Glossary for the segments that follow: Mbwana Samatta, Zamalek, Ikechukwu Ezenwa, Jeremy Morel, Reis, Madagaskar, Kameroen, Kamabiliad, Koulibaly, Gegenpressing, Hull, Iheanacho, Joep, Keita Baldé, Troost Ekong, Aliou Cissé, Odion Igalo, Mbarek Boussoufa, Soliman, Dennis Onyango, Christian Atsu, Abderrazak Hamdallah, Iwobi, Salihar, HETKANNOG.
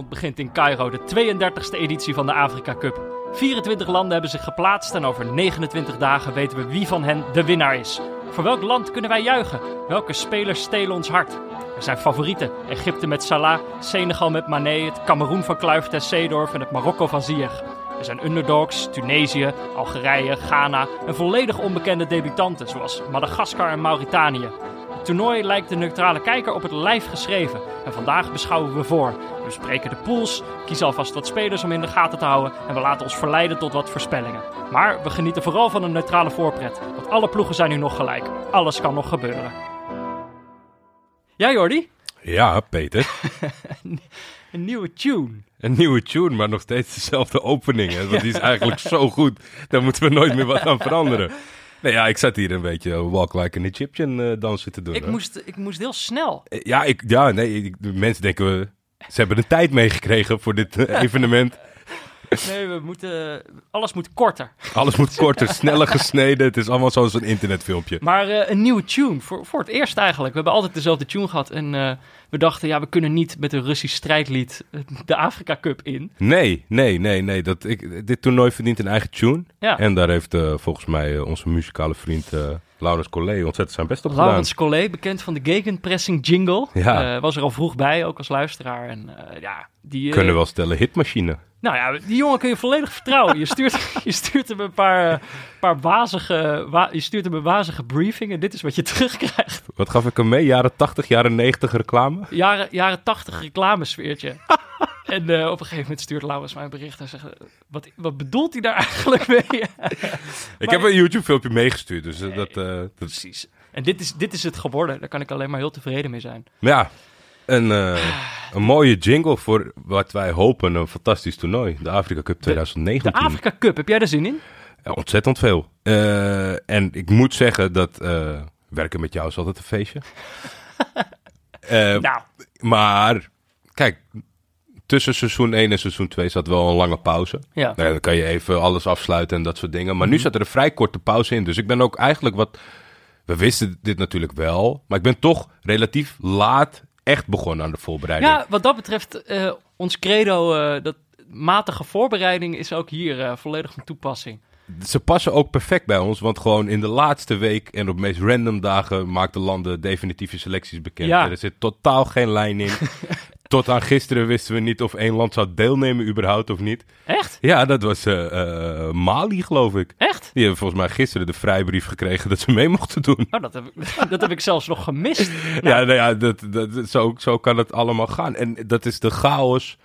Vanavond begint in Cairo de 32e editie van de Afrika Cup. 24 landen hebben zich geplaatst en over 29 dagen weten we wie van hen de winnaar is. Voor welk land kunnen wij juichen? Welke spelers stelen ons hart? Er zijn favorieten. Egypte met Salah, Senegal met Mané, het Kameroen van Kluivert en Seedorf en het Marokko van Ziyech. Er zijn underdogs, Tunesië, Algerije, Ghana en volledig onbekende debutanten zoals Madagaskar en Mauritanië. Het toernooi lijkt de neutrale kijker op het lijf geschreven en vandaag beschouwen we voor. We bespreken de pools, kiezen alvast wat spelers om in de gaten te houden en we laten ons verleiden tot wat voorspellingen. Maar we genieten vooral van een neutrale voorpret, want alle ploegen zijn nu nog gelijk. Alles kan nog gebeuren. Ja, Jordi? Ja, Peter. Een nieuwe tune. Een nieuwe tune, maar nog steeds dezelfde opening. Hè? Want die is eigenlijk zo goed, daar moeten we nooit meer wat aan veranderen. Nee, ja, ik zat hier een beetje walk like an Egyptian dansen te doen. Ik moest heel snel. De mensen denken, ze hebben de tijd meegekregen voor dit evenement. Nee, alles moet korter. Alles moet korter, sneller gesneden. Het is allemaal zoals een internetfilmpje. Maar een nieuwe tune, voor het eerst eigenlijk. We hebben altijd dezelfde tune gehad. En we dachten, ja, we kunnen niet met een Russisch strijdlied de Afrika Cup in. Nee. Dit toernooi verdient een eigen tune. Ja. En daar heeft volgens mij onze muzikale vriend... Laurens Collé ontzettend zijn best op gedaan. Laurens Collé, bekend van de Gegenpressing jingle. Ja. Was er al vroeg bij, ook als luisteraar. En, kunnen we wel stellen, hitmachine. Nou ja, die jongen kun je volledig vertrouwen. Je stuurt hem een paar wazige... Je stuurt hem een wazige briefing en dit is wat je terugkrijgt. Wat gaf ik hem mee? Jaren 80, jaren 90 reclame? Jaren 80 reclamesfeertje. En op een gegeven moment stuurt Laurens mij een bericht en zegt... Wat bedoelt hij daar eigenlijk mee? Ik heb een YouTube-filmpje meegestuurd, dus nee, dat... Precies. En dit is het geworden. Daar kan ik alleen maar heel tevreden mee zijn. Ja, een mooie jingle voor wat wij hopen een fantastisch toernooi. De Afrika Cup 2019. De Afrika Cup, heb jij daar zin in? Ja, ontzettend veel. En ik moet zeggen dat... werken met jou is altijd een feestje. Maar, kijk... Tussen seizoen 1 en seizoen 2 zat wel een lange pauze. Ja. Nou ja, dan kan je even alles afsluiten en dat soort dingen. Maar nu zat er een vrij korte pauze in. Dus ik ben ook eigenlijk wat... We wisten dit natuurlijk wel. Maar ik ben toch relatief laat echt begonnen aan de voorbereiding. Ja, wat dat betreft, ons credo, dat matige voorbereiding is ook hier volledig van toepassing. Ze passen ook perfect bij ons, want gewoon in de laatste week en op de meest random dagen maakten landen definitieve selecties bekend. Ja. Er zit totaal geen lijn in. Tot aan gisteren wisten we niet of één land zou deelnemen überhaupt of niet. Echt? Ja, dat was Mali, geloof ik. Echt? Die hebben volgens mij gisteren de vrijbrief gekregen dat ze mee mochten doen. Oh, dat heb ik zelfs nog gemist. Nou. Ja, nou ja, zo kan het allemaal gaan. En dat is de chaos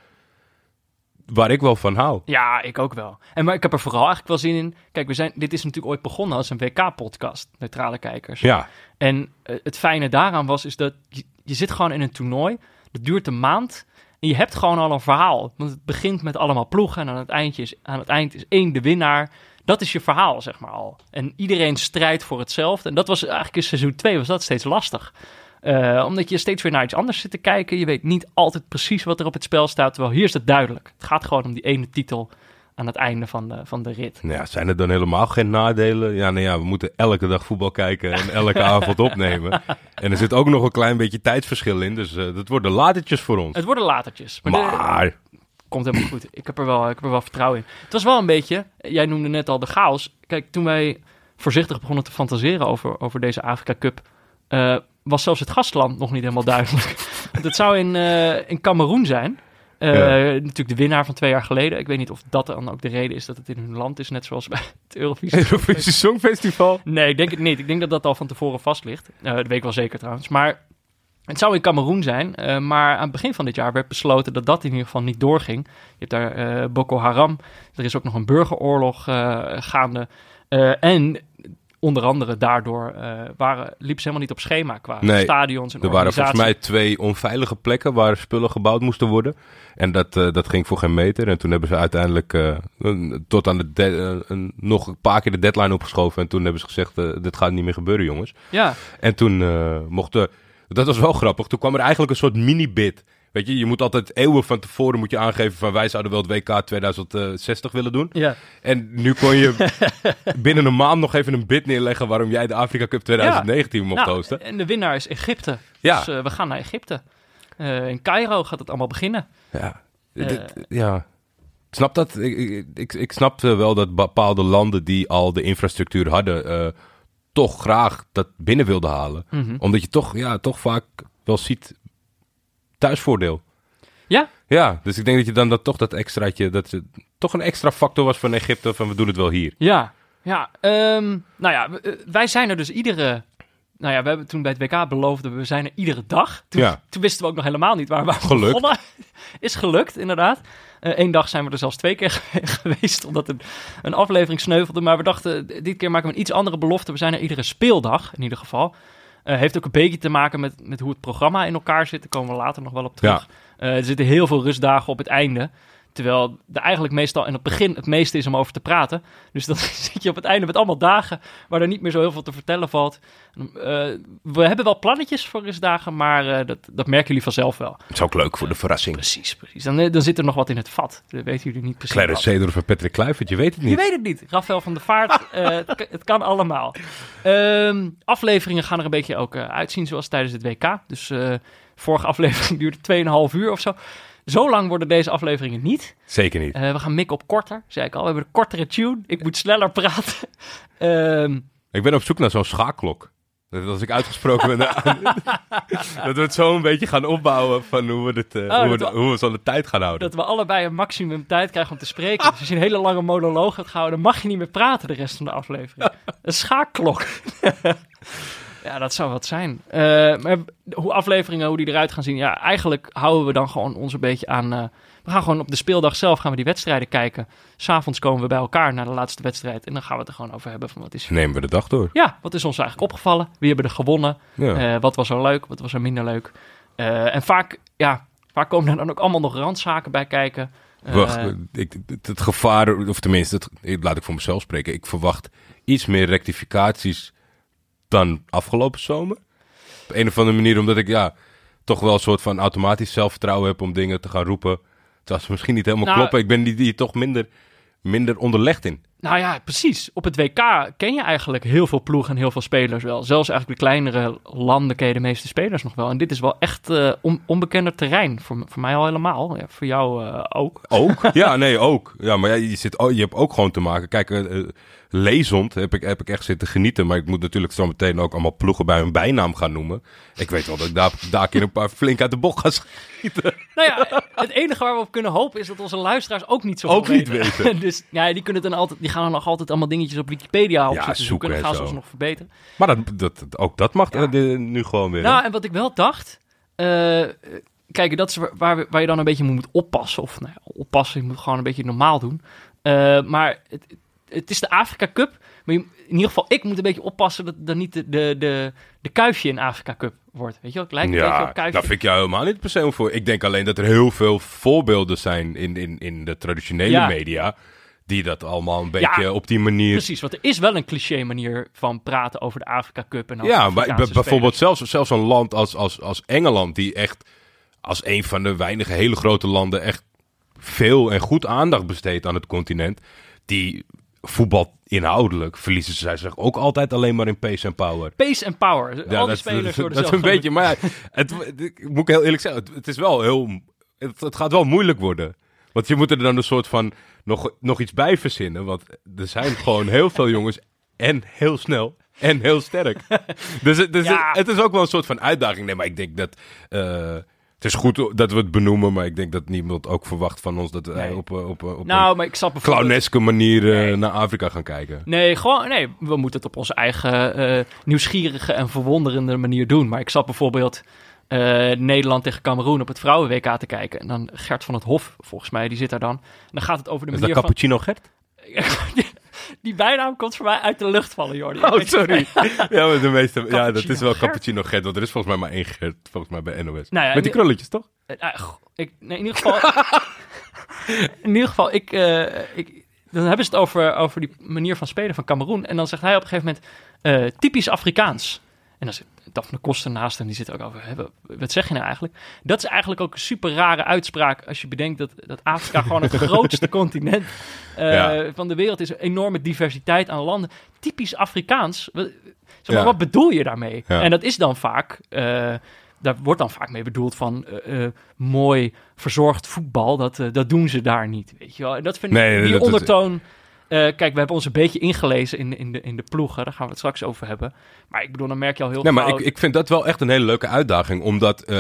waar ik wel van hou. Ja, ik ook wel. Maar ik heb er vooral eigenlijk wel zin in. Kijk, dit is natuurlijk ooit begonnen als een WK-podcast, neutrale kijkers. Ja. En het fijne daaraan is dat je zit gewoon in een toernooi. Het duurt een maand en je hebt gewoon al een verhaal. Want het begint met allemaal ploegen en aan het eind is één de winnaar. Dat is je verhaal, zeg maar al. En iedereen strijdt voor hetzelfde. En dat was eigenlijk in seizoen 2 was dat steeds lastig. Omdat je steeds weer naar iets anders zit te kijken. Je weet niet altijd precies wat er op het spel staat. Terwijl hier is het duidelijk. Het gaat gewoon om die ene titel aan het einde van de rit. Nou ja, zijn er dan helemaal geen nadelen? Ja, nou ja, we moeten elke dag voetbal kijken en elke avond opnemen. En er zit ook nog een klein beetje tijdsverschil in, dus dat worden latertjes voor ons. Het worden latertjes. Maar... Komt helemaal goed. Ik heb er wel vertrouwen in. Het was wel een beetje, jij noemde net al de chaos. Kijk, toen wij voorzichtig begonnen te fantaseren over deze Afrika Cup... was zelfs het gastland nog niet helemaal duidelijk. Want het zou in Kameroen zijn... Natuurlijk de winnaar van 2 jaar geleden. Ik weet niet of dat dan ook de reden is dat het in hun land is, net zoals bij het Eurovisie Songfestival. Nee, ik denk het niet. Ik denk dat dat al van tevoren vast ligt. Dat weet ik wel zeker trouwens. Maar het zou in Kameroen zijn. Maar aan het begin van dit jaar werd besloten dat dat in ieder geval niet doorging. Je hebt daar Boko Haram. Er is ook nog een burgeroorlog gaande. En onder andere daardoor liep ze helemaal niet op schema qua stadions en organisatie. Er waren volgens mij 2 onveilige plekken waar spullen gebouwd moesten worden. En dat ging voor geen meter. En toen hebben ze uiteindelijk tot aan nog een paar keer de deadline opgeschoven. En toen hebben ze gezegd, dit gaat niet meer gebeuren, jongens. Ja. En toen mochten... Dat was wel grappig. Toen kwam er eigenlijk een soort mini-bid. Weet je, je moet altijd eeuwen van tevoren moet je aangeven van wij zouden wel het WK 2060 willen doen. Ja. En nu kon je binnen een maand nog even een bid neerleggen waarom jij de Afrika Cup 2019 mocht hosten. En de winnaar is Egypte. Ja. Dus we gaan naar Egypte. In Cairo gaat het allemaal beginnen. Ja. Ja. Ik snap dat. Ik snap wel dat bepaalde landen die al de infrastructuur hadden, toch graag dat binnen wilden halen. Mm-hmm. Omdat je toch vaak wel ziet thuisvoordeel. Ja? Ja, dus ik denk dat je dan dat toch dat extraatje, dat het toch een extra factor was van Egypte, van we doen het wel hier. Ja. Wij zijn er dus iedere... Nou ja, we hebben toen bij het WK beloofd, we zijn er iedere dag. Toen wisten we ook nog helemaal niet waar we begonnen. Is gelukt, inderdaad. Eén dag zijn we er zelfs 2 keer geweest, omdat een aflevering sneuvelde. Maar we dachten, dit keer maken we een iets andere belofte. We zijn er iedere speeldag, in ieder geval. Heeft ook een beetje te maken met hoe het programma in elkaar zit. Daar komen we later nog wel op terug. Ja. Er zitten heel veel rustdagen op het einde. Terwijl er eigenlijk meestal in het begin het meeste is om over te praten. Dus dan zit je op het einde met allemaal dagen waar er niet meer zo heel veel te vertellen valt. We hebben wel plannetjes voor rustdagen, maar dat merken jullie vanzelf wel. Het is ook leuk voor de verrassing. Precies. Dan zit er nog wat in het vat. Dat weten jullie niet precies. Kleine Seedorf en Patrick Kluivert, je weet het niet. Je weet het niet. Rafael van der Vaart, het kan allemaal. Afleveringen gaan er een beetje ook uitzien, zoals tijdens het WK. Dus vorige aflevering duurde 2,5 uur of zo. Zo lang worden deze afleveringen niet. Zeker niet. We gaan mikken op korter, zei ik al. We hebben een kortere tune. Ik moet sneller praten. Ik ben op zoek naar zo'n schaakklok. Dat als ik uitgesproken ben... dat we het zo een beetje gaan opbouwen van hoe we zo de tijd gaan houden. Dat we allebei een maximum tijd krijgen om te spreken. Dus als je een hele lange monoloog gaat houden, dan mag je niet meer praten de rest van de aflevering. Een schaakklok. Ja, dat zou wat zijn. Maar hoe afleveringen, hoe die eruit gaan zien... Ja, eigenlijk houden we dan gewoon ons een beetje aan... we gaan gewoon op de speeldag zelf gaan we die wedstrijden kijken. 'S Avonds komen we bij elkaar naar de laatste wedstrijd... en dan gaan we het er gewoon over hebben van wat is... Nemen we de dag door. Ja, wat is ons eigenlijk opgevallen? Wie hebben er gewonnen? Ja. Wat was er leuk? Wat was er minder leuk? En vaak komen er dan ook allemaal nog randzaken bij kijken. Het gevaar, of tenminste, laat ik voor mezelf spreken... ik verwacht iets meer rectificaties... dan afgelopen zomer. Op een of andere manier, omdat ik toch wel een soort van automatisch zelfvertrouwen heb om dingen te gaan roepen. Terwijl ze misschien niet helemaal kloppen. Ik ben hier toch minder onderlegd in. Nou ja, precies. Op het WK ken je eigenlijk heel veel ploegen en heel veel spelers wel. Zelfs eigenlijk de kleinere landen ken je de meeste spelers nog wel. En dit is wel echt onbekender terrein. Voor mij al helemaal. Ja, voor jou ook. Ook? Ja, nee, ook. Ja, maar je hebt ook gewoon te maken. Kijk, lezend heb ik echt zitten genieten. Maar ik moet natuurlijk zo meteen ook allemaal ploegen bij hun bijnaam gaan noemen. Ik weet wel dat ik daar keer een paar flink uit de bocht ga schieten. Nou ja, het enige waar we op kunnen hopen is dat onze luisteraars ook niet zo veel weten. Ook niet weten. Dus ja, die gaan dan nog altijd allemaal dingetjes op Wikipedia opzoeken. Ja, zoeken dus gaan ze ons nog verbeteren. Maar ook dat mag nu gewoon weer. Nou, en wat ik wel dacht... kijk, dat is waar je dan een beetje moet oppassen. Of nou ja, oppassen, je moet gewoon een beetje normaal doen. Maar het is de Afrika Cup. Maar in ieder geval, ik moet een beetje oppassen... dat er niet de kuifje in Afrika Cup wordt. Weet je wel, ik lijkt een beetje op kuifje. Dat vind ik jou helemaal niet per se om voor. Ik denk alleen dat er heel veel voorbeelden zijn... in de traditionele media... die dat allemaal een beetje op die manier... Precies, want er is wel een cliché manier van praten over de Afrika Cup. En maar bijvoorbeeld zelfs een land als Engeland... die echt als een van de weinige hele grote landen... echt veel en goed aandacht besteedt aan het continent... die voetbal inhoudelijk verliezen zij zich ook altijd alleen maar in pace en power. Pace en power. Ja, al die spelers worden zelf... Dat is een beetje, maar moet ik heel eerlijk zeggen... het is wel heel... Het gaat wel moeilijk worden... Want je moet er dan een soort van nog iets bij verzinnen. Want er zijn gewoon heel veel jongens en heel snel en heel sterk. Het is ook wel een soort van uitdaging. Nee, maar ik denk dat... het is goed dat we het benoemen, maar ik denk dat niemand ook verwacht van ons... dat wij op een clowneske manier naar Afrika gaan kijken. Nee, we moeten het op onze eigen nieuwsgierige en verwonderende manier doen. Maar ik zat bijvoorbeeld... Nederland tegen Kameroen op het vrouwen-WK te kijken. En dan Gert van het Hof, volgens mij, die zit daar dan. En dan gaat het over de manier van... Is dat Cappuccino Gert? Die bijnaam komt voor mij uit de lucht vallen, Jordi. Oh, sorry. Ja, maar de meeste... ja, dat is wel Gert. Cappuccino Gert, want er is volgens mij maar één Gert, volgens mij bij NOS. Nou ja, met die krulletjes, toch? In ieder geval, dan hebben ze het over die manier van spelen van Kameroen. En dan zegt hij op een gegeven moment, typisch Afrikaans. En dan zit Daphne Koster naast hem, die zit ook over... Wat zeg je nou eigenlijk? Dat is eigenlijk ook een super rare uitspraak... als je bedenkt dat Afrika gewoon het grootste continent van de wereld is. Een enorme diversiteit aan landen. Typisch Afrikaans. Zeg maar, wat bedoel je daarmee? Ja. En dat is dan vaak... daar wordt dan vaak mee bedoeld van mooi verzorgd voetbal. Dat doen ze daar niet, weet je wel. En dat vind ik die ondertoon... Kijk, we hebben ons een beetje ingelezen in de ploegen. Daar gaan we het straks over hebben. Maar ik bedoel, dan merk je al heel veel... Nee, maar ik vind dat wel echt een hele leuke uitdaging. Omdat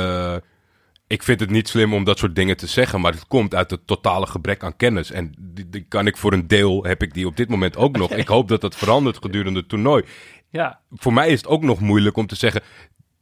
ik vind het niet slim om dat soort dingen te zeggen. Maar het komt uit het totale gebrek aan kennis. En die kan ik voor een deel, heb ik die op dit moment ook nog. Ik hoop dat dat verandert gedurende het toernooi. Ja. Voor mij is het ook nog moeilijk om te zeggen...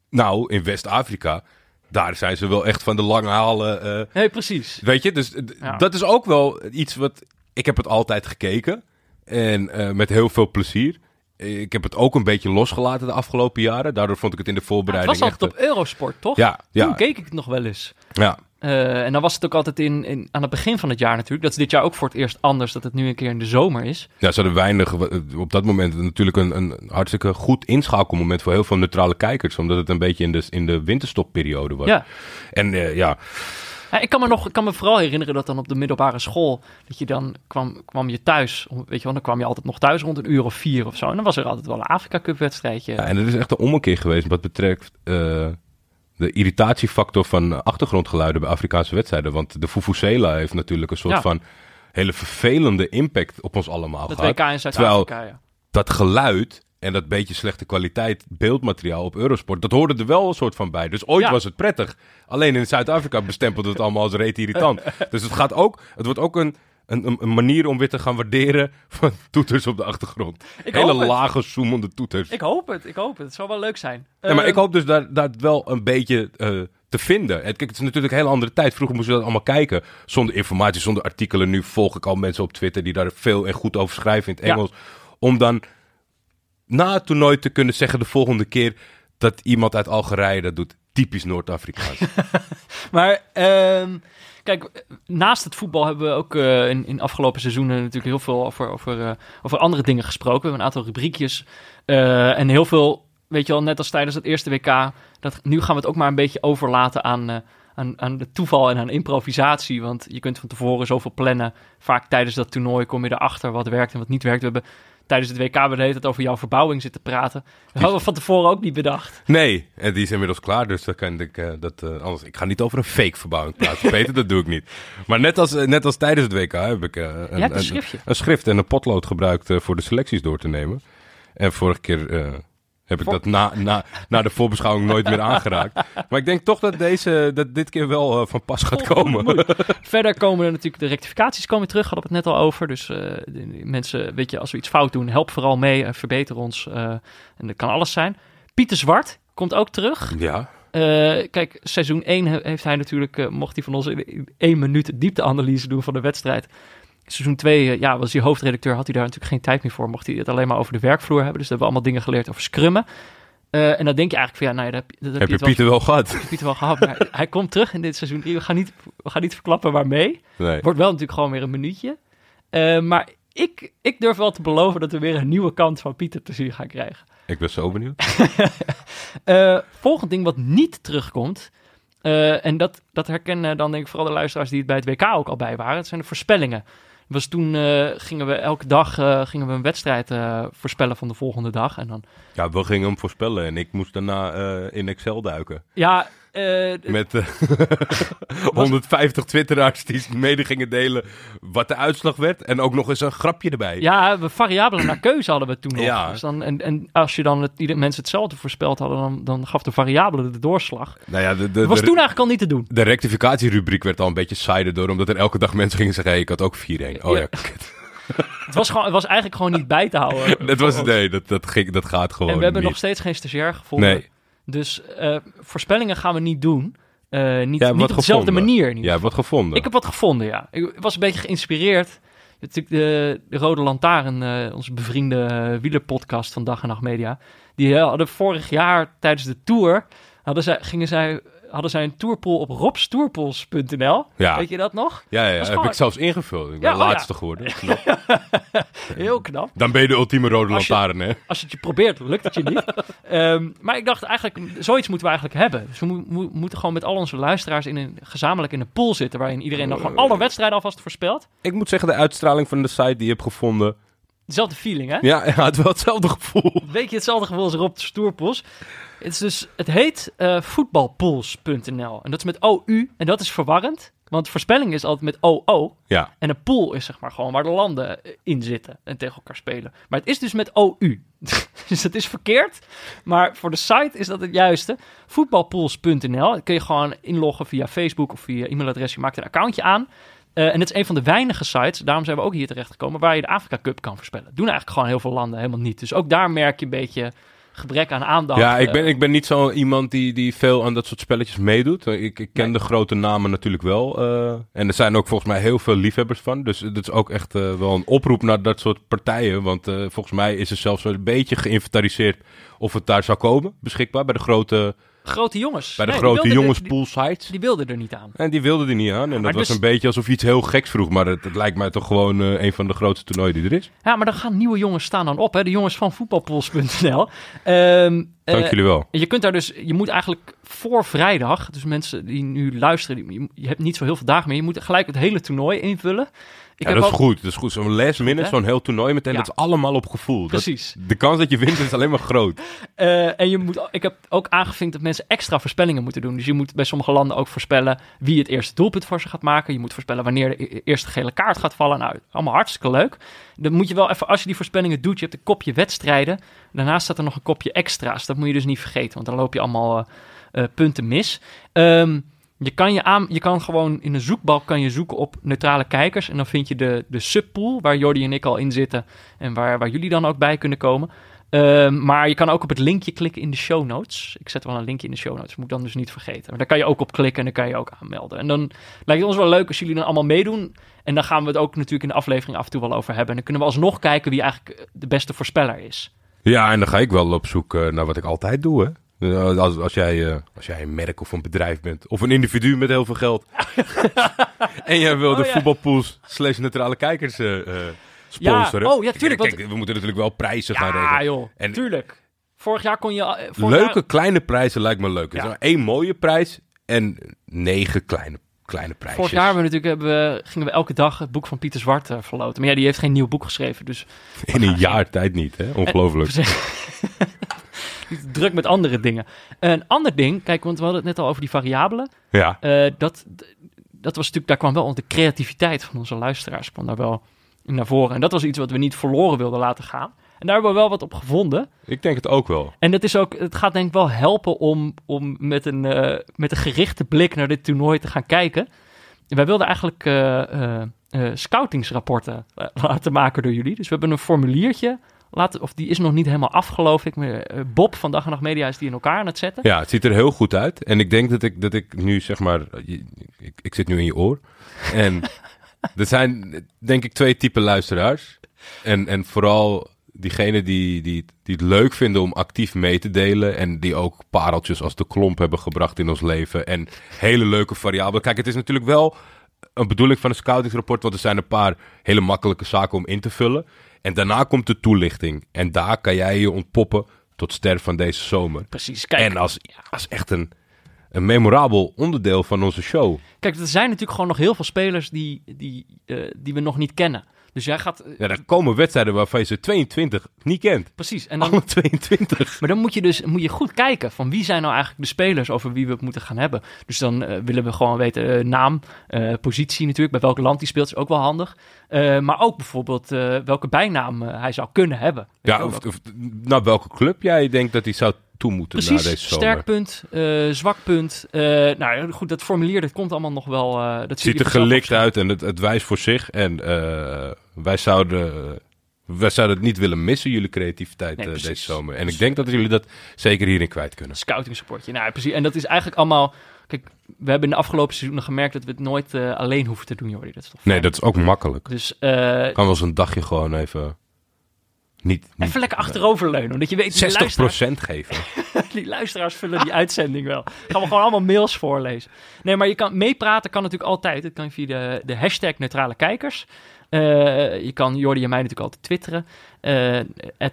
Nou, in West-Afrika... Daar zijn ze wel echt van de lange halen. Nee, precies. Weet je, dus dat is ook wel iets wat... Ik heb het altijd gekeken en met heel veel plezier. Ik heb het ook een beetje losgelaten de afgelopen jaren. Daardoor vond ik het in de voorbereiding echt... Het was altijd op Eurosport, toch? Ja. Toen keek ik het nog wel eens. Ja. En dan was het ook altijd aan het begin van het jaar natuurlijk. Dat is dit jaar ook voor het eerst anders, dat het nu een keer in de zomer is. Ja, ze hadden weinig... Op dat moment natuurlijk een hartstikke goed inschakelmoment voor heel veel neutrale kijkers. Omdat het een beetje in de winterstopperiode was. Ja. En ja... Ja, ik kan me vooral herinneren dat dan op de middelbare school... dat je dan kwam je thuis... weet je wel, dan kwam je altijd nog thuis rond 16:00 of zo... en dan was er altijd wel een Afrika Cup wedstrijdje. Ja, en dat is echt een ommekeer geweest wat betreft... de irritatiefactor van achtergrondgeluiden bij Afrikaanse wedstrijden. Want de Vuvuzela heeft natuurlijk een soort van... hele vervelende impact op ons allemaal dat gehad. Dat WK in Zuid-Afrika, terwijl dat geluid... En dat beetje slechte kwaliteit beeldmateriaal op Eurosport... dat hoorde er wel een soort van bij. Dus ooit was het prettig. Alleen in Zuid-Afrika bestempelde het allemaal als reet irritant. Dus het wordt ook een manier om weer te gaan waarderen... van toeters op de achtergrond. Hele lage, zoemende toeters. Ik hoop het. Het zou wel leuk zijn. Ja, maar ik hoop dus daar wel een beetje... te vinden. Kijk, het is natuurlijk een hele andere tijd. Vroeger moesten we dat allemaal kijken. Zonder informatie, zonder artikelen. Nu volg ik al mensen op Twitter... die daar veel en goed over schrijven in het Engels. Ja. Om dan... na het toernooi te kunnen zeggen de volgende keer... dat iemand uit Algerije dat doet. Typisch Noord-Afrikaans. Maar kijk, naast het voetbal hebben we ook in afgelopen seizoenen... natuurlijk heel veel over andere dingen gesproken. We hebben een aantal rubriekjes. En heel veel, weet je wel, net als tijdens het eerste WK... nu gaan we het ook maar een beetje overlaten aan de toeval en aan improvisatie. Want je kunt van tevoren zoveel plannen. Vaak tijdens dat toernooi kom je erachter wat werkt en wat niet werkt. We hebben... tijdens het WK we de hele tijd over jouw verbouwing zitten praten. Dat hadden we van tevoren ook niet bedacht. Nee, en die is inmiddels klaar. Dus dan kan ik anders. Ik ga niet over een fake verbouwing praten, Peter. Dat doe ik niet. Maar net als tijdens het WK heb ik een schrift en een potlood gebruikt voor de selecties door te nemen. En vorige keer heb ik dat na de voorbeschouwing nooit meer aangeraakt. Maar ik denk toch dat dit keer wel van pas gaat komen. Verder komen er natuurlijk de rectificaties terug. Hadden we het net al over. Dus mensen, weet je, als we iets fout doen, help vooral mee en verbeter ons. En dat kan alles zijn. Pieter Zwart komt ook terug. Ja. Kijk, seizoen 1 heeft hij natuurlijk, mocht hij van ons in 1 minuut diepteanalyse doen van de wedstrijd. Seizoen 2 was hij hoofdredacteur, had hij daar natuurlijk geen tijd meer voor. Mocht hij het alleen maar over de werkvloer hebben. Dus daar hebben we allemaal dingen geleerd over scrummen. En dan denk je eigenlijk van, heb je Pieter wel gehad. Maar hij komt terug in dit seizoen 3. We gaan niet verklappen waarmee. Nee. Wordt wel natuurlijk gewoon weer een minuutje. Maar ik durf wel te beloven dat we weer een nieuwe kant van Pieter te zien gaan krijgen. Ik ben zo benieuwd. Volgend ding wat niet terugkomt... en dat herkennen dan denk ik vooral de luisteraars die het bij het WK ook al bij waren. Dat zijn de voorspellingen. Dus toen gingen we elke dag een wedstrijd voorspellen van de volgende dag. En dan... Ja, we gingen hem voorspellen en ik moest daarna in Excel duiken. Ja. Met 150 twitteraars die mede gingen delen wat de uitslag werd. En ook nog eens een grapje erbij. Ja, variabelen naar keuze hadden we toen nog. Ja. Dus dan, en als je dan mensen hetzelfde voorspeld hadden, dan gaf de variabelen de doorslag. Nou ja, dat was toen eigenlijk al niet te doen. De rectificatierubriek werd al een beetje saaier door. Omdat er elke dag mensen gingen zeggen, hey, ik had ook 4-1. Ja. Het was eigenlijk gewoon niet bij te houden. Dat gaat gewoon. En we hebben nog steeds geen stagiair gevonden. Nee. Dus voorspellingen gaan we niet doen. Niet op dezelfde manier. Niet. Ja, wat gevonden. Ik heb wat gevonden, ja. Ik was een beetje geïnspireerd. Natuurlijk de Rode Lantaarn, onze bevriende wielerpodcast van Dag en Nacht Media. Die hadden vorig jaar tijdens de tour... Hadden zij een tourpool op robstourpools.nl. Ja. Weet je dat nog? Ja, dat heb ik zelfs ingevuld. Ik ben de laatste geworden. Knap. Heel knap. Dan ben je de ultieme rode lantaarn, hè? Als je het je probeert, lukt het je niet. Maar ik dacht eigenlijk, zoiets moeten we eigenlijk hebben. Dus we moeten gewoon met al onze luisteraars gezamenlijk in een pool zitten... waarin iedereen dan gewoon alle wedstrijden alvast voorspelt. Ik moet zeggen, de uitstraling van de site die je hebt gevonden... Hetzelfde feeling, hè? Ja, ja, het wel hetzelfde gevoel. Een beetje hetzelfde gevoel als Rob de Stoerpos. Het is dus, het heet voetbalpools.nl. En dat is met OU. En dat is verwarrend. Want voorspelling is altijd met OO. Ja. En een pool is zeg maar gewoon waar de landen in zitten. En tegen elkaar spelen. Maar het is dus met OU. Dus dat is verkeerd. Maar voor de site is dat het juiste. Voetbalpools.nl. Dat kun je gewoon inloggen via Facebook of via e-mailadres. Je maakt een accountje aan. En het is een van de weinige sites, daarom zijn we ook hier terechtgekomen, waar je de Afrika Cup kan voorspellen. Doen eigenlijk gewoon heel veel landen helemaal niet. Dus ook daar merk je een beetje gebrek aan aandacht. Ja, ik ben niet zo iemand die veel aan dat soort spelletjes meedoet. Ik ken de grote namen natuurlijk wel. En er zijn ook volgens mij heel veel liefhebbers van. Dus dat is ook echt wel een oproep naar dat soort partijen. Want volgens mij is er zelfs een beetje geïnventariseerd of het daar zou komen, beschikbaar, bij de grote jongens. Bij de grote jongens poolsites. Die wilden er niet aan. En die wilden er niet aan. En ja, dat was dus een beetje alsof je iets heel geks vroeg. Maar het lijkt mij toch gewoon een van de grootste toernooien die er is. Ja, maar dan gaan nieuwe jongens staan dan op. Hè? De jongens van voetbalpools.nl. Dank jullie wel. Je kunt daar dus, je moet eigenlijk voor vrijdag, dus mensen die nu luisteren, je hebt niet zo heel veel dagen meer. Je moet gelijk het hele toernooi invullen. Dat is goed. Zo'n last minute, zo'n heel toernooi meteen. Ja. Dat is allemaal op gevoel. Precies. De kans dat je wint is alleen maar groot. En ik heb ook aangevinkt dat mensen extra voorspellingen moeten doen. Dus je moet bij sommige landen ook voorspellen wie het eerste doelpunt voor ze gaat maken. Je moet voorspellen wanneer de eerste gele kaart gaat vallen. Nou, allemaal hartstikke leuk. Dan moet je wel even, als je die voorspellingen doet, je hebt een kopje wedstrijden. Daarnaast staat er nog een kopje extra's. Dat moet je dus niet vergeten, want dan loop je allemaal punten mis. Je kan gewoon in een zoekbalk zoeken op neutrale kijkers. En dan vind je de subpool, waar Jordi en ik al in zitten. En waar jullie dan ook bij kunnen komen. Maar je kan ook op het linkje klikken in de show notes. Ik zet wel een linkje in de show notes, moet ik dan dus niet vergeten. Maar daar kan je ook op klikken en dan kan je ook aanmelden. En dan lijkt het ons wel leuk als jullie dan allemaal meedoen. En dan gaan we het ook natuurlijk in de aflevering af en toe wel over hebben. En dan kunnen we alsnog kijken wie eigenlijk de beste voorspeller is. Ja, en dan ga ik wel op zoek naar wat ik altijd doe, hè. Als jij een merk of een bedrijf bent, of een individu met heel veel geld, en jij wil de voetbalpools /neutrale kijkers sponsoren. Ja, tuurlijk. Kijk, we moeten natuurlijk wel prijzen gaan regelen. Ja, joh, en tuurlijk. Vorig jaar kon je... Kleine prijzen lijkt me leuk. Ja. 1 mooie prijs en 9 kleine prijsjes. Vorig jaar gingen we elke dag het boek van Pieter Zwart verloten. Maar ja, die heeft geen nieuw boek geschreven, dus... In een jaar tijd niet, hè? Ongelooflijk. Druk met andere dingen. Een ander ding, kijk, want we hadden het net al over die variabelen. Ja. Dat was natuurlijk, daar kwam wel de creativiteit van onze luisteraars kwam daar wel naar voren. En dat was iets wat we niet verloren wilden laten gaan. En daar hebben we wel wat op gevonden. Ik denk het ook wel. En dat is ook, het gaat denk ik wel helpen om met een gerichte blik naar dit toernooi te gaan kijken. En wij wilden eigenlijk scoutingsrapporten laten maken door jullie. Dus we hebben een formuliertje. Die is nog niet helemaal af, geloof ik. Bob van Dag en Nacht Media is die in elkaar aan het zetten. Ja, het ziet er heel goed uit. En ik denk dat ik nu, zeg maar... Ik zit nu in je oor. En er zijn, denk ik, 2 typen luisteraars. En vooral diegenen die het leuk vinden om actief mee te delen. En die ook pareltjes als de klomp hebben gebracht in ons leven. En hele leuke variabelen. Kijk, het is natuurlijk wel een bedoeling van een scoutingsrapport. Want er zijn een paar hele makkelijke zaken om in te vullen. En daarna komt de toelichting. En daar kan jij je ontpoppen tot ster van deze zomer. Precies, kijk. En als echt een memorabel onderdeel van onze show. Kijk, er zijn natuurlijk gewoon nog heel veel spelers die we nog niet kennen. Dus jij gaat... Ja, er komen wedstrijden waarvan je ze 22 niet kent. Precies. En dan... Alle 22. Maar dan moet je goed kijken van wie zijn nou eigenlijk de spelers over wie we het moeten gaan hebben. Dus dan willen we gewoon weten naam, positie natuurlijk, bij welk land die speelt is ook wel handig. Maar ook bijvoorbeeld welke bijnaam hij zou kunnen hebben. Ja, of nou, welke club jij denkt dat hij zou toe moeten naar deze zomer. Sterk punt, zwak punt. Nou goed, dat formulier, dat komt allemaal nog wel... dat ziet er gelikt uit en het wijst voor zich. En wij zouden het niet willen missen, jullie creativiteit deze zomer. En ik denk dat jullie dat zeker hierin kwijt kunnen. Scouting supportje, nou precies. En dat is eigenlijk allemaal... Kijk, we hebben in de afgelopen seizoenen gemerkt dat we het nooit alleen hoeven te doen, Jordi. Dat is toch fijn? Nee, dat is ook makkelijk. Dus, kan wel eens een dagje gewoon even... Niet even lekker achteroverleunen, omdat je weet... 60% geven. Die luisteraars vullen die uitzending wel. Gaan we gewoon allemaal mails voorlezen. Nee, maar je kan meepraten, kan natuurlijk altijd. Dat kan via de hashtag neutrale kijkers. Je kan Jordi en mij natuurlijk altijd twitteren.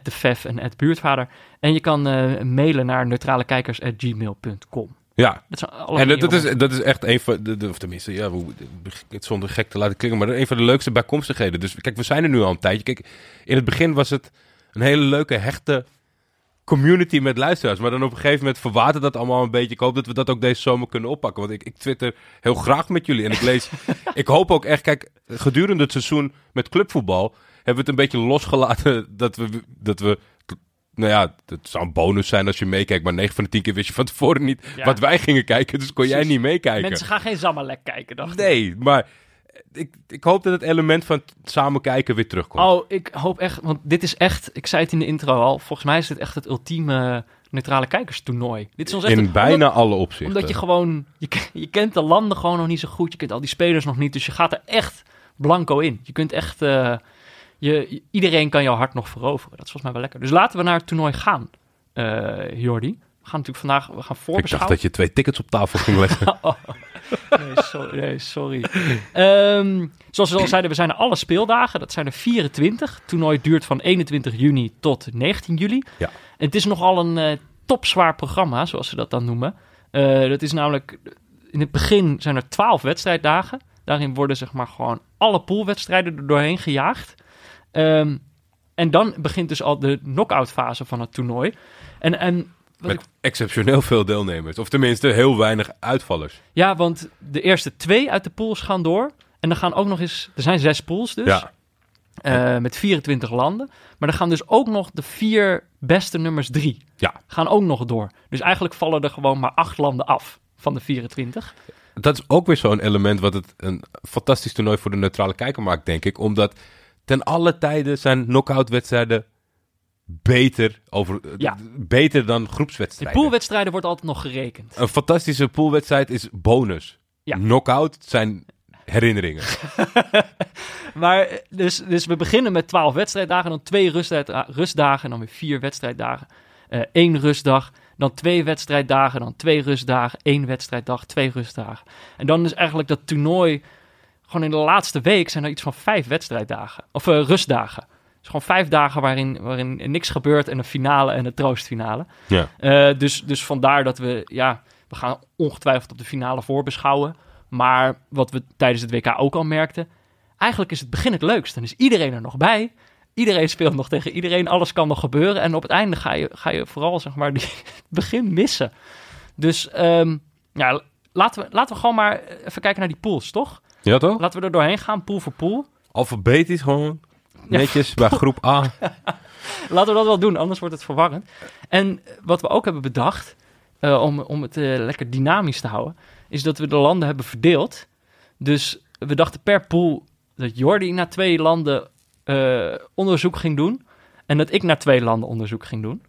@defef en @buurtvader. En je kan mailen naar neutralekijkers@gmail.com. Ja, en dat is echt een van de, of tenminste, ja, het zonder gek te laten klinken, maar een van de leukste bijkomstigheden. Dus kijk, we zijn er nu al een tijdje. Kijk, in het begin was het een hele leuke, hechte community met luisteraars. Maar dan op een gegeven moment verwatert dat allemaal een beetje. Ik hoop dat we dat ook deze zomer kunnen oppakken. Want ik twitter heel graag met jullie. En ik lees, ik hoop ook echt, kijk, gedurende het seizoen met clubvoetbal hebben we het een beetje losgelaten dat we nou ja, het zou een bonus zijn als je meekijkt. Maar 9 van de 10 keer wist je van tevoren niet wat wij gingen kijken. Dus kon jij niet meekijken. Mensen gaan geen Zamalek kijken, dacht ik. Nee, maar ik hoop dat het element van het samen kijken weer terugkomt. Oh, ik hoop echt. Want dit is echt, ik zei het in de intro al, volgens mij is dit echt het ultieme neutrale kijkerstoernooi. Dit is ons echt alle opzichten. Omdat je gewoon, je kent de landen gewoon nog niet zo goed. Je kent al die spelers nog niet. Dus je gaat er echt blanco in. Je kunt echt... iedereen kan jouw hart nog veroveren. Dat is volgens mij wel lekker. Dus laten we naar het toernooi gaan, Jordi. We gaan natuurlijk vandaag voorbeschouwen. Ik dacht dat je 2 tickets op tafel ging leggen. Nee, sorry. Zoals we al zeiden, we zijn er alle speeldagen. Dat zijn er 24. Het toernooi duurt van 21 juni tot 19 juli. Ja. En het is nogal een topzwaar programma, zoals ze dat dan noemen. Dat is namelijk... In het begin zijn er 12 wedstrijddagen. Daarin worden zeg maar gewoon alle poolwedstrijden er doorheen gejaagd. En dan begint dus al de knock-out fase van het toernooi. En wat met exceptioneel veel deelnemers. Of tenminste heel weinig uitvallers. Ja, want de eerste 2 uit de pools gaan door. En dan gaan ook nog eens... Er zijn 6 pools dus. Ja. Met 24 landen. Maar dan gaan dus ook nog de 4 beste nummers 3. Ja. Gaan ook nog door. Dus eigenlijk vallen er gewoon maar 8 landen af van de 24. Dat is ook weer zo'n element wat het een fantastisch toernooi voor de neutrale kijker maakt, denk ik. Omdat... Ten alle tijden zijn knock-out wedstrijden beter dan groepswedstrijden. De poolwedstrijden wordt altijd nog gerekend. Een fantastische poolwedstrijd is bonus. Ja. Knock-out zijn herinneringen. Maar dus we beginnen met 12 wedstrijddagen, dan 2 rustdagen, dan weer 4 wedstrijddagen, 1 rustdag, dan 2 wedstrijddagen, dan 2 rustdagen, 1 wedstrijddag, 2 rustdagen. En dan is eigenlijk dat toernooi... Gewoon in de laatste week zijn er iets van 5 wedstrijddagen. Of rustdagen. Dus gewoon 5 dagen waarin niks gebeurt. En een finale en een troostfinale. Ja. Dus vandaar dat we... Ja, we gaan ongetwijfeld op de finale voorbeschouwen. Maar wat we tijdens het WK ook al merkten... Eigenlijk is het begin het leukst. Dan is iedereen er nog bij. Iedereen speelt nog tegen iedereen. Alles kan nog gebeuren. En op het einde ga je vooral zeg maar het begin missen. Dus ja, laten we gewoon maar even kijken naar die pools, toch? Ja, toch? Laten we er doorheen gaan, pool voor pool. Alfabetisch gewoon, netjes, ja, bij groep A. Laten we dat wel doen, anders wordt het verwarrend. En wat we ook hebben bedacht, om het lekker dynamisch te houden, is dat we de landen hebben verdeeld. Dus we dachten per pool dat Jordi naar 2 landen onderzoek ging doen. En dat ik naar 2 landen onderzoek ging doen.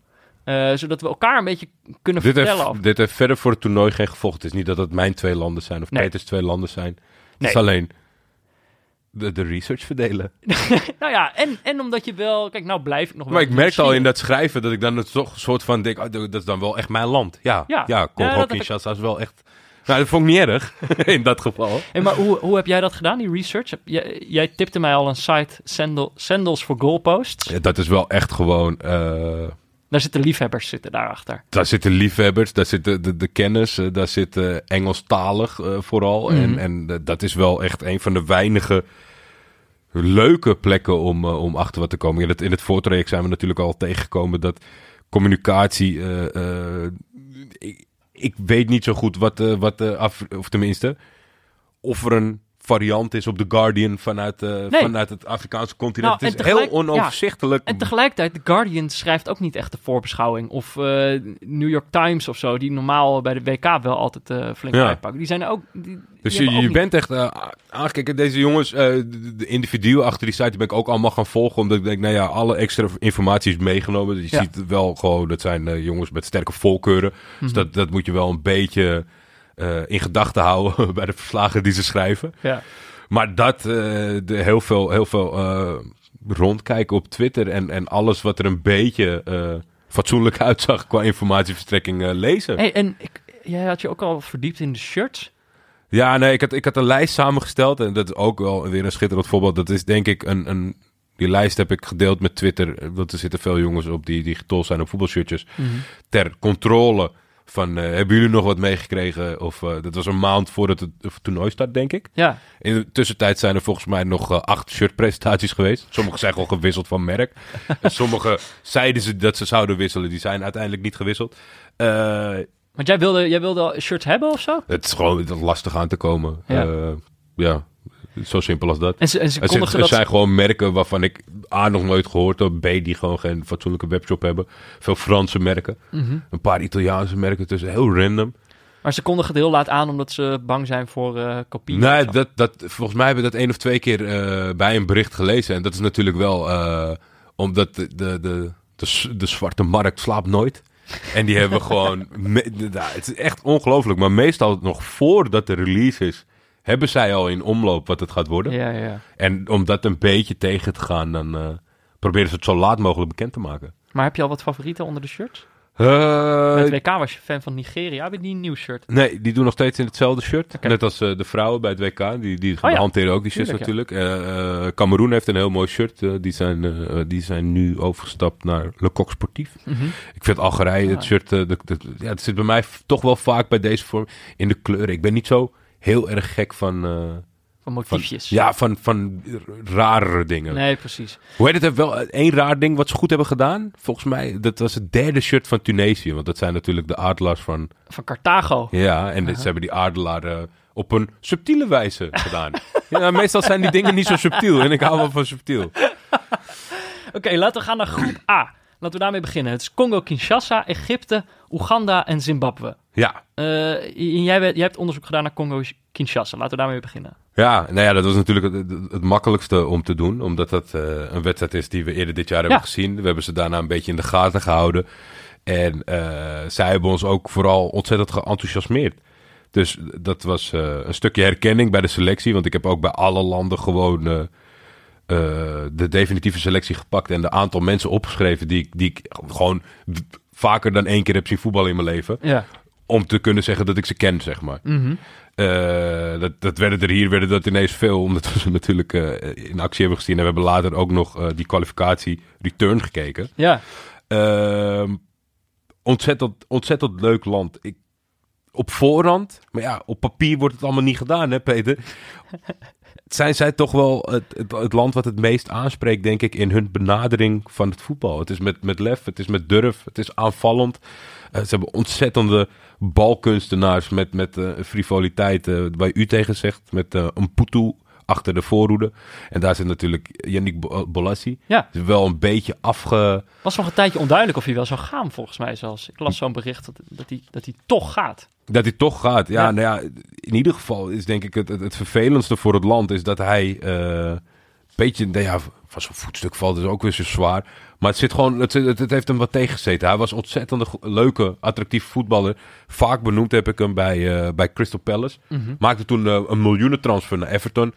Zodat we elkaar een beetje kunnen vertellen. Dit heeft verder voor het toernooi geen gevolg. Het is niet dat het mijn 2 landen zijn of Peters 2 landen zijn. Nee. Het is alleen de research verdelen. Nou ja, en omdat je wel... Kijk, nou blijf ik nog wel... Maar ik merkte al in dat schrijven dat ik dan het toch een soort van... denk, oh, dat is dan wel echt mijn land. Ja, Congo-Kinshasa is wel echt... Nou, dat vond ik niet erg, in dat geval. Hey, maar hoe heb jij dat gedaan, die research? Jij tipte mij al een site, Sandals for Goalposts. Ja, dat is wel echt gewoon... Daar zitten liefhebbers daarachter. Daar zitten liefhebbers, daar zit de kennis, daar zit Engelstalig vooral. Mm-hmm. En dat is wel echt een van de weinige leuke plekken om achter wat te komen. In het voortraject zijn we natuurlijk al tegengekomen dat communicatie... ik weet niet zo goed of er een variant is op The Guardian vanuit het Afrikaanse continent. Nou, het is heel onoverzichtelijk. Ja. En tegelijkertijd, The Guardian schrijft ook niet echt de voorbeschouwing. Of New York Times of zo, die normaal bij de WK wel altijd flink uitpakken. Die zijn er ook... Dus je bent echt aangekeken. Deze jongens, de individuen achter die site, die ben ik ook allemaal gaan volgen. Omdat ik denk, nou ja, alle extra informatie is meegenomen. Dus je ziet wel gewoon, dat zijn jongens met sterke voorkeuren. Mm-hmm. Dus dat moet je wel een beetje... in gedachten houden bij de verslagen die ze schrijven. Ja. Maar dat heel veel rondkijken op Twitter en alles wat er een beetje fatsoenlijk uitzag qua informatieverstrekking lezen. Hey, en jij had je ook al verdiept in de shirts? Ja, nee, ik had een lijst samengesteld en dat is ook wel weer een schitterend voorbeeld. Dat is denk ik die lijst heb ik gedeeld met Twitter, want er zitten veel jongens op die getol zijn op voetbalshirtjes. Mm-hmm. Ter controle Van, hebben jullie nog wat meegekregen? Of dat was een maand voordat het toernooi start, denk ik. Ja. In de tussentijd zijn er volgens mij nog 8 shirtpresentaties geweest. Sommige zijn gewoon gewisseld van merk. En sommige zeiden ze dat ze zouden wisselen. Die zijn uiteindelijk niet gewisseld. Want jij wilde al shirts hebben of zo? Het is gewoon lastig aan te komen. Ja. Ja. Zo simpel als dat. Er zijn gewoon merken waarvan ik A, nog nooit gehoord heb. B, die gewoon geen fatsoenlijke webshop hebben. Veel Franse merken. Mm-hmm. Een paar Italiaanse merken tussen. Heel random. Maar ze kondigen het heel laat aan omdat ze bang zijn voor kopieën. Nee, volgens mij hebben we dat 1 of 2 keer bij een bericht gelezen. En dat is natuurlijk wel omdat de zwarte markt slaapt nooit. En die hebben gewoon... het is echt ongelooflijk. Maar meestal nog voordat de release is... hebben zij al in omloop wat het gaat worden. Ja, ja. En om dat een beetje tegen te gaan... dan proberen ze het zo laat mogelijk bekend te maken. Maar heb je al wat favorieten onder de shirts? Met WK was je fan van Nigeria. Heb je die een nieuw shirt? Nee, die doen nog steeds in hetzelfde shirt. Okay. Net als de vrouwen bij het WK. Die hanteren ook die shirts natuurlijk. Ja. Kameroen heeft een heel mooi shirt. Die zijn nu overgestapt naar Le Coq Sportief. Mm-hmm. Ik vind Algerije, het shirt... het zit bij mij toch wel vaak bij deze vorm in de kleuren. Ik ben niet zo... heel erg gek van motiefjes. Van rarere dingen. Nee, precies. Hoe heet het? Heeft wel één raar ding wat ze goed hebben gedaan. Volgens mij, dat was het derde shirt van Tunesië. Want dat zijn natuurlijk de adelaars van... van Carthago. Ja, en ze hebben die adelaren op een subtiele wijze gedaan. Ja, meestal zijn die dingen niet zo subtiel. En ik hou wel van subtiel. Oké, laten we gaan naar groep A. Laten we daarmee beginnen. Het is Congo-Kinshasa, Egypte, Oeganda en Zimbabwe. Ja. Jij hebt onderzoek gedaan naar Congo-Kinshasa. Laten we daarmee beginnen. Ja, nou ja, dat was natuurlijk het makkelijkste om te doen. Omdat dat een wedstrijd is die we eerder dit jaar hebben gezien. We hebben ze daarna een beetje in de gaten gehouden. En zij hebben ons ook vooral ontzettend geenthousiasmeerd. Dus dat was een stukje herkenning bij de selectie. Want ik heb ook bij alle landen gewoon... de definitieve selectie gepakt en de aantal mensen opgeschreven die ik gewoon vaker dan 1 keer heb zien voetballen in mijn leven. Ja. Om te kunnen zeggen dat ik ze ken, zeg maar. Mm-hmm. Werden dat ineens veel, omdat we ze natuurlijk in actie hebben gezien. En we hebben later ook nog die kwalificatie return gekeken. Ja. Ontzettend leuk land. Op voorhand, maar ja, op papier wordt het allemaal niet gedaan, hè Peter? Zijn zij toch wel het land wat het meest aanspreekt, denk ik, in hun benadering van het voetbal. Het is met lef, het is met durf, het is aanvallend. Ze hebben ontzettende balkunstenaars met frivoliteit, waar u tegen zegt, met een poetoe achter de voorhoede. En daar zit natuurlijk Yannick Bolassi. Ja. Is wel een beetje was nog een tijdje onduidelijk of hij wel zou gaan, volgens mij zelfs. Ik las zo'n bericht dat hij toch gaat. Dat hij toch gaat, ja. Nou ja, in ieder geval is denk ik het vervelendste voor het land... is dat hij een beetje... Nou ja, van zo'n voetstuk valt is ook weer zo zwaar. Maar het zit gewoon, het heeft hem wat tegengezeten. Hij was ontzettend leuke, attractieve voetballer. Vaak benoemd heb ik hem bij Crystal Palace. Mm-hmm. Maakte toen een miljoenentransfer naar Everton.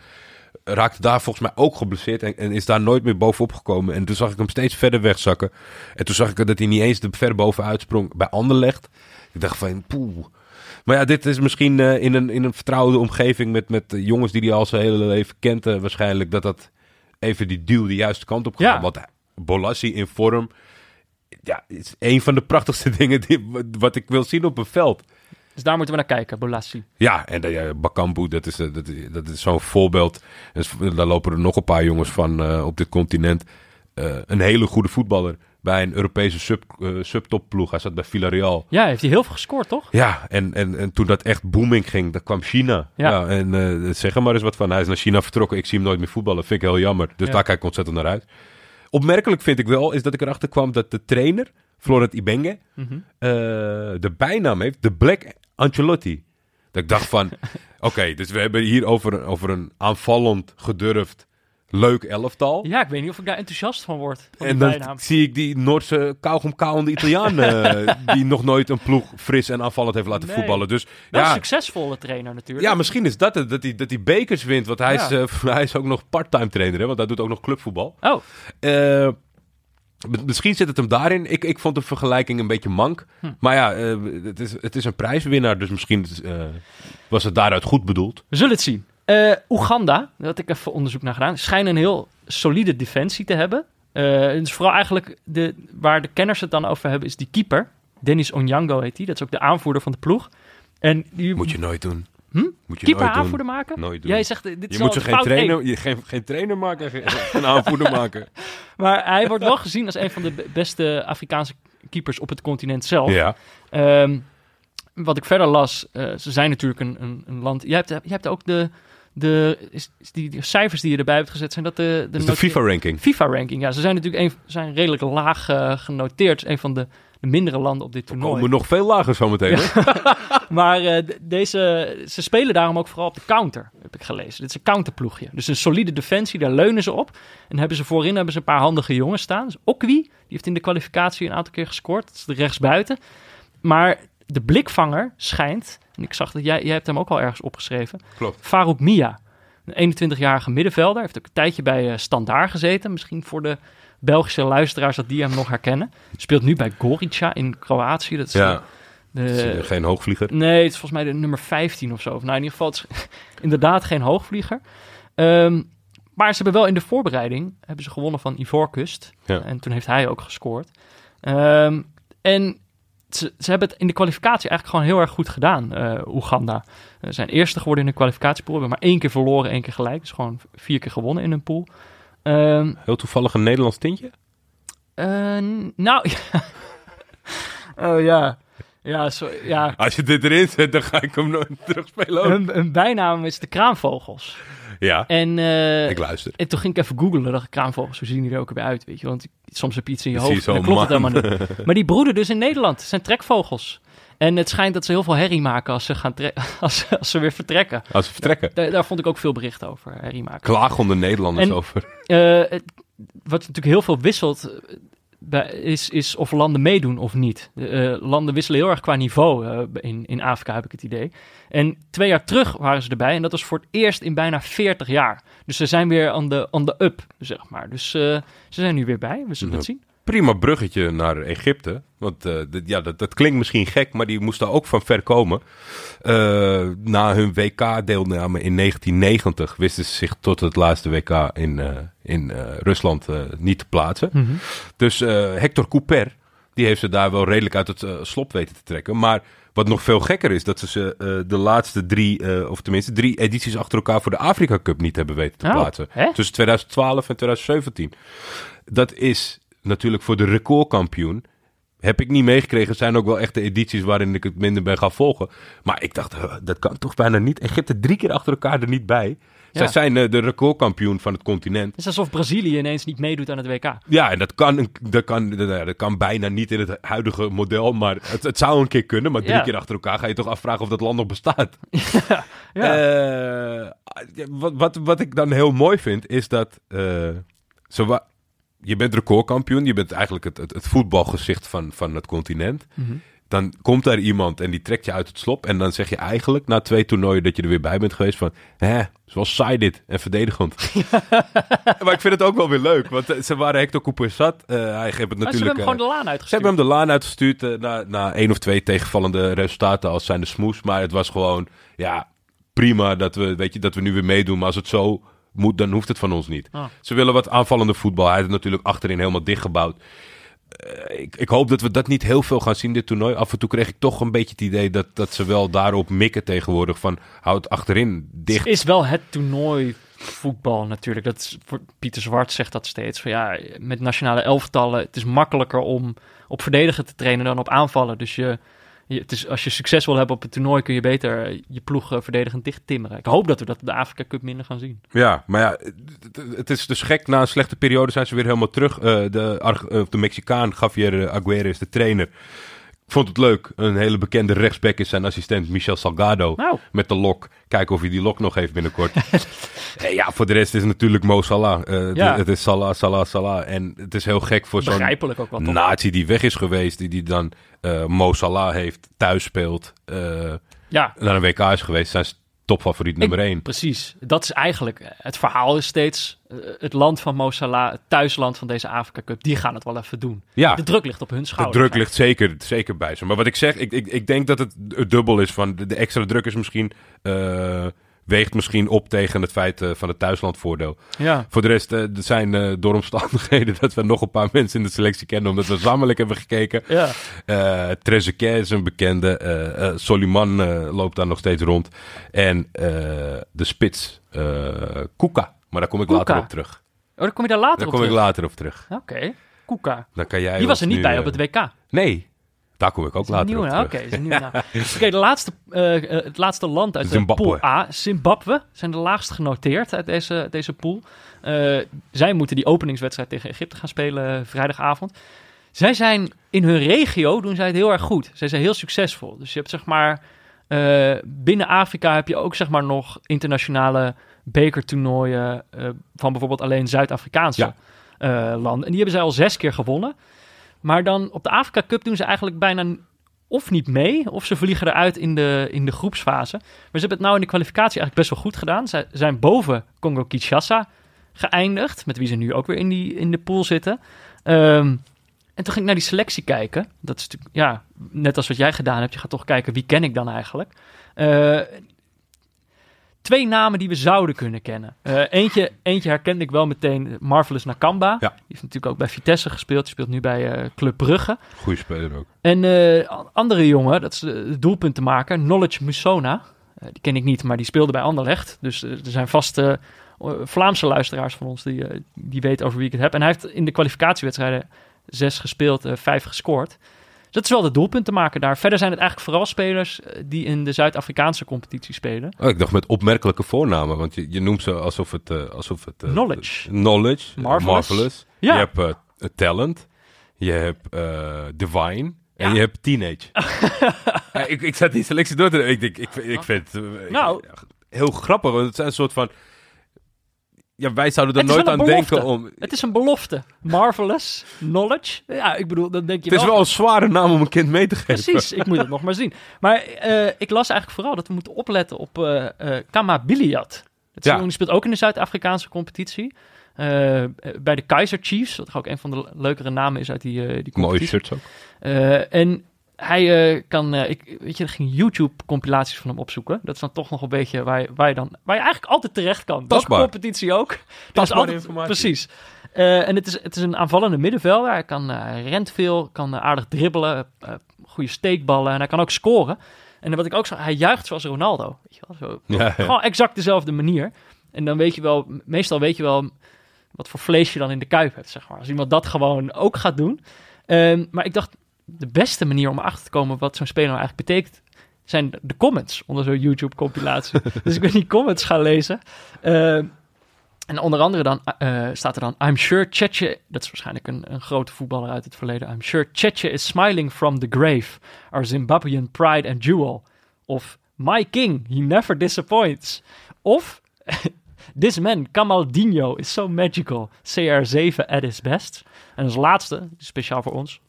Raakte daar volgens mij ook geblesseerd en is daar nooit meer bovenop gekomen. En toen zag ik hem steeds verder wegzakken. En toen zag ik dat hij niet eens ver bovenuit sprong bij Anderlecht. Ik dacht van, poeh. Maar ja, dit is misschien in een vertrouwde omgeving met jongens die hij al zijn hele leven kent. Waarschijnlijk dat even die duw de juiste kant op gaat. Ja. Want Bolassi in vorm is een van de prachtigste dingen wat ik wil zien op een veld. Dus daar moeten we naar kijken, Bolassi. Ja, en Bakambu, dat is zo'n voorbeeld. Daar lopen er nog een paar jongens van op dit continent. Een hele goede voetballer. Bij een Europese subtopploeg. Hij zat bij Villarreal. Ja, heeft hij heel veel gescoord, toch? Ja, en toen dat echt booming ging, dan kwam China. Ja. Ja, en zeg er maar eens wat van. Hij is naar China vertrokken. Ik zie hem nooit meer voetballen. Vind ik heel jammer. Dus daar kijk ik ontzettend naar uit. Opmerkelijk vind ik wel, is dat ik erachter kwam dat de trainer, Florent Ibenge, de bijnaam heeft, de Black Ancelotti. Dat ik dacht van, oké, dus we hebben hier over een aanvallend gedurfd, leuk elftal. Ja, ik weet niet of ik daar enthousiast van word. Van en dan zie ik die Noorse kauwgomkauwende Italiaan... die nog nooit een ploeg fris en aanvallend heeft laten voetballen. Dus, wel een succesvolle trainer natuurlijk. Ja, misschien is dat het. Dat hij bekers wint. Want hij is ook nog parttime trainer. Hè, want hij doet ook nog clubvoetbal. Oh. Misschien zit het hem daarin. Ik vond de vergelijking een beetje mank. Maar ja, het is een prijswinnaar. Dus misschien was het daaruit goed bedoeld. We zullen het zien. Oeganda, daar had ik even onderzoek naar gedaan, schijnen een heel solide defensie te hebben. Dus vooral eigenlijk waar de kenners het dan over hebben, is die keeper, Dennis Onyango heet hij. Dat is ook de aanvoerder van de ploeg. En die... Moet je nooit doen. Keeper aanvoerder maken? Nooit doen. Jij zegt, dit is je moet geen trainer maken en geen aanvoerder maken. Maar hij wordt wel gezien als een van de beste Afrikaanse keepers op het continent zelf. Ja. Wat ik verder las, ze zijn natuurlijk een land... Jij hebt ook de cijfers die je erbij hebt gezet, zijn dat de FIFA-ranking. FIFA-ranking, ja. Ze zijn natuurlijk zijn redelijk laag genoteerd. Een van de mindere landen op dit toernooi. We komen nog veel lager zometeen. Ja. Maar ze spelen daarom ook vooral op de counter, heb ik gelezen. Dit is een counterploegje. Dus een solide defensie, daar leunen ze op. En voorin hebben ze een paar handige jongens staan. Dus Okwi, die heeft in de kwalificatie een aantal keer gescoord. Dat is de rechtsbuiten. Maar de blikvanger schijnt... En ik zag dat jij hebt hem ook al ergens opgeschreven. Klopt. Farouk Mia, een 21-jarige middenvelder. Heeft ook een tijdje bij Standaard gezeten. Misschien voor de Belgische luisteraars dat die hem nog herkennen. Speelt nu bij Gorica in Kroatië. Dat is geen hoogvlieger. Nee, het is volgens mij de nummer 15 of zo. Of nou, in ieder geval, het is inderdaad geen hoogvlieger. Maar ze hebben wel in de voorbereiding gewonnen van Ivoorkust. Ja. En toen heeft hij ook gescoord. Ze hebben het in de kwalificatie eigenlijk gewoon heel erg goed gedaan, Oeganda. Ze zijn eerste geworden in de kwalificatiepool. Hebben maar 1 keer verloren, 1 keer gelijk. Dus gewoon 4 keer gewonnen in hun pool. Heel toevallig een Nederlands tintje? Ja. Als je dit erin zet, dan ga ik hem nooit terugspelen. Hun bijnaam is de Kraanvogels. Ja, en, ik luister. En toen ging ik even googlen, dacht ik, kraanvogels, hoe zien die er ook weer uit, weet je? Want soms heb je iets in je hoofd en dan klopt het helemaal niet. Maar die broeden dus in Nederland, het zijn trekvogels. En het schijnt dat ze heel veel herrie maken als ze weer vertrekken. Als ze vertrekken. Daar vond ik ook veel berichten over, herrie maken. Klaag onder Nederlanders over. Wat natuurlijk heel veel wisselt... Is of landen meedoen of niet. Landen wisselen heel erg qua niveau in Afrika, heb ik het idee. En 2 jaar terug waren ze erbij en dat was voor het eerst in bijna 40 jaar. Dus ze zijn weer on the up, zeg maar. Dus ze zijn nu weer bij, we zullen het zien. Prima bruggetje naar Egypte. Want dat klinkt misschien gek, maar die moesten ook van ver komen. Na hun WK-deelname in 1990 wisten ze zich tot het laatste WK in Rusland niet te plaatsen. Mm-hmm. Dus Hector Couper, die heeft ze daar wel redelijk uit het slop weten te trekken. Maar wat nog veel gekker is, dat ze de laatste 3 edities achter elkaar voor de Afrika Cup niet hebben weten te plaatsen. Hè? Tussen 2012 en 2017. Dat is... Natuurlijk voor de recordkampioen heb ik niet meegekregen. Het zijn ook wel echte edities waarin ik het minder ben gaan volgen. Maar ik dacht, dat kan toch bijna niet. Egypte 3 keer achter elkaar er niet bij. Ja. Zij zijn de recordkampioen van het continent. Het is alsof Brazilië ineens niet meedoet aan het WK. Ja, en dat kan bijna niet in het huidige model. Maar het zou een keer kunnen. Maar 3 keer achter elkaar ga je toch afvragen of dat land nog bestaat. Ja. Wat ik dan heel mooi vind, is dat je bent recordkampioen, je bent eigenlijk het voetbalgezicht van het continent. Mm-hmm. Dan komt daar iemand en die trekt je uit het slop. En dan zeg je eigenlijk na 2 toernooien dat je er weer bij bent geweest van... Het is wel saai dit en verdedigend. Maar ik vind het ook wel weer leuk. Want ze waren Hector Couper zat. Hij heeft het natuurlijk, ze hebben hem gewoon de laan uitgestuurd. Ze hebben hem de laan uitgestuurd na 1 of 2 tegenvallende resultaten als zijn de smoes. Maar het was gewoon prima dat we nu weer meedoen. Maar als het zo... moet, dan hoeft het van ons niet. Oh. Ze willen wat aanvallende voetbal. Hij heeft het natuurlijk achterin helemaal dichtgebouwd. Ik hoop dat we dat niet heel veel gaan zien, dit toernooi. Af en toe kreeg ik toch een beetje het idee dat ze wel daarop mikken tegenwoordig. Van, houd achterin dicht. Het is wel het toernooi voetbal natuurlijk. Pieter Zwart zegt dat steeds. Van, met nationale elftallen, het is makkelijker om op verdedigen te trainen dan op aanvallen. Dus als je succes wil hebben op het toernooi... kun je beter je ploeg verdedigend dicht timmeren. Ik hoop dat we dat op de Afrika Cup minder gaan zien. Ja, maar het is dus gek. Na een slechte periode zijn ze weer helemaal terug. De Mexicaan Javier Aguirre is de trainer. Ik vond het leuk. Een hele bekende rechtsback is zijn assistent Michel Salgado. Nou. Met de lok. Kijken of hij die lok nog heeft binnenkort. Voor de rest is het natuurlijk Mo Salah. Het is Salah. En het is heel gek voor zo'n natie die weg is geweest. Die dan Mo Salah heeft, thuis speelt. Naar een WK is geweest. Zijn topfavoriet nummer 1. Precies. Dat is eigenlijk... Het verhaal is steeds... Het land van Mo Salah, het thuisland van deze Afrika Cup... die gaan het wel even doen. Ja, de druk ligt op hun schouders. De druk ligt zeker bij ze. Maar wat ik zeg, ik denk dat het dubbel is van... de extra druk is misschien weegt misschien op tegen het feit van het thuislandvoordeel. Ja. Voor de rest, het zijn door omstandigheden dat we nog een paar mensen in de selectie kennen, omdat we Zamalek hebben gekeken. Ja. Trezeguet is een bekende. Soliman loopt daar nog steeds rond. En de spits, Kuka. Maar daar kom ik later op terug. Oh, daar kom je daar op terug? Daar kom ik later op terug. Oké. Kuka. Dan kan jij. Die was er niet bij op het WK. Nee. Daar kom ik ook later op terug. Oké, het laatste land uit Zimbabwe. De pool A, Zimbabwe, zijn de laagst genoteerd uit deze pool. Zij moeten die openingswedstrijd tegen Egypte gaan spelen vrijdagavond. Zij zijn in hun regio, doen zij het heel erg goed. Zij zijn heel succesvol. Dus je hebt zeg maar, binnen Afrika heb je ook zeg maar nog internationale bekertoernooien van bijvoorbeeld alleen Zuid-Afrikaanse landen. En die hebben zij al 6 keer gewonnen. Maar dan op de Afrika Cup doen ze eigenlijk bijna of niet mee, of ze vliegen eruit in de groepsfase. Maar ze hebben het nou in de kwalificatie eigenlijk best wel goed gedaan. Ze zijn boven Congo-Kinshasa geëindigd, met wie ze nu ook weer in de pool zitten. En toen ging ik naar die selectie kijken. Dat is natuurlijk, ja, net als wat jij gedaan hebt. Je gaat toch kijken, wie ken ik dan eigenlijk? 2 namen die we zouden kunnen kennen. Eentje herkende ik wel meteen, Marvelous Nakamba. Ja. Die heeft natuurlijk ook bij Vitesse gespeeld. Die speelt nu bij Club Brugge. Goeie speler ook. En andere jongen, dat is de doelpuntenmaker, Knowledge Musona. Die ken ik niet, maar die speelde bij Anderlecht. Dus er zijn vast Vlaamse luisteraars van ons die weten over wie ik het heb. En hij heeft in de kwalificatiewedstrijden 6 gespeeld, 5 gescoord. Dat is wel de doelpuntenmaker daar. Verder zijn het eigenlijk vooral spelers die in de Zuid-Afrikaanse competitie spelen. Oh, ik dacht met opmerkelijke voornamen, want je noemt ze alsof het... Knowledge. Marvelous. Ja. Je hebt Talent. Je hebt Divine. Ja. En je hebt Teenage. Ik zat die selectie door te doen. Ik vind het heel grappig, want het zijn een soort van... Ja, wij zouden er nooit aan denken om... Het is een belofte. Marvelous, Knowledge. Ja, ik bedoel, dan denk je wel... Het is wel een zware naam om een kind mee te geven. Precies, ik moet het nog maar zien. Maar ik las eigenlijk vooral dat we moeten opletten op Kamabiliad. Die speelt ook in de Zuid-Afrikaanse competitie. Bij de Kaizer Chiefs, wat ook een van de leukere namen is uit die competitie. Mooie shirts ook. En hij kan... ik ging YouTube-compilaties van hem opzoeken. Dat is dan toch nog een beetje waar je eigenlijk altijd terecht kan. Welke competitie ook. Dat is altijd informatie. Precies. En het is een aanvallende middenvelder. Hij kan rent veel, kan aardig dribbelen, goede steekballen. En hij kan ook scoren. En wat ik ook zag, hij juicht zoals Ronaldo. Weet je wel, zo. Ja, gewoon exact dezelfde manier. En dan weet je wel... Meestal weet je wel wat voor vlees je dan in de kuip hebt, zeg maar. Als iemand dat gewoon ook gaat doen. Maar ik dacht... De beste manier om achter te komen wat zo'n speler nou eigenlijk betekent, zijn de comments onder zo'n YouTube-compilatie. Dus ik ben die comments gaan lezen. En onder andere dan staat er dan... I'm sure Cheche... Dat is waarschijnlijk een grote voetballer uit het verleden. I'm sure Cheche is smiling from the grave. Our Zimbabwean pride and jewel. Of my king, he never disappoints. Of... This man, Kamaldinho, is so magical. CR7 at his best. En als laatste, speciaal voor ons...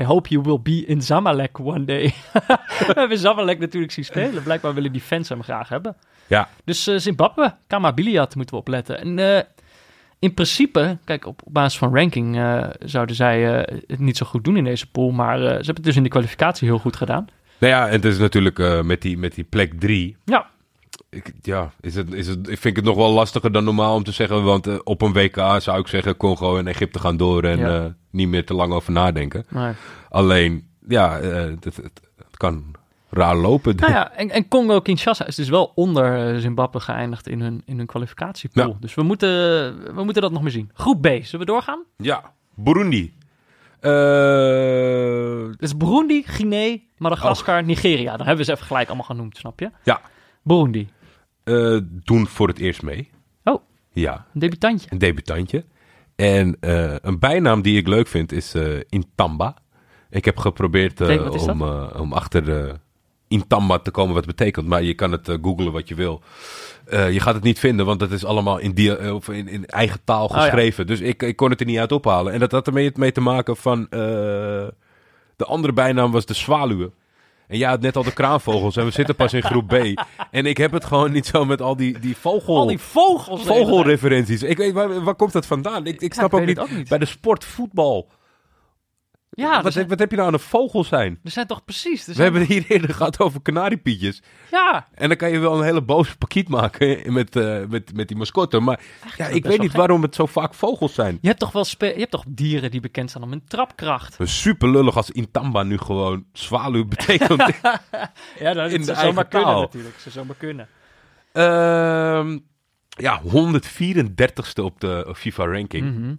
I hope you will be in Zamalek one day. We hebben Zamalek natuurlijk zien spelen. Blijkbaar willen die fans hem graag hebben. Ja. Dus Zimbabwe, Kamabiliad moeten we opletten. En in principe, kijk, op basis van ranking zouden zij het niet zo goed doen in deze pool. Maar ze hebben het dus in de kwalificatie heel goed gedaan. Nou ja, en het is natuurlijk met die plek 3. Ja. Ik vind het nog wel lastiger dan normaal om te zeggen. Want op een WK zou ik zeggen Congo en Egypte gaan door en niet meer te lang over nadenken. Nee. Alleen, ja, het kan raar lopen. Nou ja, en Congo-Kinshasa is dus wel onder Zimbabwe geëindigd in hun kwalificatiepool. Ja. Dus we moeten dat nog meer zien. Groep B, zullen we doorgaan? Ja, Burundi. Dus Burundi, Guinea, Madagaskar, Nigeria. Dan hebben we ze even gelijk allemaal genoemd, snap je? Ja. Burundi. Doen voor het eerst mee. Oh, ja. Een debutantje. En een bijnaam die ik leuk vind is Intamba. Ik heb geprobeerd om achter Intamba te komen wat het betekent. Maar je kan het googlen wat je wil. Je gaat het niet vinden, want het is allemaal in eigen taal geschreven. Oh, ja. Dus ik kon het er niet uit ophalen. En dat had ermee te maken van... de andere bijnaam was de zwaluwen. En jij had net al de kraanvogels en we zitten pas in groep B. En ik heb het gewoon niet zo met al die vogel... Al die vogels. Vogelreferenties. Waar komt dat vandaan? Ik snap ik ook niet. Bij de sport voetbal. Ja, wat heb je nou aan een vogel zijn? Er zijn toch precies... We hebben het hier eerder gehad over kanariepietjes. Ja. En dan kan je wel een hele boze pakiet maken met die mascotten. Maar ja, ik weet niet waarom het zo vaak vogels zijn. Je hebt toch wel dieren die bekend zijn om hun trapkracht. Super lullig als Intamba nu gewoon zwaluw betekent. Ja, dat is zo maar kunnen natuurlijk. Ze zomaar kunnen. Ja, 134ste op de FIFA-ranking. Mm-hmm.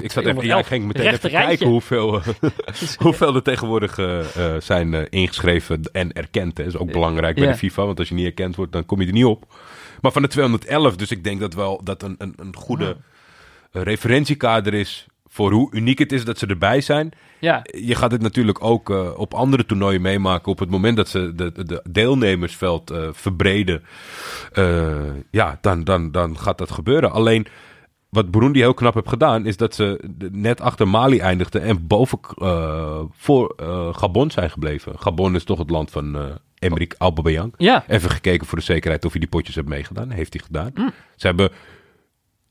Ik zat even, ik ging meteen even kijken hoeveel er tegenwoordig zijn ingeschreven en erkend. Dat is ook belangrijk bij de FIFA, want als je niet erkend wordt, dan kom je er niet op. Maar van de 211, dus ik denk dat wel dat een goede referentiekader is voor hoe uniek het is dat ze erbij zijn. Ja. Je gaat het natuurlijk ook op andere toernooien meemaken. Op het moment dat ze de deelnemersveld verbreden... dan gaat dat gebeuren. Alleen, wat Burundi heel knap heeft gedaan... is dat ze net achter Mali eindigden... en voor Gabon zijn gebleven. Gabon is toch het land van Emerick Aubameyang. Ja. Even gekeken voor de zekerheid of hij die potjes heeft meegedaan. Heeft hij gedaan. Mm. Ze hebben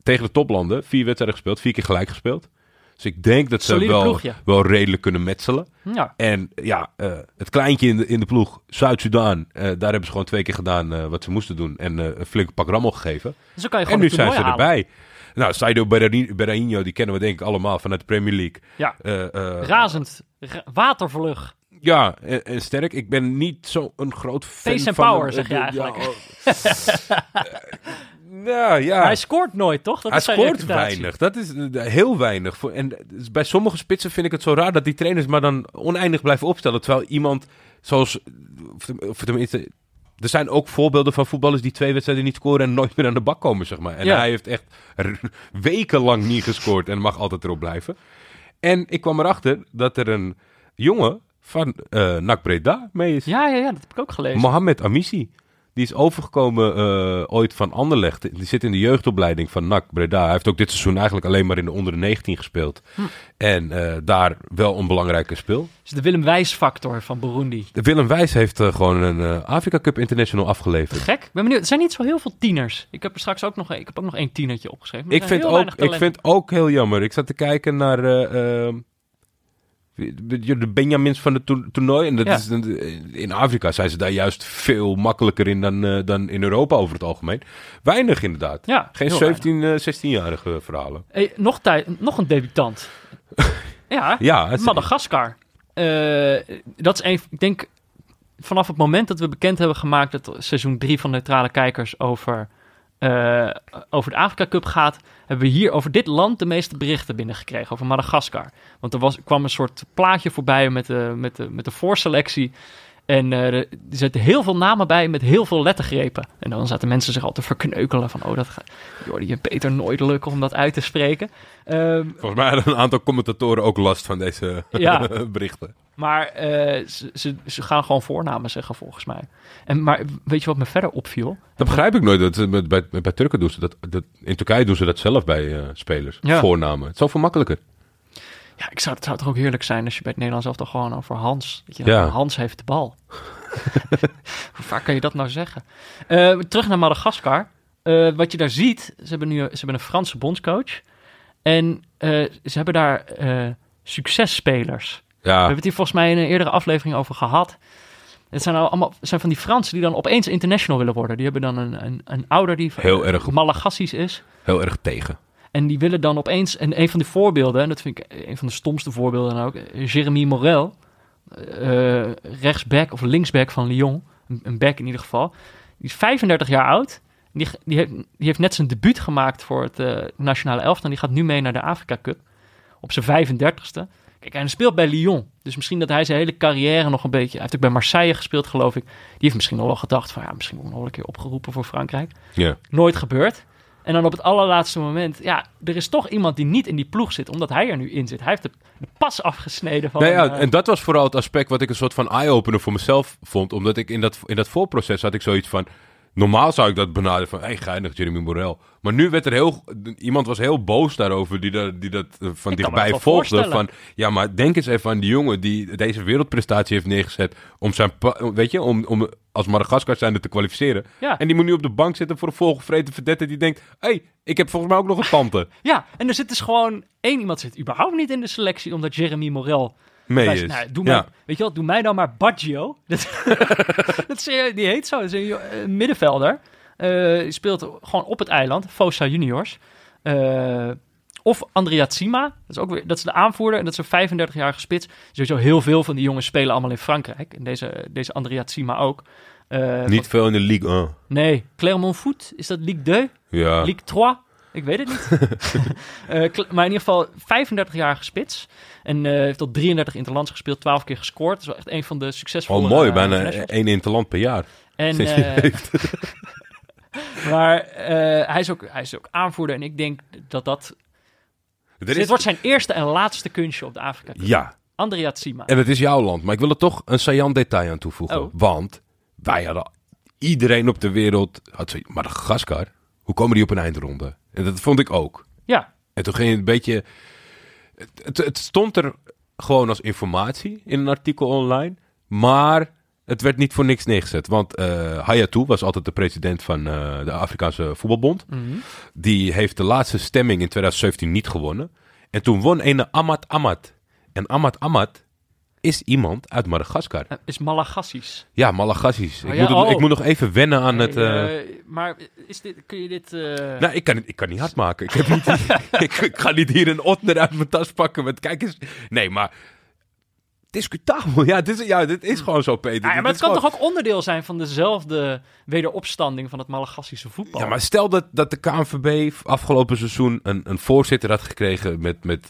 tegen de toplanden 4 wedstrijden gespeeld... 4 keer gelijk gespeeld. Dus ik denk dat ze wel redelijk kunnen metselen. Ja. En ja, het kleintje in de ploeg, Zuid-Soedan... daar hebben ze gewoon 2 keer gedaan wat ze moesten doen... en een flink pak rammel gegeven. Dus kan je en nu zijn ze erbij. Nou, Saido Berahino, die kennen we denk ik allemaal vanuit de Premier League. Ja, razend. Watervlug. Ja, en sterk. Ik ben niet zo'n groot fan Pace van... Pace power, zeg je eigenlijk. Nou, ja. Hij scoort nooit, toch? Dat hij is zijn scoort reputatie. Weinig. Dat is heel weinig. En bij sommige spitsen vind ik het zo raar dat die trainers maar dan oneindig blijven opstellen. Terwijl iemand zoals... Of tenminste, er zijn ook voorbeelden van voetballers die 2 wedstrijden niet scoren en nooit meer aan de bak komen, zeg maar. En hij heeft echt wekenlang niet gescoord en mag altijd erop blijven. En ik kwam erachter dat er een jongen van NAC Breda mee is. Ja, dat heb ik ook gelezen. Mohamed Amissi. Die is overgekomen ooit van Anderlecht. Die zit in de jeugdopleiding van NAC Breda. Hij heeft ook dit seizoen eigenlijk alleen maar in de onder de 19 gespeeld. En daar wel een belangrijke speel. Dus de Willem Wijs factor van Burundi. De Willem Wijs heeft gewoon een Afrika Cup International afgeleverd. Gek. Ik ben benieuwd. Er zijn niet zo heel veel tieners. Ik heb er straks ook nog één tienertje opgeschreven. Ik vind ook heel jammer. Ik zat te kijken naar... de Benjamins van het toernooi. En dat is, in Afrika zijn ze daar juist veel makkelijker in dan in Europa over het algemeen. Weinig inderdaad. Ja, geen 17, 16-jarige verhalen. Hey, nog een debutant. Ja, Madagaskar. Dat is een, ik denk, vanaf het moment dat we bekend hebben gemaakt... dat seizoen 3 van Neutrale Kijkers over de Afrika Cup gaat... hebben we hier over dit land de meeste berichten binnengekregen, over Madagaskar. Want er kwam een soort plaatje voorbij met de voorselectie. En er zitten heel veel namen bij met heel veel lettergrepen. En dan zaten mensen zich al te verkneukelen van... dat gaat Jordi en Peter nooit lukken om dat uit te spreken. Volgens mij hadden een aantal commentatoren ook last van deze berichten. Maar ze gaan gewoon voornamen zeggen, volgens mij. Maar weet je wat me verder opviel? Dat begrijp ik nooit. Dat, bij Turken doen ze dat. In Turkije doen ze dat zelf bij spelers. Ja. Voornamen. Het is zoveel makkelijker. Ja, het zou toch ook heerlijk zijn als je bij het Nederlands elftal gewoon over Hans... Dat je Hans heeft de bal. Hoe vaak kan je dat nou zeggen? Terug naar Madagaskar. Wat je daar ziet... Ze hebben een Franse bondscoach. En ze hebben daar successpelers. Ja. We hebben het hier volgens mij in een eerdere aflevering over gehad. Het zijn allemaal van die Fransen die dan opeens international willen worden. Die hebben dan een ouder die heel erg Malagassisch is. Heel erg tegen. En die willen dan opeens... En een van de voorbeelden... En dat vind ik een van de stomste voorbeelden ook... Jeremy Morel... rechtsback of linksback van Lyon... Een back in ieder geval... Die is 35 jaar oud... Die heeft net zijn debuut gemaakt voor het nationale elftal... En die gaat nu mee naar de Afrika Cup... Op zijn 35ste... Kijk, hij speelt bij Lyon... Dus misschien dat hij zijn hele carrière nog een beetje... Hij heeft ook bij Marseille gespeeld, geloof ik... Die heeft misschien nog wel gedacht van... misschien word ik nog een keer opgeroepen voor Frankrijk... Yeah. Nooit gebeurd... En dan op het allerlaatste moment... er is toch iemand die niet in die ploeg zit... omdat hij er nu in zit. Hij heeft de pas afgesneden van... En dat was vooral het aspect wat ik een soort van eye-opener voor mezelf vond. Omdat ik in dat voorproces had ik zoiets van... Normaal zou ik dat benaderen van, hey, geinig Jeremy Morel. Maar nu werd er iemand was heel boos daarover die dat van dichtbij volgde. Van, ja, maar denk eens even aan die jongen die deze wereldprestatie heeft neergezet om zijn, om als Madagaskar zijnde te kwalificeren. Ja. En die moet nu op de bank zitten voor een volgevreten verdette die denkt, hey, ik heb volgens mij ook nog een tante. Ja, en er zit dus gewoon iemand zit überhaupt niet in de selectie omdat Jeremy Morel mee is. Nou, weet je wat, doe mij dan maar Baggio. Die heet zo. Dat is een middenvelder. Speelt gewoon op het eiland. Fosa Juniors. Of Andrea Cima. Dat is de aanvoerder. En dat is een 35-jarige spits. Sowieso heel veel van die jongens spelen allemaal in Frankrijk. En deze Andrea Cima ook. Niet veel in de Ligue 1. Nee. Clermont Foot. Is dat Ligue 2? Ja. Ligue 3? Ik weet het niet. Maar in ieder geval 35-jarige spits. En heeft tot 33 interlands gespeeld, 12 keer gescoord. Dat is wel echt een van de succesvolle... Oh, mooi. Bijna 1 interland per jaar. En, maar hij is ook aanvoerder. En ik denk dat... Dit wordt zijn eerste en laatste kunstje op de Afrika Cup. Ja. Andrea Cima. En het is jouw land. Maar ik wil er toch een saillant detail aan toevoegen. Oh. Want wij hadden... Iedereen op de wereld... Madagaskar, hoe komen die op een eindronde? En dat vond ik ook. Ja. En toen ging het een beetje... Het stond er gewoon als informatie in een artikel online. Maar het werd niet voor niks neergezet. Want Hayatou was altijd de president van de Afrikaanse Voetbalbond. Mm-hmm. Die heeft de laatste stemming in 2017 niet gewonnen. En toen won ene Ahmad Ahmad. En Ahmad Ahmad is iemand uit Madagaskar. Is Malagassisch. Ja, Malagassisch. Ik moet nog even wennen aan het... maar is dit, kun je dit... Nou, ik kan niet hard maken. Ik ga niet hier een otner uit mijn tas pakken met... Kijk eens... Nee, maar... Discutabel. Ja, dit is gewoon zo, Peter. Ja, maar het kan toch ook onderdeel zijn van dezelfde wederopstanding van het Malagassische voetbal? Ja, maar stel dat de KNVB afgelopen seizoen een voorzitter had gekregen met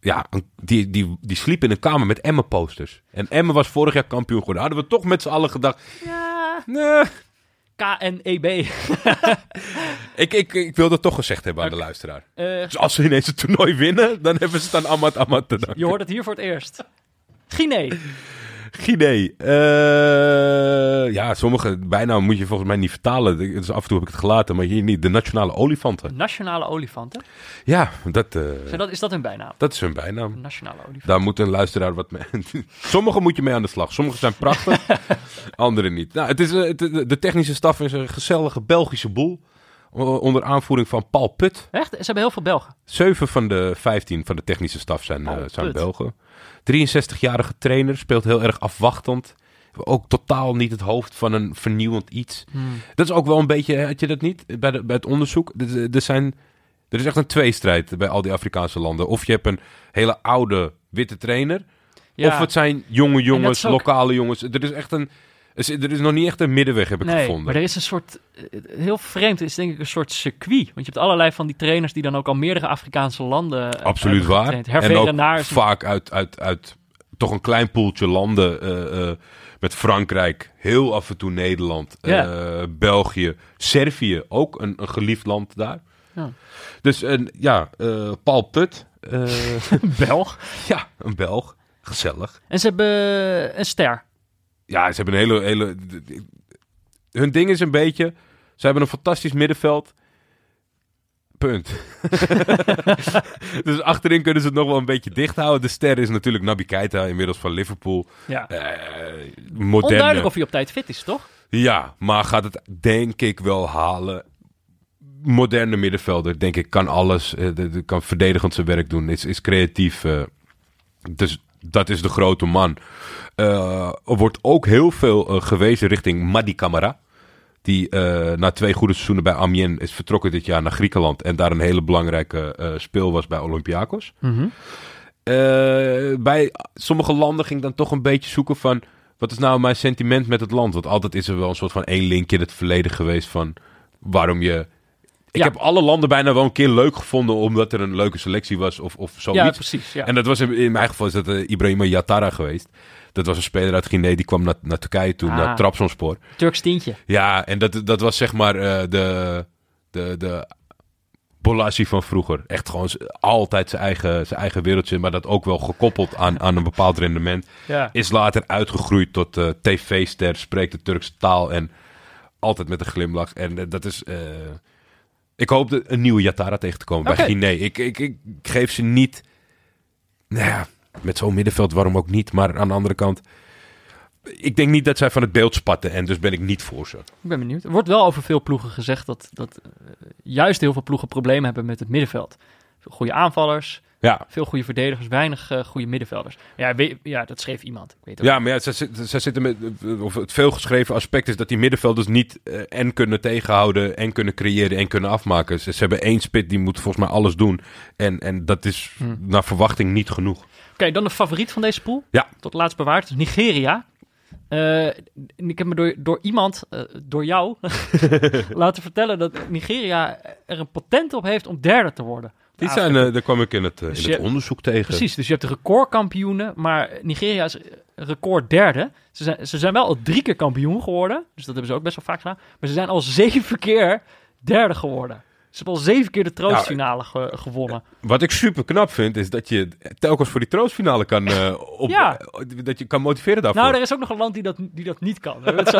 ja, die sliep in een kamer met Emmen-posters. En Emmen was vorig jaar kampioen geworden. Hadden we toch met z'n allen gedacht... Ja. Nee. KNEB. Ik wil dat toch gezegd hebben aan de luisteraar. Dus als ze ineens het toernooi winnen, dan hebben ze het aan Ahmad Ahmad te danken. Je hoort het hier voor het eerst. Guinea. Ja, sommige bijna moet je volgens mij niet vertalen. Dus af en toe heb ik het gelaten, maar hier niet. De nationale olifanten. Nationale olifanten? Ja, dat... is dat hun bijnaam? Dat is hun bijnaam. Nationale olifanten. Daar moet een luisteraar wat mee... Sommige moet je mee aan de slag. Sommige zijn prachtig, andere niet. Nou, het is, de technische staf is een gezellige Belgische boel. Onder aanvoering van Paul Put. Echt? Ze hebben heel veel Belgen. 7 van de 15 van de technische staf zijn Belgen. 63-jarige trainer, speelt heel erg afwachtend. Ook totaal niet het hoofd van een vernieuwend iets. Hmm. Dat is ook wel een beetje, had je dat niet? Bij het onderzoek, er is echt een tweestrijd bij al die Afrikaanse landen. Of je hebt een hele oude witte trainer. Ja. Of het zijn jonge jongens, ook... lokale jongens. Er is nog niet echt een middenweg, heb ik gevonden. Maar er is een soort... Heel vreemd, is denk ik een soort circuit. Want je hebt allerlei van die trainers die dan ook al meerdere Afrikaanse landen... Absoluut waar. En ook vaak uit toch een klein poeltje landen. Met Frankrijk, heel af en toe Nederland, België, Servië. Ook een geliefd land daar. Ja. Dus Paul Put. Belg. Ja, een Belg. Gezellig. En ze hebben een ster. Ja, ze hebben een hele... Hun ding is een beetje... Ze hebben een fantastisch middenveld. Punt. Dus achterin kunnen ze het nog wel een beetje dicht houden. De ster is natuurlijk Naby Keita, inmiddels van Liverpool. Ja. Onduidelijk of hij op tijd fit is, toch? Ja, maar gaat het denk ik wel halen. Moderne middenvelder, denk ik, kan alles. Kan verdedigend zijn werk doen. Is creatief. Dus... Dat is de grote man. Er wordt ook heel veel gewezen richting Madi Camara. Die na 2 goede seizoenen bij Amiens is vertrokken dit jaar naar Griekenland. En daar een hele belangrijke speel was bij Olympiakos. Mm-hmm. Bij sommige landen ging dan toch een beetje zoeken van... Wat is nou mijn sentiment met het land? Want altijd is er wel een soort van één linkje in het verleden geweest van waarom je... Ik heb alle landen bijna wel een keer leuk gevonden... omdat er een leuke selectie was of zoiets. Ja, precies. Ja. En dat was in mijn geval is dat Ibrahima Yatara geweest. Dat was een speler uit Guinea. Die kwam naar Turkije toen, naar Trabzonspor. Turks tientje. Ja, en dat was zeg maar de Bolassi van vroeger. Echt gewoon altijd zijn eigen wereldje... maar dat ook wel gekoppeld aan een bepaald rendement. Ja. Is later uitgegroeid tot tv-ster, spreekt de Turkse taal... en altijd met een glimlach. En dat is... ik hoop een nieuwe Yatara tegen te komen bij Guinea. Ik geef ze niet... Nou ja, met zo'n middenveld waarom ook niet. Maar aan de andere kant... Ik denk niet dat zij van het beeld spatten. En dus ben ik niet voor ze. Ik ben benieuwd. Er wordt wel over veel ploegen gezegd dat juist heel veel ploegen problemen hebben met het middenveld. Veel goede aanvallers... Ja. Veel goede verdedigers, weinig goede middenvelders. Ja, dat schreef iemand. Ik weet het ook. Maar ja, ze zitten met... Of het veelgeschreven aspect is dat die middenvelders niet... en kunnen tegenhouden, en kunnen creëren, en kunnen afmaken. Ze hebben één spit, die moet volgens mij alles doen. En dat is naar verwachting niet genoeg. Oké, dan de favoriet van deze pool. Ja. Tot laatst bewaard, dus Nigeria. Ik heb me door iemand, door jou, laten vertellen... dat Nigeria er een patent op heeft om derde te worden. Daar kwam ik in het onderzoek tegen. Precies, dus je hebt de recordkampioenen, maar Nigeria is record derde. Ze zijn wel al 3 keer kampioen geworden, dus dat hebben ze ook best wel vaak gedaan. Maar ze zijn al 7 keer derde geworden. Ze hebben al 7 keer de troostfinale gewonnen. Wat ik super knap vind, is dat je telkens voor die troostfinale kan... dat je kan motiveren daarvoor. Nou, er is ook nog een land die dat niet kan. We hebben het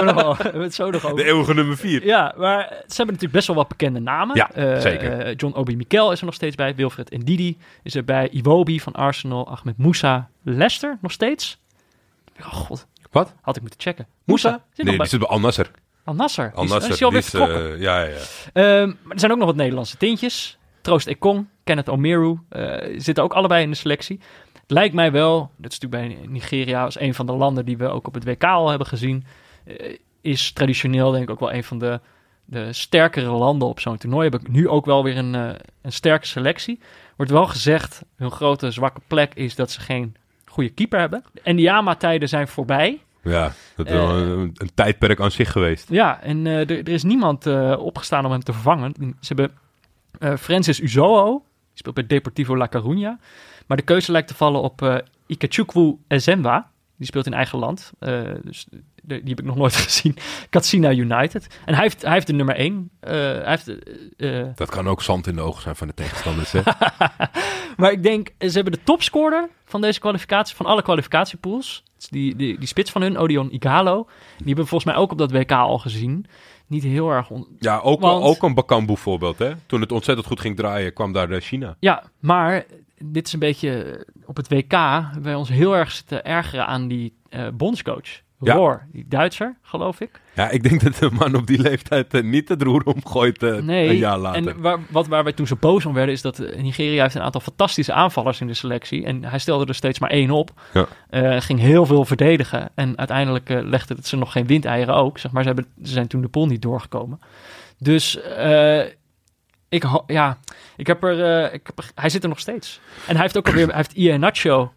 zo nog over. De eeuwige nummer 4. Ja, maar ze hebben natuurlijk best wel wat bekende namen. Ja, zeker. John Obi-Mikel is er nog steeds bij. Wilfred Ndidi is er bij. Iwobi van Arsenal. Ahmed Moussa. Leicester nog steeds. Oh god. Wat? Had ik moeten checken. Moussa? Nee, die zit bij Al Nassr. Al Nassr is alweer vertrokken. Maar er zijn ook nog wat Nederlandse tintjes. Troost Ekong, Kenneth Omeru zitten ook allebei in de selectie. Het lijkt mij wel, dat is natuurlijk bij Nigeria... als een van de landen die we ook op het WK al hebben gezien... is traditioneel denk ik ook wel een van de sterkere landen op zo'n toernooi. Heb ik nu ook wel weer een sterke selectie. Wordt wel gezegd, hun grote zwakke plek is dat ze geen goede keeper hebben. De Ndiama-tijden zijn voorbij... Ja, dat is wel een tijdperk aan zich geweest. Ja, en er is niemand opgestaan om hem te vervangen. Ze hebben Francis Uzoho, die speelt bij Deportivo La Coruña. Maar de keuze lijkt te vallen op Ikechukwu Ezenwa. Die speelt in eigen land. Die heb ik nog nooit gezien. Katsina United. En hij heeft de nummer 1. Dat kan ook zand in de ogen zijn van de tegenstanders. Hè? Maar ik denk, ze hebben de topscorer van deze kwalificatie, van alle kwalificatiepools. Die spits van hun, Odion Igalo. Die hebben we volgens mij ook op dat WK al gezien. Niet heel erg... ook een Bakambu voorbeeld, hè? Toen het ontzettend goed ging draaien, kwam daar China. Ja, maar dit is een beetje op het WK. Wij ons heel erg zitten ergeren aan die bondscoach. Ja. Roar, die Duitser, geloof ik. Ja, ik denk dat de man op die leeftijd niet het roer omgooit een jaar later. En waar wij toen zo boos om werden, is dat Nigeria heeft een aantal fantastische aanvallers in de selectie. En hij stelde er steeds maar 1 op. Ja. Ging heel veel verdedigen. En uiteindelijk legde het ze nog geen windeieren ook. Zeg maar, ze zijn toen de pool niet doorgekomen. Dus... hij zit er nog steeds. En hij heeft ook alweer... hij heeft Iheanacho...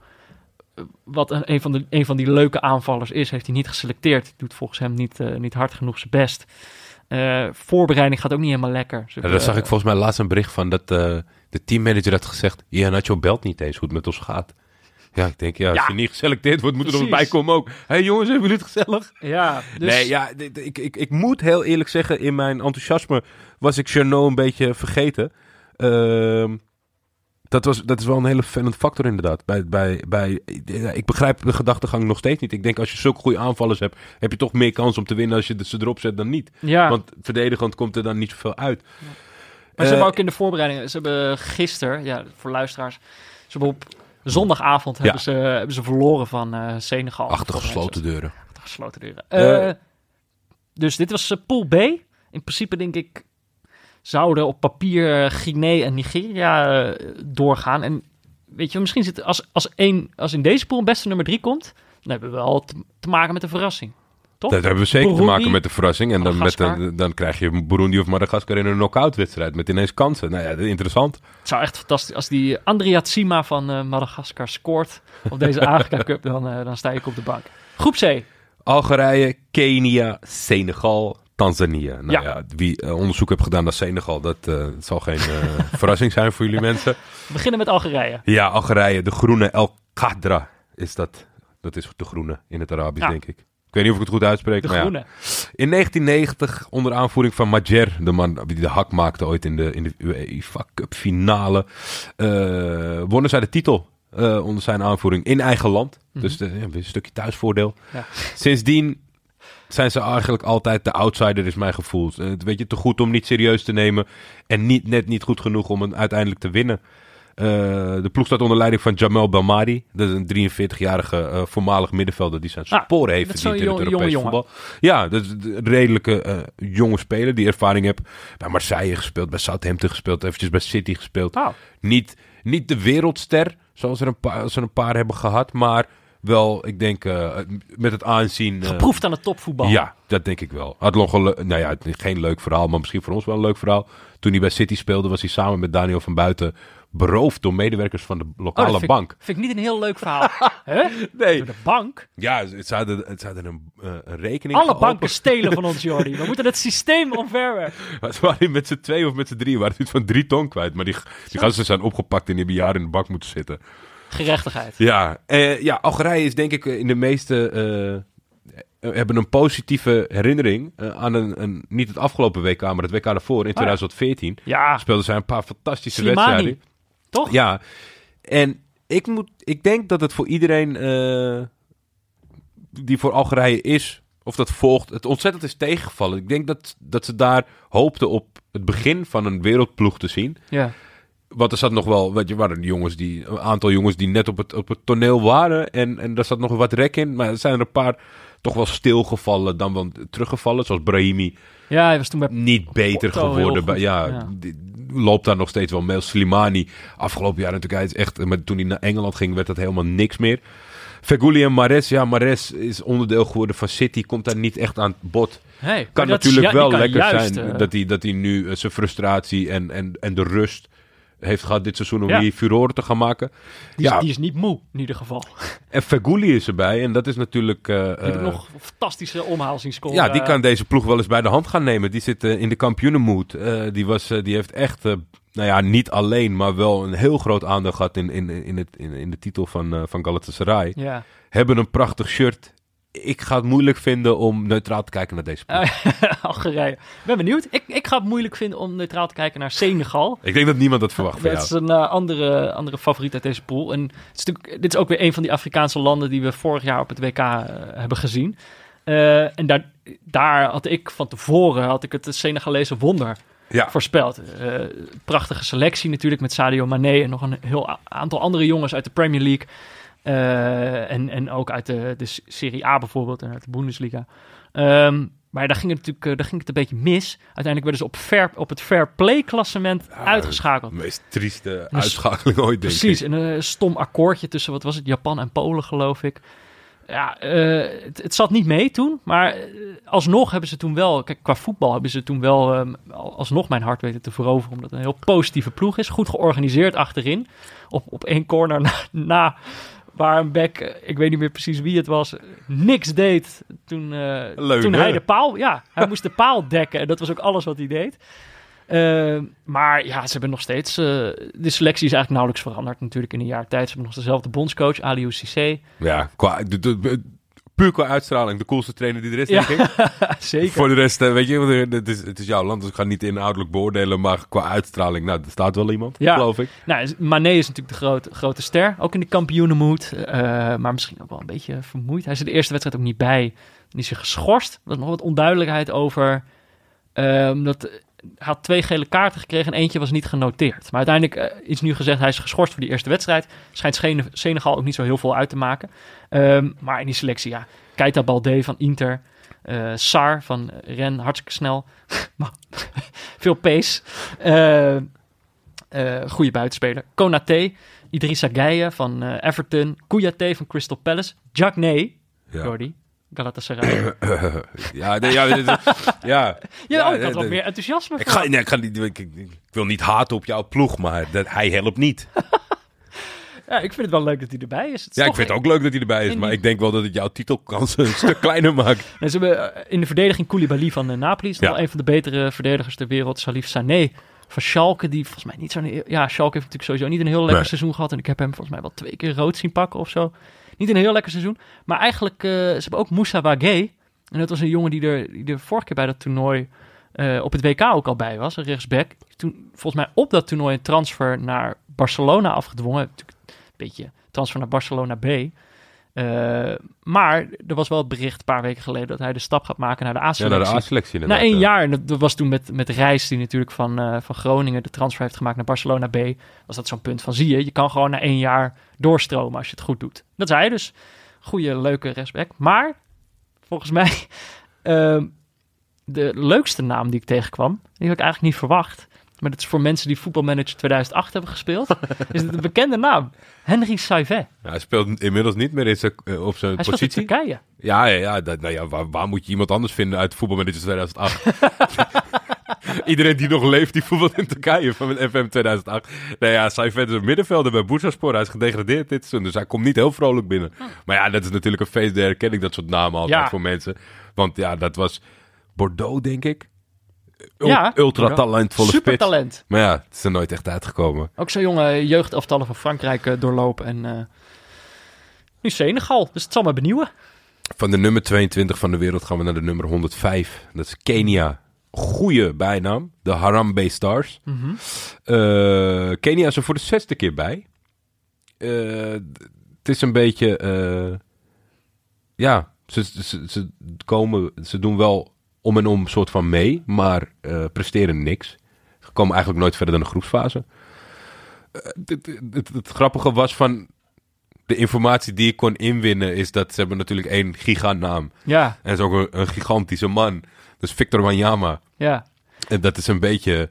wat een van die leuke aanvallers is, heeft hij niet geselecteerd. Doet volgens hem niet hard genoeg zijn best. Voorbereiding gaat ook niet helemaal lekker. Daar zag ik volgens mij laatst een bericht van dat de teammanager had gezegd... Iheanacho belt niet eens hoe het met ons gaat. Ja, ik denk, als je niet geselecteerd wordt, moet er nog bij komen ook. Hé jongens, hebben jullie het gezellig? Ja, dus... Nee, ja, ik moet heel eerlijk zeggen, in mijn enthousiasme was ik Janot een beetje vergeten. Dat is wel een hele vervelende factor inderdaad. Ik begrijp de gedachtegang nog steeds niet. Ik denk als je zulke goede aanvallers hebt... heb je toch meer kans om te winnen als je ze erop zet dan niet. Ja. Want verdedigend komt er dan niet zoveel uit. Ja. Maar ze hebben ook in de voorbereidingen... Ze hebben gisteren, voor luisteraars... Ze hebben op zondagavond hebben ze verloren van Senegal. Achter gesloten deuren. Dus dit was pool B. In principe denk ik... zouden op papier Guinea en Nigeria doorgaan. En weet je, misschien zit als in deze pool een beste nummer 3 komt... dan hebben we wel te maken met een verrassing, toch? Dat hebben we zeker te maken met de verrassing. En dan krijg je Burundi of Madagaskar in een knock-out wedstrijd... met ineens kansen. Nou ja, interessant. Het zou echt fantastisch... als die Andrea Cima van Madagaskar scoort op deze Afrika Cup... dan sta ik op de bank. Groep C. Algerije, Kenia, Senegal... Tanzania. Nou ja, wie onderzoek heeft gedaan naar Senegal, dat zal geen verrassing zijn voor jullie mensen. We beginnen met Algerije. Ja, Algerije. De groene El Khadra is dat. Dat is de groene in het Arabisch, denk ik. Ik weet niet of ik het goed uitspreek. De groene. Ja. In 1990, onder aanvoering van Majer, de man die de hak maakte ooit in de UEFA Cup finale, wonnen zij de titel. Onder zijn aanvoering in eigen land. Mm-hmm. Dus een stukje thuisvoordeel. Ja. Sindsdien... zijn ze eigenlijk altijd de outsider, is mijn gevoel. Weet je, te goed om niet serieus te nemen en net niet goed genoeg om uiteindelijk te winnen. De ploeg staat onder leiding van Jamel Belmadi. Dat is een 43-jarige voormalig middenvelder die zijn sporen heeft verdiend in het Europees voetbal. Ja, dat is een redelijke jonge speler die ervaring heeft bij Marseille gespeeld, bij Southampton gespeeld, eventjes bij City gespeeld. Oh. Niet de wereldster, zoals er een paar hebben gehad, maar wel, ik denk, met het aanzien... geproefd aan het topvoetbal. Ja, dat denk ik wel. Had nog geen leuk verhaal, maar misschien voor ons wel een leuk verhaal. Toen hij bij City speelde, was hij samen met Daniel van Buiten beroofd door medewerkers van de lokale bank. Vind ik niet een heel leuk verhaal. Huh? Nee. Door de bank? Ja, het hadden een rekening alle geopend. Banken stelen van ons, Jordi. We moeten het systeem omverwerken. Ze waren met z'n twee of met z'n drie, waren het van 3 ton kwijt. Maar die gasten zijn opgepakt en die hebben jaren in de bank moeten zitten. Gerechtigheid. Ja, Algerije is denk ik in de meeste... hebben een positieve herinnering aan niet het afgelopen WK, maar het WK daarvoor in 2014. Ja. Speelden zij een paar fantastische wedstrijden. Toch? Ja. En ik denk dat het voor iedereen die voor Algerije is, of dat volgt, het ontzettend is tegengevallen. Ik denk dat ze daar hoopten op het begin van een wereldploeg te zien. Ja. Want er zat nog wel, weet je, waren een aantal jongens die net op het toneel waren. En daar zat nog wat rek in. Maar er zijn er een paar toch wel stilgevallen, dan wel teruggevallen. Zoals Brahimi. Ja, hij was toen niet beter geworden. Loopt daar nog steeds wel mee. Slimani, afgelopen jaar natuurlijk, hij is echt... Maar toen hij naar Engeland ging, werd dat helemaal niks meer. Feghouli en Mares. Ja, Mares is onderdeel geworden van City. Komt daar niet echt aan bod. Hey, kan natuurlijk wel lekker zijn dat hij nu zijn frustratie en de rust heeft gehad dit seizoen om hier furoren te gaan maken. Die is niet moe, in ieder geval. En Feghouli is erbij. En dat is natuurlijk... die heeft nog een fantastische omhaalsingsscore. Ja, die kan deze ploeg wel eens bij de hand gaan nemen. Die zit in de kampioenenmoed. Die heeft echt, niet alleen, maar wel een heel groot aandeel gehad in de titel van Galatasaray. Ja. Hebben een prachtig shirt. Ik ga het moeilijk vinden om neutraal te kijken naar deze ploeg. Algerije. Ik ben benieuwd. Ik ga het moeilijk vinden om neutraal te kijken naar Senegal. Ik denk dat niemand dat verwacht van jou. Dat is een andere favoriet uit deze pool. En dit is ook weer een van die Afrikaanse landen die we vorig jaar op het WK hebben gezien. En daar had ik van tevoren het Senegalese wonder voorspeld. Prachtige selectie natuurlijk met Sadio Mané en nog een heel aantal andere jongens uit de Premier League. En ook uit de Serie A bijvoorbeeld en uit de Bundesliga. Maar daar ging het een beetje mis. Uiteindelijk werden ze op het fair play klassement uitgeschakeld. De meest trieste uitschakeling ooit, denk ik. Precies, en een stom akkoordje tussen, wat was het, Japan en Polen, geloof ik. Ja, het zat niet mee toen, maar alsnog hebben ze toen wel... Kijk, qua voetbal hebben ze toen wel alsnog mijn hart weten te veroveren, omdat het een heel positieve ploeg is. Goed georganiseerd achterin, op één corner na waar een bek, ik weet niet meer precies wie het was, niks deed toen hij de paal... Ja, hij moest de paal dekken en dat was ook alles wat hij deed. Maar ja, ze hebben nog steeds... de selectie is eigenlijk nauwelijks veranderd natuurlijk in een jaar tijd. Ze hebben nog dezelfde bondscoach, Aliou Cissé. Ja, puur qua uitstraling, de coolste trainer die er is, denk ik. Zeker. Voor de rest, weet je, het is jouw land, dus ik ga niet inhoudelijk beoordelen, maar qua uitstraling, er staat wel iemand, geloof ik. Nou, Mané is natuurlijk de grote ster, ook in de kampioenenmoed, maar misschien ook wel een beetje vermoeid. Hij is de eerste wedstrijd ook niet bij, die is geschorst. Er is nog wat onduidelijkheid over, hij had 2 gele kaarten gekregen en eentje was niet genoteerd. Maar uiteindelijk is nu gezegd, hij is geschorst voor die eerste wedstrijd. Schijnt Senegal ook niet zo heel veel uit te maken. Maar in die selectie, Keita Baldé van Inter. Sar van Rennes, hartstikke snel. Veel pace. Goede buitenspeler. Konaté, Idrissa Gueye van Everton. Kouyaté van Crystal Palace. Diakné, Jordi. Galatasaray. Ik had wat meer enthousiasme voor. Ik wil niet haten op jouw ploeg, maar hij helpt niet. Ik vind het wel leuk dat hij erbij is. Ik vind het ook leuk dat hij erbij is, maar ik denk wel dat het jouw titelkans een stuk kleiner maakt. En ze hebben in de verdediging Koulibaly van Napoli. Is wel een van de betere verdedigers ter wereld. Salif Sané van Schalke, die volgens mij niet zo... Ja, Schalke heeft natuurlijk sowieso niet een heel lekker seizoen gehad. En ik heb hem volgens mij wel 2 keer rood zien pakken of zo. Niet een heel lekker seizoen. Maar eigenlijk, ze hebben ook Moussa Wagué. En dat was een jongen die er vorige keer bij dat toernooi op het WK ook al bij was. Een rechtsback. Toen volgens mij op dat toernooi een transfer naar Barcelona afgedwongen. Een beetje transfer naar Barcelona B. Maar er was wel het bericht een paar weken geleden dat hij de stap gaat maken naar de A-selectie. Ja, naar de A-selectie inderdaad. Na 1 jaar, en dat was toen met Reis, die natuurlijk van Groningen de transfer heeft gemaakt naar Barcelona B, was dat zo'n punt van, zie je, je kan gewoon na 1 jaar doorstromen als je het goed doet. Dat is hij dus. Goeie, leuke rechtsback. Maar, volgens mij, de leukste naam die ik tegenkwam, die had ik eigenlijk niet verwacht, maar dat is voor mensen die voetbalmanager 2008 hebben gespeeld, is het een bekende naam. Henry Saivet. Ja, hij speelt inmiddels niet meer op zijn positie. Hij speelt in Turkije. Ja. Waar moet je iemand anders vinden uit voetbalmanager 2008? Iedereen die nog leeft, die voetbalt in Turkije van FM 2008. Nou ja, Saivet is een middenvelder bij Bursaspor. Hij is gedegradeerd dit seizoen, dus hij komt niet heel vrolijk binnen. Maar ja, dat is natuurlijk een feest der herkenning, dat soort namen altijd voor mensen. Want ja, dat was Bordeaux, denk ik. Ultra talentvolle spits. Super talent. Maar ja, het is er nooit echt uitgekomen. Ook zo'n jonge jeugdelftallen van Frankrijk doorlopen. En nu Senegal, dus het zal me benieuwen. Van de nummer 22 van de wereld gaan we naar de nummer 105. Dat is Kenia. Goeie bijnaam. De Harambee Stars. Mm-hmm. Kenia is er voor de 6e keer bij. Het is een beetje... Ze doen wel... om en om soort van mee, maar presteren niks. Ze komen eigenlijk nooit verder dan de groepsfase. Het grappige was van... de informatie die ik kon inwinnen is dat ze hebben natuurlijk 1 gigantnaam. Ja. En is ook een gigantische man. Dus Victor Wanyama. Ja. En dat is een beetje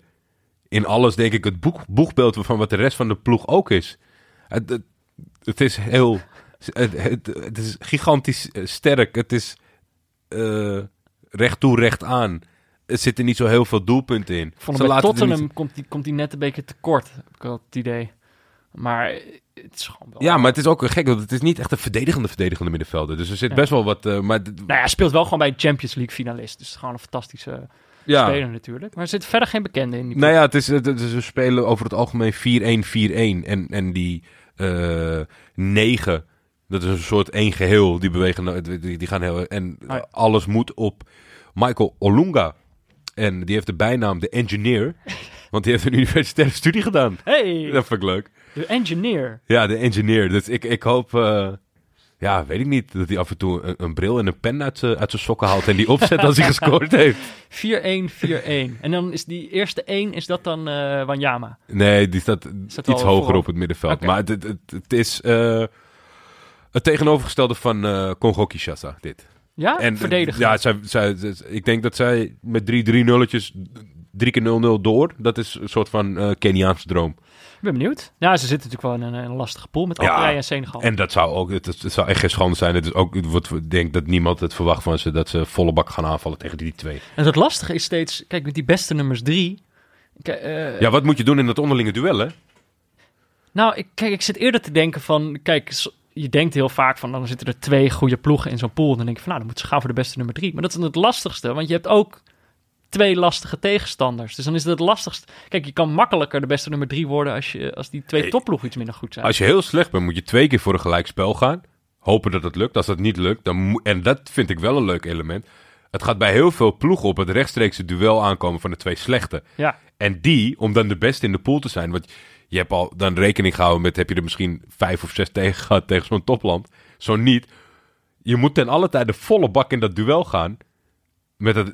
in alles, denk ik, het boegbeeld van wat de rest van de ploeg ook is. Het is heel... Het is gigantisch sterk. Het is... recht toe, recht aan. Er zitten niet zo heel veel doelpunten in. Bij Tottenham niet... komt die net een beetje tekort, heb ik wel het idee. Maar het is gewoon wel... Ja, maar het is ook gek, want het is niet echt een verdedigende middenvelder. Dus er zit best wel wat... Nou ja, speelt wel gewoon bij Champions League finalist. Dus gewoon een fantastische speler natuurlijk. Maar er zit verder geen bekende in. Die nou ja, het is een speler over het algemeen 4-1-4-1. En die 9... Dat is een soort 1 geheel. Die bewegen, die gaan heel... En alles moet op Michael Olunga. En die heeft de bijnaam de Engineer. Want die heeft een universitaire studie gedaan. Hey! Dat vind ik leuk. De Engineer. Ja, de Engineer. Dus ik hoop... weet ik niet. Dat hij af en toe een bril en een pen uit zijn sokken haalt. En die opzet als hij gescoord heeft. 4-1-4-1. En dan is die eerste 1, is dat dan Wanyama? Nee, die staat iets hoger op het middenveld. Okay. Maar het is... het tegenovergestelde van Congo-Kinshasa, dit. Ja, en, verdedigen. Ja, ik denk dat zij met 3-0'tjes 3x 0-0 door. Dat is een soort van Keniaanse droom. Ik ben benieuwd. Ja, ze zitten natuurlijk wel in een lastige pool met Algerije en Senegal. En dat zou ook, het zou echt geen schande zijn. Het is ook, ik denk dat niemand het verwacht van ze, dat ze volle bak gaan aanvallen tegen die 2. En het lastige is steeds, kijk, met die beste nummers 3... wat moet je doen in dat onderlinge duel, hè? Nou, ik zit eerder te denken van, kijk... Je denkt heel vaak van, dan zitten er 2 goede ploegen in zo'n pool. En dan denk je van, dan moeten ze gaan voor de beste nummer 3. Maar dat is het lastigste, want je hebt ook 2 lastige tegenstanders. Dus dan is het lastigst. Kijk, je kan makkelijker de beste nummer 3 worden als die 2 topploegen iets minder goed zijn. Als je heel slecht bent, moet je 2 keer voor een gelijkspel gaan. Hopen dat het lukt. Als dat niet lukt, en dat vind ik wel een leuk element. Het gaat bij heel veel ploegen op het rechtstreekse duel aankomen van de 2 slechte. Ja. En die, om dan de beste in de pool te zijn... Want je hebt al dan rekening gehouden met... heb je er misschien 5 of 6 tegen gehad tegen zo'n topland. Zo niet. Je moet ten alle tijde volle bak in dat duel gaan...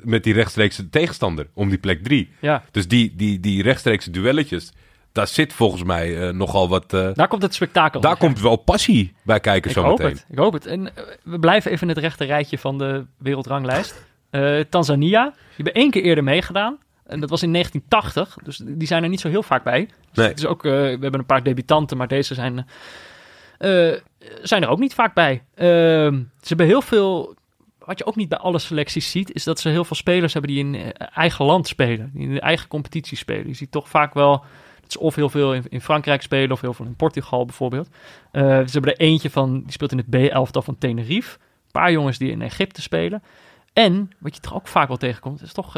met die rechtstreekse tegenstander om die plek 3. Ja. Dus die rechtstreekse duelletjes... daar zit volgens mij nogal wat... daar komt het spektakel. Daar komt wel passie bij kijken zometeen. Ik hoop het. En we blijven even in het rechte rijtje van de wereldranglijst. Tanzania. Die hebben 1 keer eerder meegedaan... En dat was in 1980, dus die zijn er niet zo heel vaak bij. Dus nee. Het is ook, we hebben een paar debutanten, maar deze zijn er ook niet vaak bij. Ze hebben heel veel... Wat je ook niet bij alle selecties ziet, is dat ze heel veel spelers hebben die in eigen land spelen. Die in de eigen competitie spelen. Je ziet toch vaak wel dat ze of heel veel in Frankrijk spelen, of heel veel in Portugal bijvoorbeeld. Ze hebben er eentje van, die speelt in het B-elftal van Tenerife. Een paar jongens die in Egypte spelen. En, wat je toch ook vaak wel tegenkomt, is toch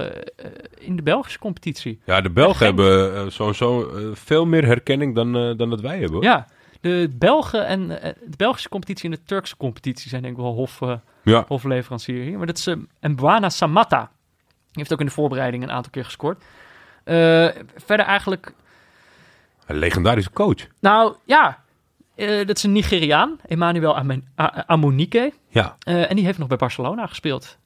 in de Belgische competitie. Ja, de Belgen hebben sowieso veel meer herkenning dan dat wij hebben. Ja, de Belgen en de Belgische competitie en de Turkse competitie zijn denk ik wel hofleverancier hier. Maar dat is Mbwana Samatta. Die heeft ook in de voorbereiding een aantal keer gescoord. Verder eigenlijk... Een legendarische coach. Nou, ja... Dat is een Nigeriaan, Emmanuel Amunike. Ja. En die heeft nog bij Barcelona gespeeld.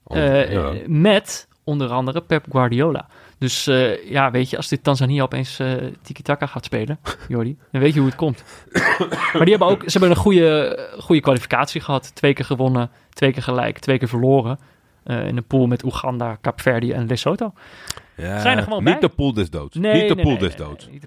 Met onder andere Pep Guardiola. Dus ja, weet je, als dit Tanzania opeens tiki-taka gaat spelen, Jordi, dan weet je hoe het komt. Maar die hebben ook, ze hebben een goede kwalificatie gehad. 2 keer gewonnen, 2 keer gelijk, 2 keer verloren. In een pool met Oeganda, Kaapverdië en Lesotho. Ja, zijn er gewoon niet bij. De pool des doods. Niet de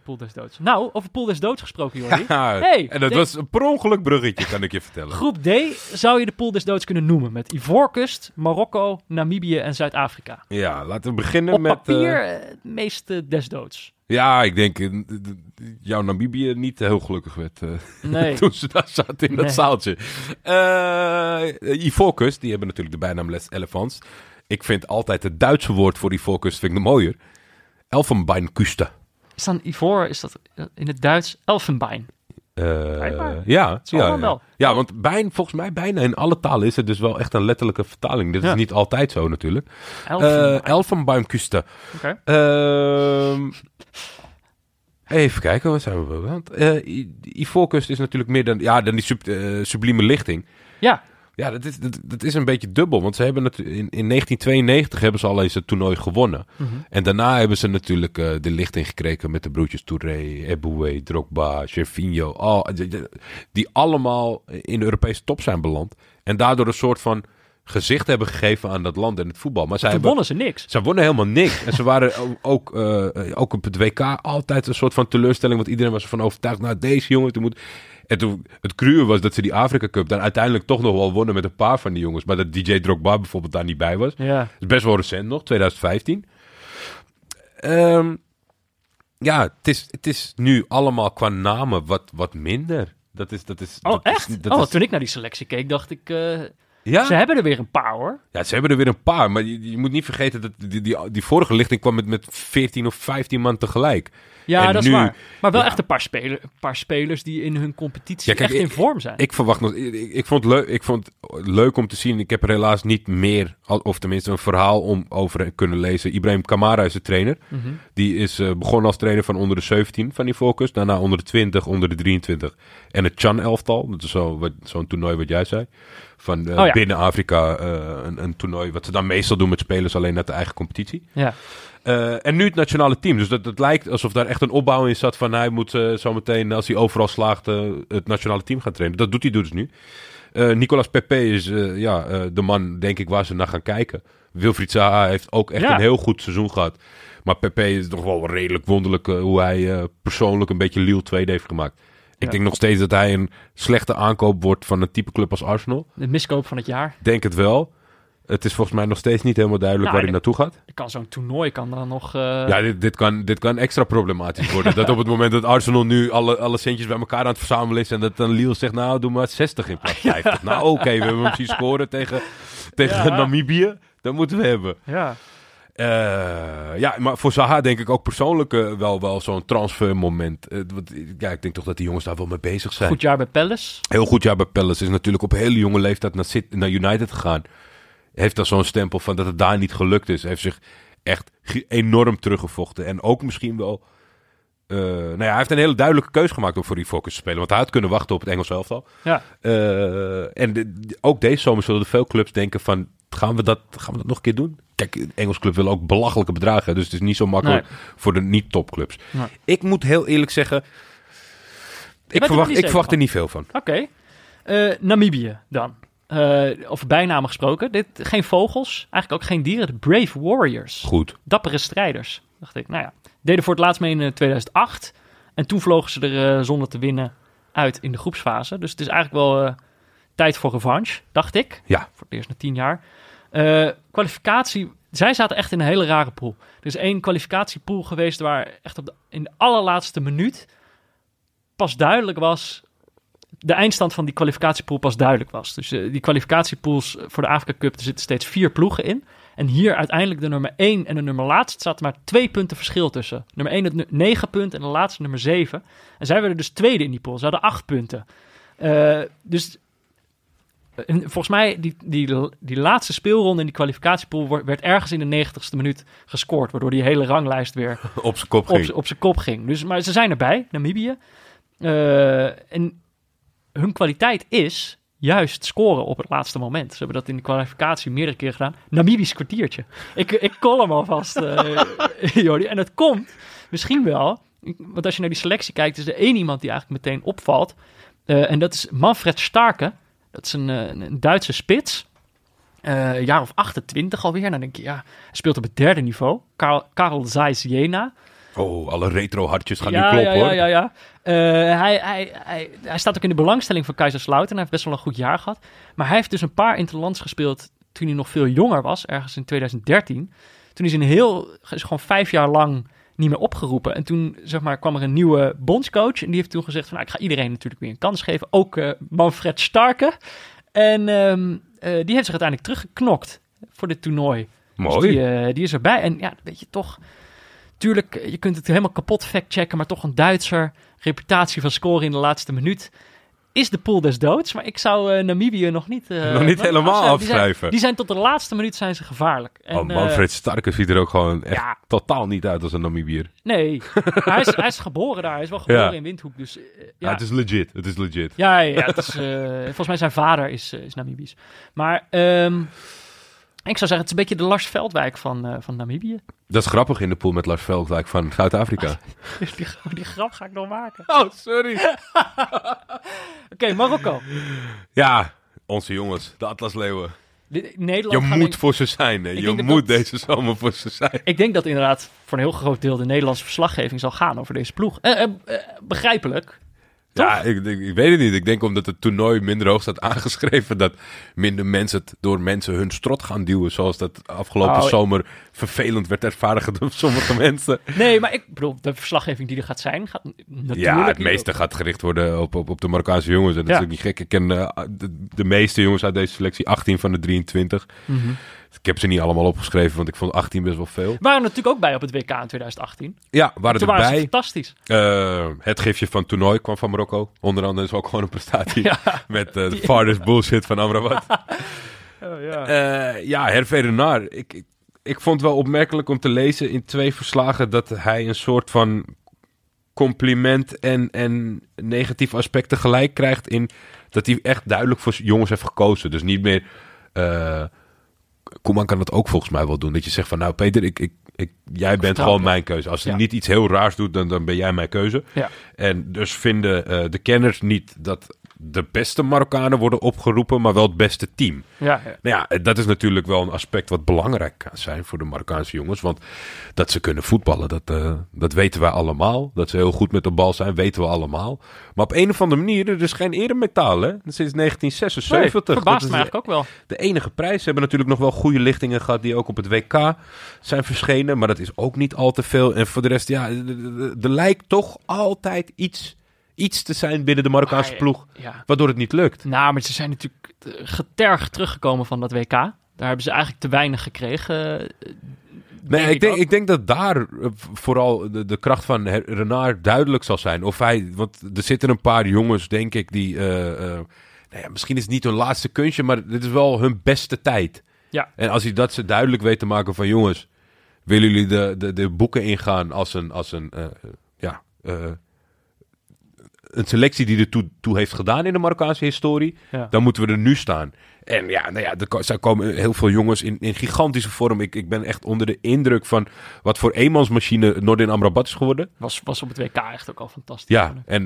pool des doods. Nou, over pool des doods gesproken, Jordi. Ja, hey, en dat was een per ongeluk bruggetje, kan ik je vertellen. Groep D zou je de pool des doods kunnen noemen. Met Ivoorkust, Marokko, Namibië en Zuid-Afrika. Ja, laten we beginnen met... Op papier het meeste des doods. Ja, ik denk jouw Namibië niet heel gelukkig werd toen ze daar zaten in dat zaaltje. Ivoorkust, die hebben natuurlijk de bijnaam Les Elephants. Ik vind altijd het Duitse woord voor Ivoorkust vind ik mooier. Elfenbeinküste. Is dan Ivor, is dat in het Duits Elfenbein? Ja. Ja, want volgens mij bijna in alle talen is het dus wel echt een letterlijke vertaling. Dit is niet altijd zo natuurlijk. Elfenbeinküste. Okay. Even kijken, waar zijn we bij? Ivoorkust is natuurlijk meer dan die sublieme lichting. Ja. Ja, dat is een beetje dubbel. Want ze hebben in 1992 hebben ze al eens het toernooi gewonnen. Mm-hmm. En daarna hebben ze natuurlijk de lichting gekregen met de broertjes Touré, Eboué, Drogba, Gervinho. Die allemaal in de Europese top zijn beland. En daardoor een soort van gezicht hebben gegeven aan dat land en het voetbal. Maar toen wonnen ze niks. Ze wonnen helemaal niks. En ze waren ook op het WK altijd een soort van teleurstelling. Want iedereen was ervan overtuigd, nou deze jongen, die moet... En toen, het cruwe was dat ze die Afrika Cup dan uiteindelijk toch nog wel wonnen met een paar van die jongens. Maar dat DJ Drogba bijvoorbeeld daar niet bij was. Ja. Dat is best wel recent nog, 2015. Het is nu allemaal qua namen wat minder. Dat is echt? Toen ik naar die selectie keek, dacht ik... Ze hebben er weer een paar, hoor. Ja, ze hebben er weer een paar. Maar je moet niet vergeten dat die vorige lichting kwam met 14 of 15 man tegelijk. Ja, en dat is waar. Maar wel echt een paar spelers die in hun competitie in vorm zijn. Ik verwacht nog... Ik vond het leuk om te zien. Ik heb er helaas niet meer, of tenminste een verhaal over kunnen lezen. Ibrahim Kamara is de trainer. Mm-hmm. Die is begonnen als trainer van onder de 17 van Ivoorkust. Daarna onder de 20, onder de 23. En het Chan-elftal. Dat is zo'n toernooi wat jij zei. Van binnen Afrika een toernooi. Wat ze dan meestal doen met spelers alleen uit de eigen competitie. Ja. En nu het nationale team. Dus dat lijkt alsof daar echt een opbouw in zat van... hij moet zometeen, als hij overal slaagt, het nationale team gaan trainen. Dat doet hij dus nu. Nicolas Pepe is de man, denk ik, waar ze naar gaan kijken. Wilfried Zaha heeft ook echt een heel goed seizoen gehad. Maar Pepe is toch wel redelijk wonderlijk... hoe hij persoonlijk een beetje Lille 2 heeft gemaakt. Ik denk nog steeds dat hij een slechte aankoop wordt... van een type club als Arsenal. De miskoop van het jaar. Denk het wel. Het is volgens mij nog steeds niet helemaal duidelijk waar hij naartoe gaat. Zo'n toernooi kan dan nog... Ja, dit kan extra problematisch worden. Dat op het moment dat Arsenal nu alle centjes bij elkaar aan het verzamelen is... en dat dan Lille zegt, nou, doe maar 60 in plaats 50. Ja. Nou, oké, we hebben hem zien scoren tegen Namibië. Dat moeten we hebben. Ja. Maar voor Zaha denk ik ook persoonlijk wel zo'n transfermoment. Ik denk toch dat die jongens daar wel mee bezig zijn. Goed jaar bij Palace. Heel goed jaar bij Palace. Is natuurlijk op hele jonge leeftijd naar United gegaan. Heeft dan zo'n stempel van dat het daar niet gelukt is. Heeft zich echt enorm teruggevochten. En ook misschien wel... hij heeft een hele duidelijke keuze gemaakt om voor die focus te spelen. Want hij had kunnen wachten op het Engels elftal. Ja. Ook deze zomer zullen er veel clubs denken van... Gaan we dat nog een keer doen? Kijk, een Engels club wil ook belachelijke bedragen. Dus het is niet zo makkelijk voor de niet-topclubs. Nee. Ik moet heel eerlijk zeggen... Ik verwacht er niet veel van. Oké. Namibië dan. Over bijnamen gesproken. Geen vogels, eigenlijk ook geen dieren. De Brave Warriors. Goed. Dappere strijders, dacht ik. Nou ja, deden voor het laatst mee in 2008. En toen vlogen ze er zonder te winnen uit in de groepsfase. Dus het is eigenlijk wel tijd voor revanche, dacht ik. Ja. Voor het eerst na 10 jaar. Kwalificatie, zij zaten echt in een hele rare pool. Er is 1 kwalificatiepool geweest waar echt in de allerlaatste minuut pas duidelijk was... De eindstand van die kwalificatiepool pas duidelijk was. Dus die kwalificatiepools voor de Afrika Cup, er zitten steeds 4 ploegen in. En hier uiteindelijk de nummer 1 en de nummer laatst zaten maar 2 punten verschil tussen. Nummer 1 had 9 punten en de laatste nummer 7. En zij werden dus tweede in die pool. Ze hadden 8 punten. Volgens mij, die laatste speelronde in die kwalificatiepool werd ergens in de 90ste minuut gescoord. Waardoor die hele ranglijst weer op zijn kop ging. Dus, maar ze zijn erbij, Namibië. En... hun kwaliteit is juist scoren op het laatste moment. Ze hebben dat in de kwalificatie meerdere keren gedaan. Namibisch kwartiertje. Ik call hem alvast, Jordi. En dat komt misschien wel, want als je naar die selectie kijkt, is er één iemand die eigenlijk meteen opvalt. En dat is Manfred Starke. Dat is een Duitse spits. Een jaar of 28 alweer. Dan denk je, ja, hij speelt op het derde niveau. Karel Zeiss Jena. Oh, alle retro-hartjes gaan nu kloppen, hoor. Ja. Hij staat ook in de belangstelling van Kaiserslautern. Hij heeft best wel een goed jaar gehad. Maar hij heeft dus een paar interlands gespeeld toen hij nog veel jonger was. Ergens in 2013. Toen is hij gewoon 5 jaar lang niet meer opgeroepen. En toen kwam er een nieuwe bondscoach. En die heeft toen gezegd van, ik ga iedereen natuurlijk weer een kans geven. Ook Manfred Starke. En die heeft zich uiteindelijk teruggeknokt voor dit toernooi. Mooi. Dus die is erbij. En ja, weet je, toch... Tuurlijk, je kunt het helemaal kapot factchecken, maar toch een Duitser, reputatie van scoren in de laatste minuut, is de pool des doods. Maar ik zou Namibië nog niet helemaal afschrijven. Die zijn tot de laatste minuut zijn ze gevaarlijk. En, Manfred Starke ziet er ook gewoon echt totaal niet uit als een Namibier. Nee, hij is geboren daar. Hij is wel geboren in Windhoek. Dus, het is legit. Ja, het is, volgens mij zijn vader is Namibisch. Maar... ik zou zeggen, het is een beetje de Lars Veldwijk van Namibië. Dat is grappig in de pool met Lars Veldwijk van Zuid-Afrika. Die grap ga ik nog maken. Oh, sorry. Oké, Marokko. Ja, onze jongens, de Atlasleeuwen. Voor ze zijn. Hè. Je moet deze zomer voor ze zijn. Ik denk dat inderdaad voor een heel groot deel de Nederlandse verslaggeving zal gaan over deze ploeg. Begrijpelijk. Toch? Ja, ik weet het niet. Ik denk omdat het toernooi minder hoog staat aangeschreven... dat minder mensen het door mensen hun strot gaan duwen... zoals dat afgelopen zomer vervelend werd ervaren door sommige mensen. Nee, maar ik bedoel, de verslaggeving die er gaat zijn... gaat natuurlijk... Ja, het meeste gaat gericht worden op de Marokkaanse jongens. En dat is ook niet gek. Ik ken de meeste jongens uit deze selectie, 18 van de 23... Mm-hmm. Ik heb ze niet allemaal opgeschreven, want ik vond 18 best wel veel. We waren natuurlijk ook bij op het WK in 2018. Ja, waren ze fantastisch. Het gifje van het toernooi kwam van Marokko. Onder andere is ook gewoon een prestatie met de farthest bullshit van Amrabat. Hervé Renard. Ik vond het wel opmerkelijk om te lezen in 2 verslagen dat hij een soort van compliment en negatieve aspecten gelijk krijgt in dat hij echt duidelijk voor jongens heeft gekozen. Dus niet meer... Koeman kan dat ook volgens mij wel doen. Dat je zegt van, nou Peter, jij bent gewoon mijn keuze. Als je niet iets heel raars doet, dan ben jij mijn keuze. Ja. En dus vinden de kenners niet dat de beste Marokkanen worden opgeroepen, maar wel het beste team. Ja. Nou ja, dat is natuurlijk wel een aspect wat belangrijk kan zijn voor de Marokkaanse jongens. Want dat ze kunnen voetballen, dat weten wij allemaal. Dat ze heel goed met de bal zijn, weten we allemaal. Maar op een of andere manier, er is geen eremetaal, hè? Sinds 1976. Nee, verbaast me eigenlijk ook wel. De enige prijs. Ze hebben natuurlijk nog wel goede lichtingen gehad die ook op het WK zijn verschenen. Maar dat is ook niet al te veel. En voor de rest, ja, er lijkt toch altijd iets te zijn binnen de Marokkaanse ploeg, waardoor het niet lukt. Nou, maar ze zijn natuurlijk getergd teruggekomen van dat WK. Daar hebben ze eigenlijk te weinig gekregen. Ik denk dat daar vooral de kracht van Renard duidelijk zal zijn. Want er zitten een paar jongens, denk ik, die... misschien is het niet hun laatste kunstje, maar dit is wel hun beste tijd. Ja. En als hij dat ze duidelijk weet te maken van... jongens, willen jullie de boeken ingaan als een selectie die ertoe heeft gedaan in de Marokkaanse historie... Ja. Dan moeten we er nu staan. En er komen heel veel jongens in gigantische vorm. Ik ben echt onder de indruk van wat voor eenmansmachine Noordin Amrabat is geworden. Was op het WK echt ook al fantastisch. Ja, en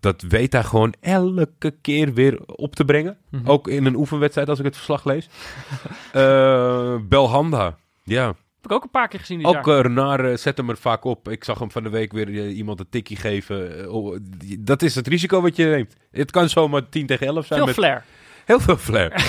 dat weet hij gewoon elke keer weer op te brengen. Mm-hmm. Ook in een oefenwedstrijd, als ik het verslag lees. Belhanda, ja. Heb ik ook een paar keer gezien. Ook Renard zet hem er vaak op. Ik zag hem van de week weer iemand een tikkie geven. Dat is het risico wat je neemt. Het kan zomaar 10-11 zijn. Veel flair. Heel veel flair.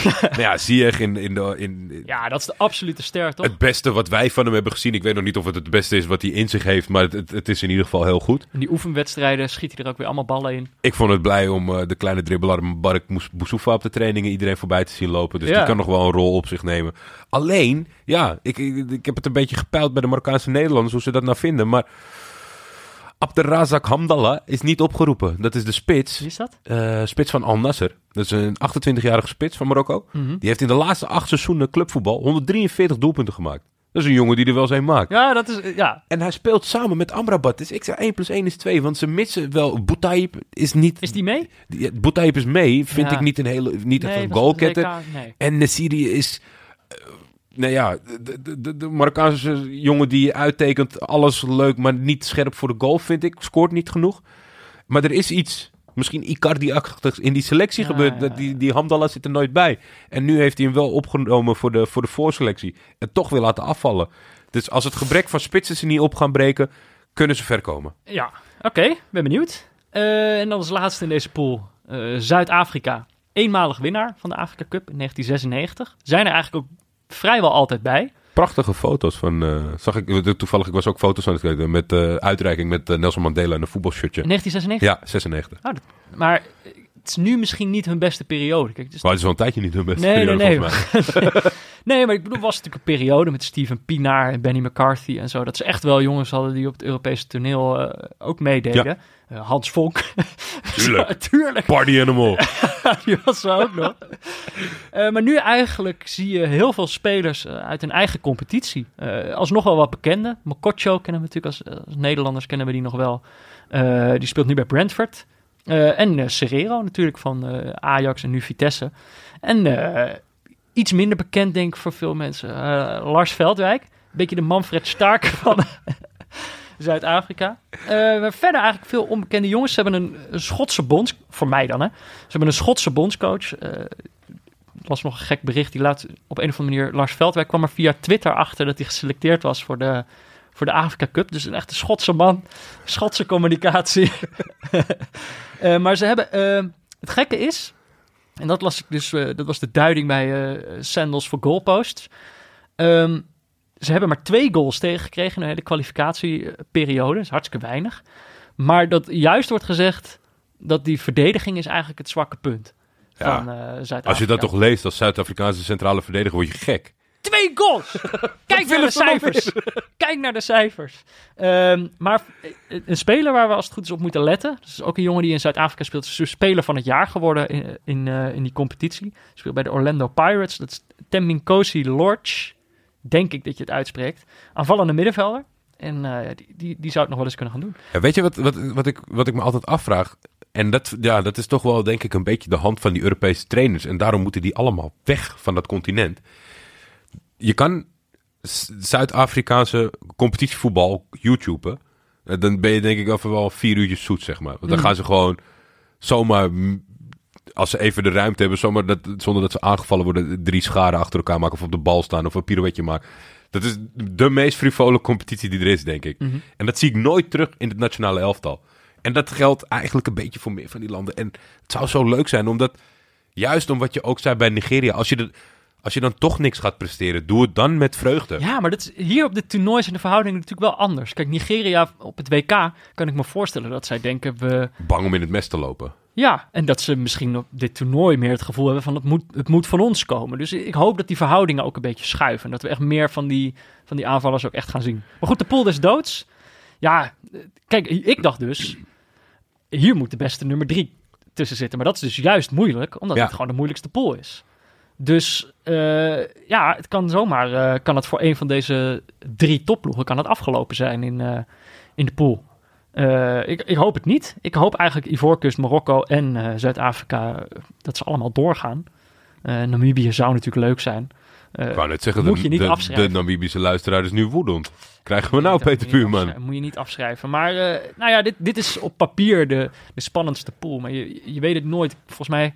Ziyech in... Ja, dat is de absolute ster, toch? Het beste wat wij van hem hebben gezien. Ik weet nog niet of het beste is wat hij in zich heeft, maar het is in ieder geval heel goed. In die oefenwedstrijden schiet hij er ook weer allemaal ballen in. Ik vond het blij om de kleine dribbelaar Mbarek Boussoufa op de trainingen iedereen voorbij te zien lopen. Dus die kan nog wel een rol op zich nemen. Alleen, ik heb het een beetje gepeild bij de Marokkaanse Nederlanders, hoe ze dat nou vinden, maar... Abderrazak Hamdallah is niet opgeroepen. Dat is de spits. Wie is dat? Spits van Al Nasser. Dat is een 28-jarige spits van Marokko. Mm-hmm. Die heeft in de laatste 8 seizoenen clubvoetbal 143 doelpunten gemaakt. Dat is een jongen die er wel zijn maakt. Ja, dat is... Ja. En hij speelt samen met Amrabat. Dus ik zeg 1 + 1 is 2. Want ze missen wel... Boutaïb is niet... Is die mee? Boutaïb is mee. Vind ik niet een hele... Niet echt een goalketter. Nee. En Nesiri is... nou ja, de Marokkaanse jongen die uittekent. Alles leuk, maar niet scherp voor de goal, vind ik. Scoort niet genoeg. Maar er is iets... Misschien Icardi-achtigs in die selectie gebeurt. Ja. Die Hamdallah zit er nooit bij. En nu heeft hij hem wel opgenomen voor de voorselectie. En toch weer laten afvallen. Dus als het gebrek van spitsen ze niet op gaan breken, kunnen ze ver komen. Ja, oké. Ben benieuwd. En dan als laatste in deze pool Zuid-Afrika. Eenmalig winnaar van de Afrika Cup in 1996. Zijn er eigenlijk ook vrijwel altijd bij. Prachtige foto's van... zag ik, toevallig, ik was ook foto's aan het kijken met uitreiking met Nelson Mandela en een voetbalshirtje. 1996? Ja, 96. Oh, maar het is nu misschien niet hun beste periode. Kijk, het is al een tijdje niet hun beste periode. Nee. Nee, maar ik bedoel, was het natuurlijk een periode met Steven Pienaar en Benny McCarthy en zo. Dat ze echt wel jongens hadden die op het Europese toneel ook meededen. Ja. Hans Vonk. Tuurlijk. Party animal. Die was ze ook nog. Maar nu eigenlijk zie je heel veel spelers uit hun eigen competitie. Alsnog wel wat bekende. Mokotjo kennen we natuurlijk als Nederlanders, kennen we die nog wel. Die speelt nu bij Brentford. En Serrero natuurlijk van Ajax en nu Vitesse. En iets minder bekend denk ik voor veel mensen. Lars Veldwijk. Een beetje de Manfred Stark van... Zuid-Afrika. Verder eigenlijk veel onbekende jongens. Ze hebben een Schotse bondscoach. Voor mij dan, hè. Ze hebben een Schotse bondscoach. Was nog een gek bericht. Die laat op een of andere manier... Lars Veldwijk kwam er via Twitter achter... dat hij geselecteerd was voor de Afrika Cup. Dus een echte Schotse man. Schotse communicatie. Maar ze hebben... het gekke is... en dat las ik dus... dat was de duiding bij Sandals voor goalposts... Ze hebben maar 2 goals tegengekregen in de hele kwalificatieperiode. Dat is hartstikke weinig. Maar dat juist wordt gezegd dat die verdediging is eigenlijk het zwakke punt van Zuid-Afrika. Als je dat toch leest als Zuid-Afrikaanse centrale verdediger, word je gek. 2 goals! Kijk naar de cijfers. Maar een speler waar we als het goed is op moeten letten. Dat is ook een jongen die in Zuid-Afrika speelt. Is speler van het jaar geworden in die competitie. Speelt bij de Orlando Pirates. Dat is Teminkosi Lorch. Denk ik dat je het uitspreekt. Aanvallende middenvelder. En die zou het nog wel eens kunnen gaan doen. Ja, weet je wat ik me altijd afvraag? En dat is toch wel denk ik een beetje de hand van die Europese trainers. En daarom moeten die allemaal weg van dat continent. Je kan Zuid-Afrikaanse competitievoetbal YouTuben. Dan ben je denk ik even wel 4 uurtjes zoet, zeg maar. Want dan gaan ze gewoon zomaar... Als ze even de ruimte hebben, zonder dat ze aangevallen worden... 3 scharen achter elkaar maken of op de bal staan of een pirouetje maken. Dat is de meest frivole competitie die er is, denk ik. Mm-hmm. En dat zie ik nooit terug in het nationale elftal. En dat geldt eigenlijk een beetje voor meer van die landen. En het zou zo leuk zijn, juist om wat je ook zei bij Nigeria... Als je dan toch niks gaat presteren, doe het dan met vreugde. Ja, maar hier op dit toernooi zijn de verhoudingen natuurlijk wel anders. Kijk, Nigeria op het WK kan ik me voorstellen dat zij denken... Bang om in het mes te lopen. Ja, en dat ze misschien op dit toernooi meer het gevoel hebben van het moet van ons komen. Dus ik hoop dat die verhoudingen ook een beetje schuiven. En dat we echt meer van die aanvallers ook echt gaan zien. Maar goed, de pool des doods. Ja, kijk, ik dacht dus, hier moet de beste nummer 3 tussen zitten. Maar dat is dus juist moeilijk, omdat het gewoon de moeilijkste pool is. Dus het kan zomaar, kan het voor een van deze 3 topploegen kan het afgelopen zijn in de pool. Ik hoop het niet. Ik hoop eigenlijk Ivoorkust, Marokko en Zuid-Afrika dat ze allemaal doorgaan. Namibië zou natuurlijk leuk zijn. Ik wou net zeggen, de Namibische luisteraar is nu woedend. Krijgen we nou Peter Puurman? Moet je niet afschrijven. Maar dit is op papier de spannendste pool. Maar je weet het nooit. Volgens mij...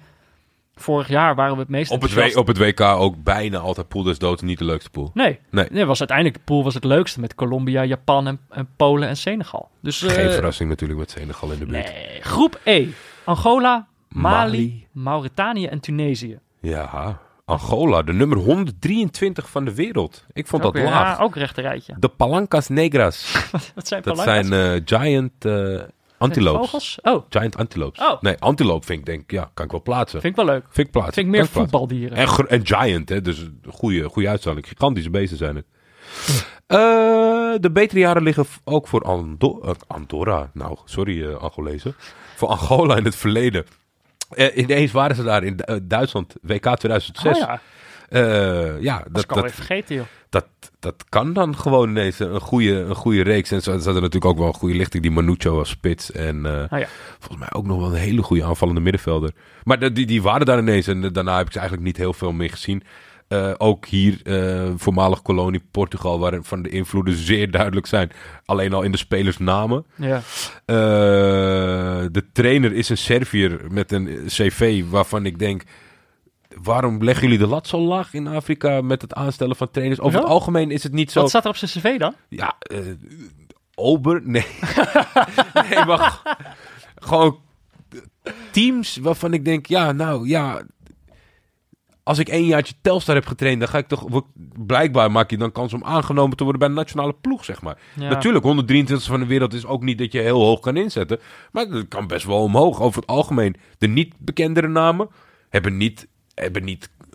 Vorig jaar waren we het meest op het WK ook bijna altijd pool des doods niet de leukste pool. Nee, uiteindelijk was het leukste met Colombia, Japan en Polen en Senegal. Dus, geen verrassing natuurlijk met Senegal in de buurt. Nee. Groep E. Angola, Mali, Mauritanië en Tunesië. Ja, Angola, de nummer 123 van de wereld. Ik vond dat laag. Ja, ook rechterrijtje. De Palancas Negras. Wat zijn Palancas? Dat zijn giant... Antilopes. Oh. Giant antilopes. Oh. Nee, antiloop vind ik kan ik wel plaatsen. Vind ik wel leuk. Vind ik meer voetbaldieren. En giant, hè. Dus goede uitstraling. Gigantische beesten zijn het. De betere jaren liggen ook voor Andorra. Nou, sorry Angolezen. Voor Angola in het verleden. Ineens waren ze daar in Duitsland. WK 2006. Oh, ja. Ja, dat kan weer vergeten, joh. Dat kan dan gewoon ineens een goede reeks. En ze hadden natuurlijk ook wel een goede lichting. Die Manucho als spits. En volgens mij ook nog wel een hele goede aanvallende middenvelder. Maar die waren daar ineens. En daarna heb ik ze eigenlijk niet heel veel meer gezien. Ook hier, voormalig kolonie Portugal, waarvan de invloeden zeer duidelijk zijn. Alleen al in de spelersnamen. Ja. De trainer is een Serviër met een cv waarvan ik denk... Waarom leggen jullie de lat zo laag in Afrika met het aanstellen van trainers? Over het algemeen is het niet zo... Wat staat er op zijn cv dan? Ja, Ober? Nee. Nee, maar gewoon teams waarvan ik denk... Ja, nou ja... Als ik 1 jaartje Telstar heb getraind, dan ga ik toch... Blijkbaar maak je dan kans om aangenomen te worden bij de nationale ploeg, zeg maar. Ja. Natuurlijk, 123 van de wereld is ook niet dat je heel hoog kan inzetten. Maar dat kan best wel omhoog. Over het algemeen, de niet bekendere namen hebben niet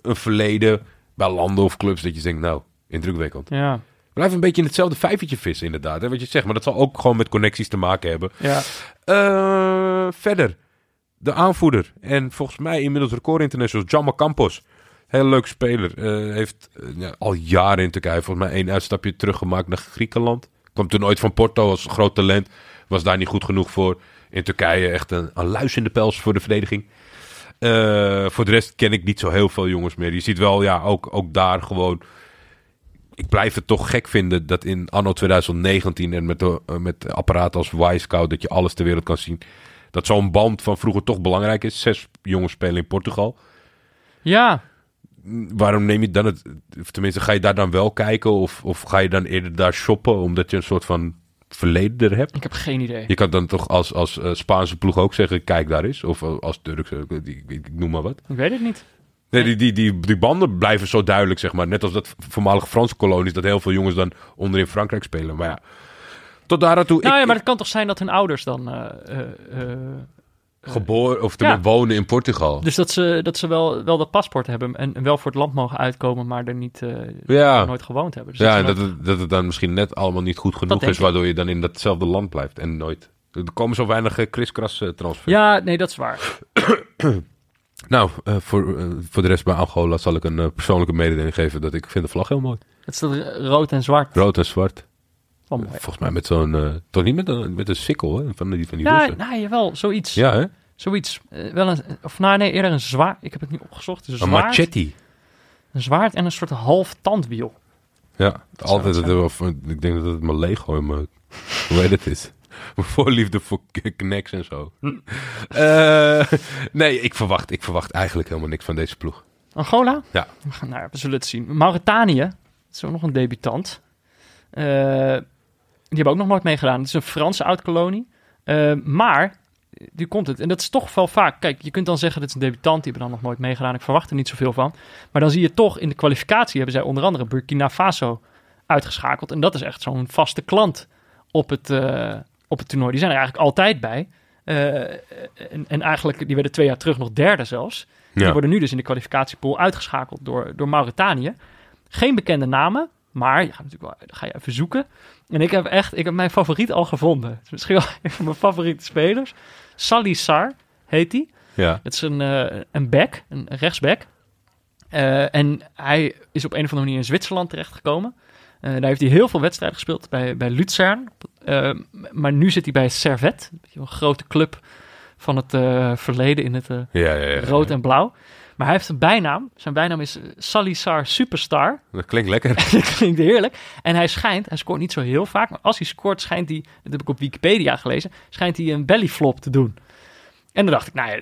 een verleden bij landen of clubs dat je denkt, nou, indrukwekkend. Ja. Blijf een beetje in hetzelfde vijvertje vissen, inderdaad. Hè, wat je zegt, maar dat zal ook gewoon met connecties te maken hebben. Ja. Verder, de aanvoerder. En volgens mij inmiddels record internationals, Jaume Campos. Heel leuk speler. Heeft al jaren in Turkije volgens mij 1 uitstapje teruggemaakt naar Griekenland. Kwam toen ooit van Porto als groot talent. Was daar niet goed genoeg voor. In Turkije echt een luis in de pels voor de verdediging. Voor de rest ken ik niet zo heel veel jongens meer. Je ziet wel, ja, ook daar gewoon... Ik blijf het toch gek vinden dat in anno 2019... en met apparaten als Wisecout dat je alles ter wereld kan zien... dat zo'n band van vroeger toch belangrijk is. 6 jongens spelen in Portugal. Ja. Waarom neem je dan het... Tenminste, ga je daar dan wel kijken? Of ga je dan eerder daar shoppen? Omdat je een soort van verleden er hebt? Ik heb geen idee. Je kan dan toch als Spaanse ploeg ook zeggen... Kijk daar eens. Of als Turkse... Ik noem maar wat. Ik weet het niet. Nee, die banden blijven zo duidelijk, zeg maar. Net als dat voormalige Franse kolonies... dat heel veel jongens dan onderin Frankrijk spelen. Maar ja... Tot daar aan toe. Nou ja, maar het kan toch zijn dat hun ouders dan... geboren of wonen in Portugal. Dus dat ze wel dat paspoort hebben... en wel voor het land mogen uitkomen... maar er niet nooit gewoond hebben. Dus ja, dat het dan misschien net allemaal niet goed genoeg is... waardoor je dan in datzelfde land blijft en nooit... Er komen zo weinig kriskras transfer. Ja, nee, dat is waar. Nou, voor de rest bij Angola... zal ik een persoonlijke mededeling geven... dat ik vind de vlag heel mooi. Het is rood en zwart. Rood en zwart. Oh, volgens mij met zo'n... toch niet met een sikkel, hè? Van die ja, Russen. Nou, jawel. Zoiets. Ja, hè? Zoiets. Wel een... Of, nou, nee, eerder een zwaard. Ik heb het niet opgezocht. Dus een machete. Een zwaard en een soort half tandwiel. Ja, dat altijd... ik denk dat het mijn Lego in mijn... Hoe heet het is? Mijn voorliefde voor knacks en zo. Nee, ik verwacht eigenlijk helemaal niks van deze ploeg. Angola? Ja. Nou, we zullen het zien. Mauritanië. Dat is ook nog een debutant. Die hebben ook nog nooit meegedaan. Het is een Franse oud-kolonie. Maar, nu komt het. En dat is toch wel vaak. Kijk, je kunt dan zeggen, dit is een debutant. Die hebben dan nog nooit meegedaan. Ik verwacht er niet zoveel van. Maar dan zie je toch, in de kwalificatie hebben zij onder andere Burkina Faso uitgeschakeld. En dat is echt zo'n vaste klant op het toernooi. Die zijn er eigenlijk altijd bij. En eigenlijk, die werden 2 jaar terug nog derde zelfs. Ja. Die worden nu dus in de kwalificatiepool uitgeschakeld door Mauritanië. Geen bekende namen. Maar je gaat natuurlijk wel, ga je even zoeken. En ik heb mijn favoriet al gevonden. Het is misschien wel een van mijn favoriete spelers. Salihar heet hij. Ja. Het is een back, een rechtsback. En hij is op een of andere manier in Zwitserland terechtgekomen. Daar heeft hij heel veel wedstrijden gespeeld bij Luzern. Maar nu zit hij bij Servette. Een grote club van het verleden in het rood en blauw. Maar hij heeft een bijnaam. Zijn bijnaam is Salihar Superstar. Dat klinkt lekker. Dat klinkt heerlijk. En hij scoort niet zo heel vaak. Maar als hij scoort, schijnt hij, dat heb ik op Wikipedia gelezen, schijnt hij een bellyflop te doen. En dan dacht ik, nou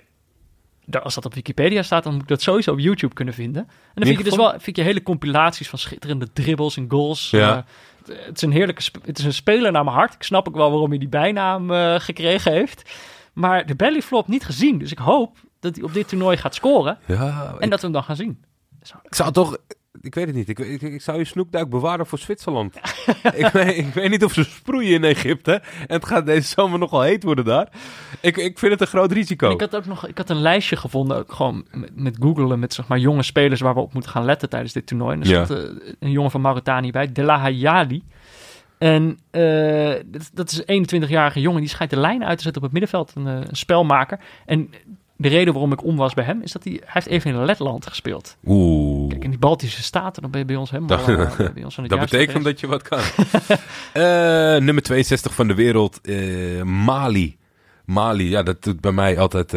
ja, als dat op Wikipedia staat, dan moet ik dat sowieso op YouTube kunnen vinden. En dan vind je hele compilaties van schitterende dribbles en goals. Ja. Het is een heerlijke, het is een speler naar mijn hart. Ik snap ook wel waarom hij die bijnaam gekregen heeft. Maar de bellyflop niet gezien. Dus ik hoop dat hij op dit toernooi gaat scoren. Ja, en dat we hem dan gaan zien. Ik zou toch... Ik weet het niet. Ik zou je snoekduik bewaren voor Zwitserland. Ik weet niet of ze sproeien in Egypte. En het gaat deze zomer nogal heet worden daar. Ik vind het een groot risico. En ik had een lijstje gevonden. Ook gewoon met googelen. Met zeg maar jonge spelers waar we op moeten gaan letten tijdens dit toernooi. En er stond een jongen van Mauritanië bij. Delahayali. En dat is een 21-jarige jongen. Die schijnt de lijn uit te zetten op het middenveld. Een spelmaker. En... De reden waarom ik om was bij hem is dat hij heeft even in Letland gespeeld. Oeh. Kijk, en die Baltische Staten, dan ben je bij ons helemaal... Dat betekent dat je wat kan. Nummer 62 van de wereld, Mali. Mali, ja, dat doet bij mij altijd...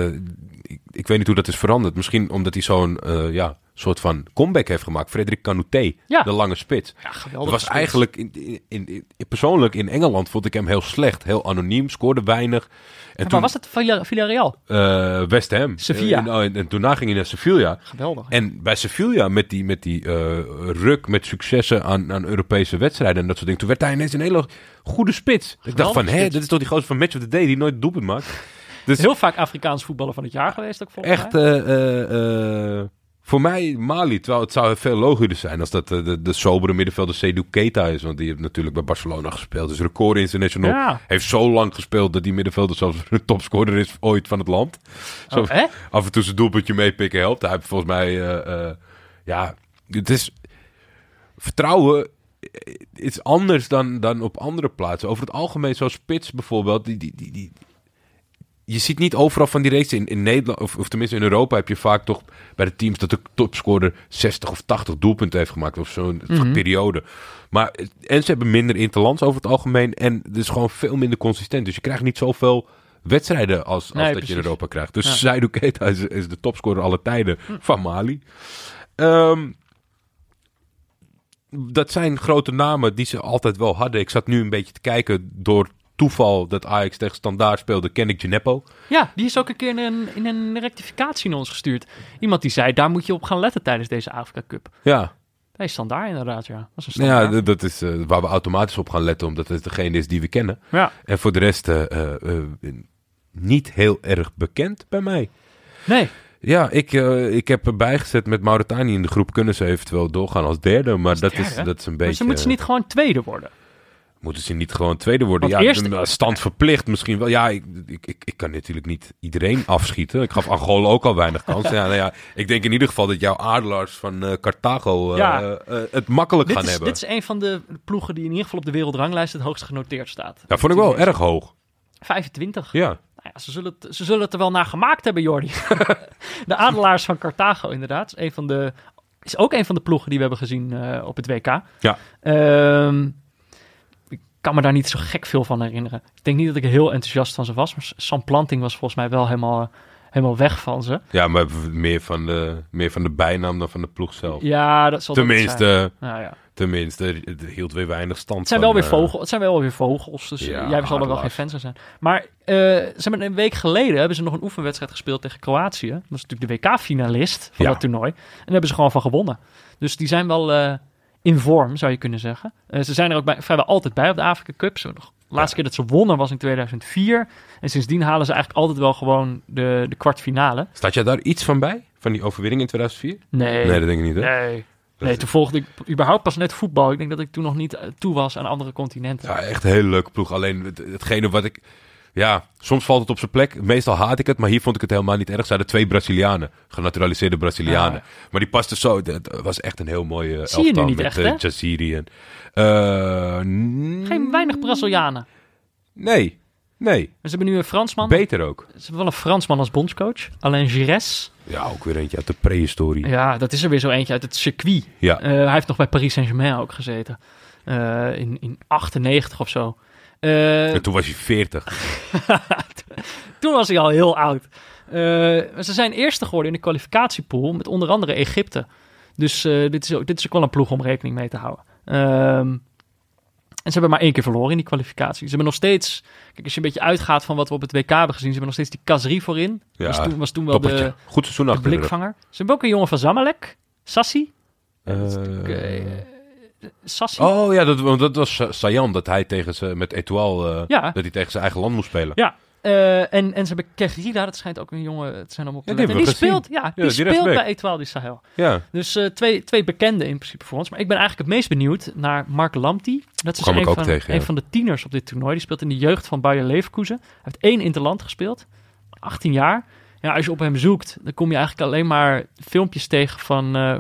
ik weet niet hoe dat is veranderd. Misschien omdat hij zo'n soort van comeback heeft gemaakt. Frederik Kanouté, de lange spits. Ja, geweldig. Dat was eigenlijk... Persoonlijk in Engeland vond ik hem heel slecht. Heel anoniem, scoorde weinig. En toen, waar was het? Villarreal? West Ham. Sevilla. En toen ging hij naar Sevilla. Geweldig. Ja. En bij Sevilla met die ruk met successen aan Europese wedstrijden en dat soort dingen. Toen werd hij ineens een hele goede spits. Geweldig. Ik dacht van, dit is toch die gozer van Match of the Day die nooit doelpunt maakt. Dus heel vaak Afrikaans voetballer van het jaar geweest ook volgens mij. Echt, voor mij Mali. Terwijl het zou veel logischer zijn als dat de sobere middenvelder Seydou Keita is. Want die heeft natuurlijk bij Barcelona gespeeld. Dus record international. Ja. Heeft zo lang gespeeld dat die middenvelder zelfs een topscorer is ooit van het land. Zo, af en toe zijn doelpuntje meepikken helpt. Hij heeft volgens mij... het is... Vertrouwen... is anders dan op andere plaatsen. Over het algemeen, zo'n spits bijvoorbeeld... Die je ziet niet overal van die reeks in Nederland, of tenminste in Europa heb je vaak toch bij de teams dat de topscorer 60 of 80 doelpunten heeft gemaakt of zo'n periode. Maar, en ze hebben minder interlands over het algemeen en het is gewoon veel minder consistent. Dus je krijgt niet zoveel wedstrijden als je in Europa krijgt. Dus Seydou Keita is de topscorer alle tijden van Mali. Dat zijn grote namen die ze altijd wel hadden. Ik zat nu een beetje te kijken door... toeval dat Ajax tegen Standaard speelde, ken ik Gineppo. Ja, die is ook een keer in een rectificatie naar ons gestuurd. Iemand die zei, daar moet je op gaan letten tijdens deze Afrika Cup. Ja. Hij is Standaard inderdaad, ja. Dat is een Standaard. Ja, dat is waar we automatisch op gaan letten, omdat het degene is die we kennen. Ja. En voor de rest niet heel erg bekend bij mij. Nee. Ja, ik heb erbij gezet met Mauritanië in de groep. Kunnen ze eventueel doorgaan als derde, maar dat is een beetje... Maar ze moeten ze niet gewoon tweede worden? Moeten ze niet gewoon tweede worden? Want ja, stand verplicht misschien wel. Ja, ik kan natuurlijk niet iedereen afschieten. Ik gaf Angola ook al weinig kans. Ik denk in ieder geval dat jouw adelaars van Carthago het makkelijk gaan hebben. Dit is een van de ploegen die in ieder geval op de wereldranglijst het hoogst genoteerd staat. Dat vond ik wel erg hoog. 25. Ja. Nou ja, ze zullen het er wel naar gemaakt hebben, Jordi. De adelaars van Carthago inderdaad. Is ook een van de ploegen die we hebben gezien op het WK. Ja. Ik kan me daar niet zo gek veel van herinneren. Ik denk niet dat ik er heel enthousiast van ze was. Maar Sam Planting was volgens mij wel helemaal weg van ze. Ja, maar meer van de bijnaam dan van de ploeg zelf. Ja, dat zal tenminste, zijn. Nou, ja. Tenminste, het hield weer weinig stand. Het zijn wel weer vogels, dus ja, jij zal er wel geen fan van zijn. Maar een week geleden hebben ze nog een oefenwedstrijd gespeeld tegen Kroatië. Dat is natuurlijk de WK-finalist van dat toernooi. En daar hebben ze gewoon van gewonnen. Dus die zijn wel... in vorm, zou je kunnen zeggen. Ze zijn er ook vrijwel altijd bij op de Afrika Cup. De laatste keer dat ze wonnen was in 2004. En sindsdien halen ze eigenlijk altijd wel gewoon de kwartfinale. Staat jij daar iets van bij? Van die overwinning in 2004? Nee. Nee, dat denk ik niet, hè? Nee, toen volgde ik überhaupt pas net voetbal. Ik denk dat ik toen nog niet toe was aan andere continenten. Ja, echt een hele leuke ploeg. Alleen hetgene wat ik... Ja, soms valt het op zijn plek. Meestal haat ik het, maar hier vond ik het helemaal niet erg. Ze hadden 2 Brazilianen, genaturaliseerde Brazilianen. Ja. Maar die pasten zo. Het was echt een heel mooie elftal met Jaziri en... Geen weinig Brazilianen. Nee. En ze hebben nu een Fransman. Beter ook. Ze hebben wel een Fransman als bondscoach. Alain Giresse. Ja, ook weer eentje uit de prehistorie. Ja, dat is er weer zo eentje uit het circuit. Ja. Hij heeft nog bij Paris Saint-Germain ook gezeten. In 98 of zo. En toen was hij 40. Toen was hij al heel oud. Ze zijn eerste geworden in de kwalificatiepool met onder andere Egypte. Dus dit is ook wel een ploeg om rekening mee te houden. En ze hebben maar 1 keer verloren in die kwalificatie. Ze hebben nog steeds... Kijk, als je een beetje uitgaat van wat we op het WK hebben gezien... Ze hebben nog steeds die Kazri voorin. Ja, was toen wel de, goed seizoen de blikvanger. Ze hebben ook een jongen van Zamalek. Sassi. Sassi. Oh ja, dat was Sayan, dat hij met Etoile, dat hij tegen zijn eigen land moest spelen. Ja, en ze hebben Kegrida, dat schijnt ook een jongen, het zijn allemaal op te die speelt, die speelt bij Etoile du Sahel. Ja. Dus twee bekenden in principe voor ons. Maar ik ben eigenlijk het meest benieuwd naar Mark Lamptey. Dat is een van de tieners op dit toernooi. Die speelt in de jeugd van Bayer Leverkusen. Hij heeft 1 interland gespeeld, 18 jaar. Ja, als je op hem zoekt, dan kom je eigenlijk alleen maar filmpjes tegen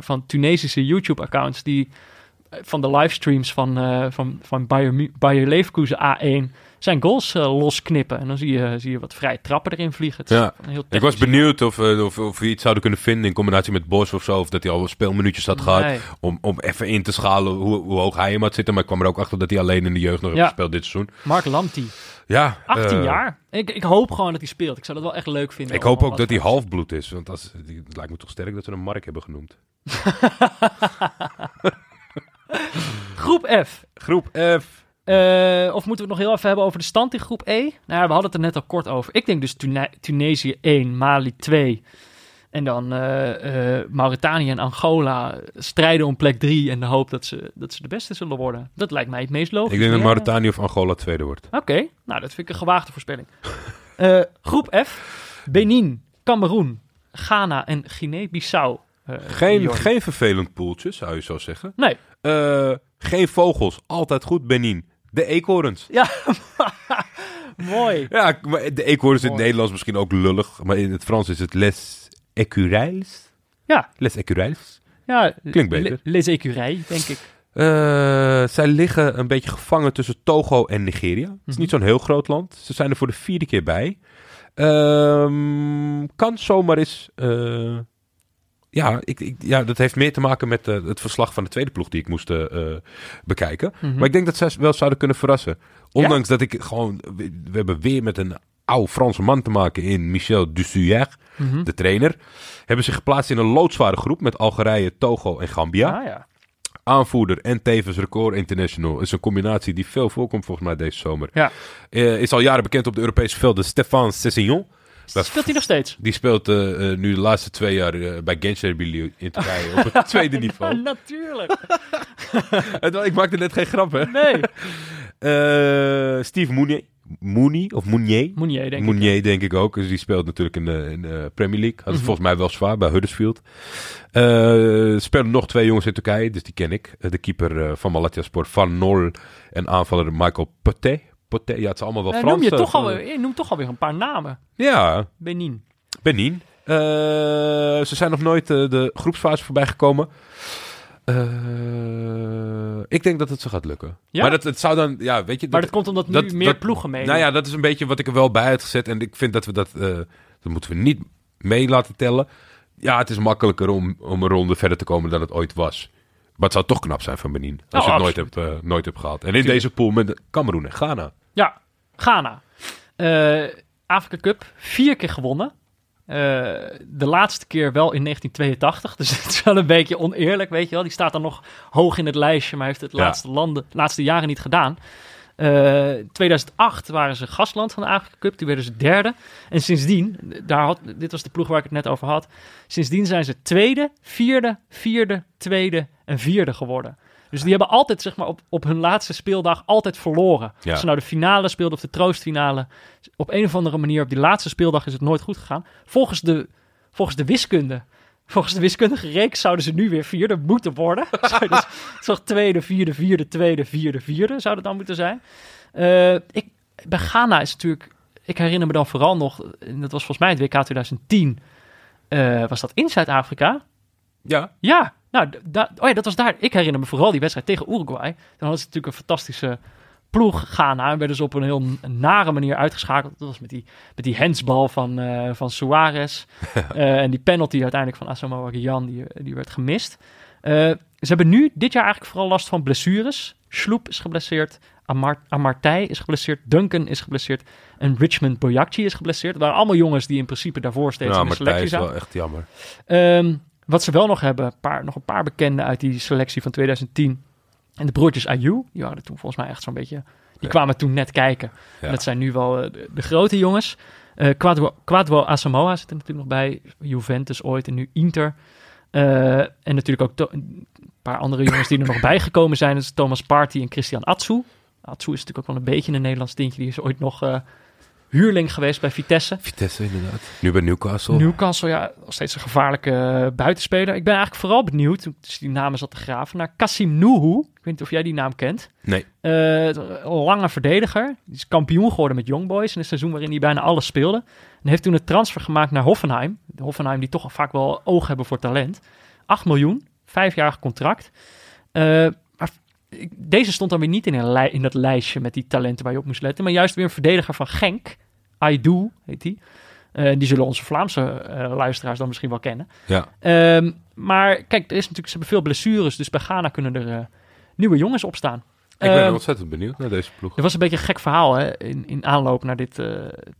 van Tunesische YouTube-accounts die... van de livestreams van Bayer Leverkusen A1 zijn goals losknippen. En dan zie je wat vrije trappen erin vliegen. Ja. Ik was benieuwd of we iets zouden kunnen vinden in combinatie met Bos of zo. Of dat hij al speelminuutjes had gehad. Om even in te schalen hoe hoog hij hem had zitten. Maar ik kwam er ook achter dat hij alleen in de jeugd nog heeft gespeeld dit seizoen. Mark Lamptey. Ja, 18 jaar. Ik hoop gewoon dat hij speelt. Ik zou dat wel echt leuk vinden. Ik hoop ook dat hij halfbloed is. Want het lijkt me toch sterk dat ze een Mark hebben genoemd. Groep F. Of moeten we het nog heel even hebben over de stand in groep E? Nou ja, we hadden het er net al kort over. Ik denk dus Tunesië 1, Mali 2. En dan Mauritanië en Angola strijden om plek 3. En de hoop dat ze de beste zullen worden. Dat lijkt mij het meest logisch. Ik denk dat Mauritanië of Angola tweede wordt. Oké, nou dat vind ik een gewaagde voorspelling. Groep F. Benin, Kameroen, Ghana en Guinea-Bissau. Geen vervelend poeltje, zou je zo zeggen. Nee. Geen vogels, altijd goed, Benin. De eekhoorns. Ja, mooi. Ja, maar de eekhoorns in het Nederlands misschien ook lullig. Maar in het Frans is het les écureuils. Ja. Les écureuils. Ja. Klinkt beter. Les écureuils, denk ik. Zij liggen een beetje gevangen tussen Togo en Nigeria. Het is niet zo'n heel groot land. Ze zijn er voor de 4e keer bij. Kan zomaar eens... Ja, dat heeft meer te maken met het verslag van de tweede ploeg die ik moest bekijken. Maar ik denk dat zij wel zouden kunnen verrassen. Ondanks dat ik gewoon... We hebben weer met een oude Franse man te maken in Michel Dussouer, de trainer. Hebben zich geplaatst in een loodzware groep met Algerije, Togo en Gambia. Ah, ja. Aanvoerder en tevens record international. Is een combinatie die veel voorkomt volgens mij deze zomer. Ja. Is al jaren bekend op de Europese velden Stéphane Sessegnon. Speelt hij nog steeds? Die speelt nu de laatste 2 jaar bij Gençlerbirliği in Turkije op het tweede niveau. Natuurlijk. Ik maakte net geen grap, hè? Nee. Steve Mounier, denk ik ook. Dus die speelt natuurlijk in de Premier League. Had het volgens mij wel zwaar bij Huddersfield. Spelen nog 2 jongens in Turkije, dus die ken ik. De keeper van Malatyaspor, Van Nol, en aanvaller Michael Poté. Ja, het is allemaal wel Frans. Je noemt toch alweer een paar namen. Ja. Benin. Ze zijn nog nooit de groepsfase voorbij gekomen. Ik denk dat het ze gaat lukken. Ja? Maar het zou dan... Ja, weet je, dat komt omdat meer ploegen mee. Nou ja, dat is een beetje wat ik er wel bij had gezet. En ik vind dat we dat moeten we niet mee laten tellen. Ja, het is makkelijker om een ronde verder te komen dan het ooit was. Maar het zou toch knap zijn van Benin. Als je het nooit hebt gehaald. En in deze pool met Kameroen en Ghana. Ja, Ghana. Afrika Cup. 4 keer gewonnen. De laatste keer wel in 1982. Dus het is wel een beetje oneerlijk, weet je wel. Die staat dan nog hoog in het lijstje, maar heeft het laatste jaren niet gedaan. 2008 waren ze gastland van de Afrika Cup. Toen werden ze 3e. En sindsdien, dit was de ploeg waar ik het net over had. Sindsdien zijn ze 2e, 4e, 4e, 2e en 4e geworden. Dus die hebben altijd, zeg maar, op hun laatste speeldag altijd verloren. Ja. Als ze nou de finale speelden of de troostfinale. Op een of andere manier op die laatste speeldag is het nooit goed gegaan. Volgens de wiskunde. Volgens de wiskundige reeks zouden ze nu weer 4e moeten worden. Dus toch 2e, 4e, 4e, 2e, 4e, 4e zou dat dan moeten zijn. Bij Ghana is natuurlijk... Ik herinner me dan vooral nog... En dat was volgens mij het WK 2010. Was dat in Zuid-Afrika? Ja. Ja. Nou, dat was daar. Ik herinner me vooral die wedstrijd tegen Uruguay. Dan hadden ze natuurlijk een fantastische ploeg, Ghana. En werden ze op een heel nare manier uitgeschakeld. Dat was met die handsbal van Suarez. En die penalty uiteindelijk van Asamoah Gyan, die werd gemist. Ze hebben nu dit jaar eigenlijk vooral last van blessures. Schloep is geblesseerd. Amartey is geblesseerd. Duncan is geblesseerd. En Richmond Boyacchi is geblesseerd. Dat waren allemaal jongens die in principe daarvoor steeds in de selectie zaten. Amartey is wel echt jammer. Wat ze wel nog hebben, nog een paar bekenden uit die selectie van 2010. En de broertjes Ayew, die waren toen volgens mij echt zo'n beetje... Die kwamen toen net kijken. Ja. En dat zijn nu wel de grote jongens. Kwadwo Asamoah zit er natuurlijk nog bij. Juventus ooit en nu Inter. En natuurlijk ook een paar andere jongens die er nog bijgekomen zijn. Dat is Thomas Partey en Christian Atsu. Atsu is natuurlijk ook wel een beetje een Nederlands tintje. Die is ooit nog... huurling geweest bij Vitesse. Vitesse, inderdaad. Nu bij Newcastle. Newcastle, ja. Nog steeds een gevaarlijke buitenspeler. Ik ben eigenlijk vooral benieuwd, dus die naam is al te graven, naar Kassim Nuhu. Ik weet niet of jij die naam kent. Nee. Lange verdediger. Die is kampioen geworden met Young Boys in een seizoen waarin hij bijna alles speelde. En heeft toen een transfer gemaakt naar Hoffenheim. De Hoffenheim die toch al vaak wel oog hebben voor talent. 8 miljoen. 5-jarig contract. Maar Deze stond dan weer niet in dat lijstje met die talenten waar je op moest letten. Maar juist weer een verdediger van Genk. Aidou heet die. Die zullen onze Vlaamse luisteraars dan misschien wel kennen. Ja. Maar kijk, er is natuurlijk, ze hebben veel blessures. Dus bij Ghana kunnen er nieuwe jongens opstaan. Ik ben ontzettend benieuwd naar deze ploeg. Er was een beetje een gek verhaal hè, in aanloop naar dit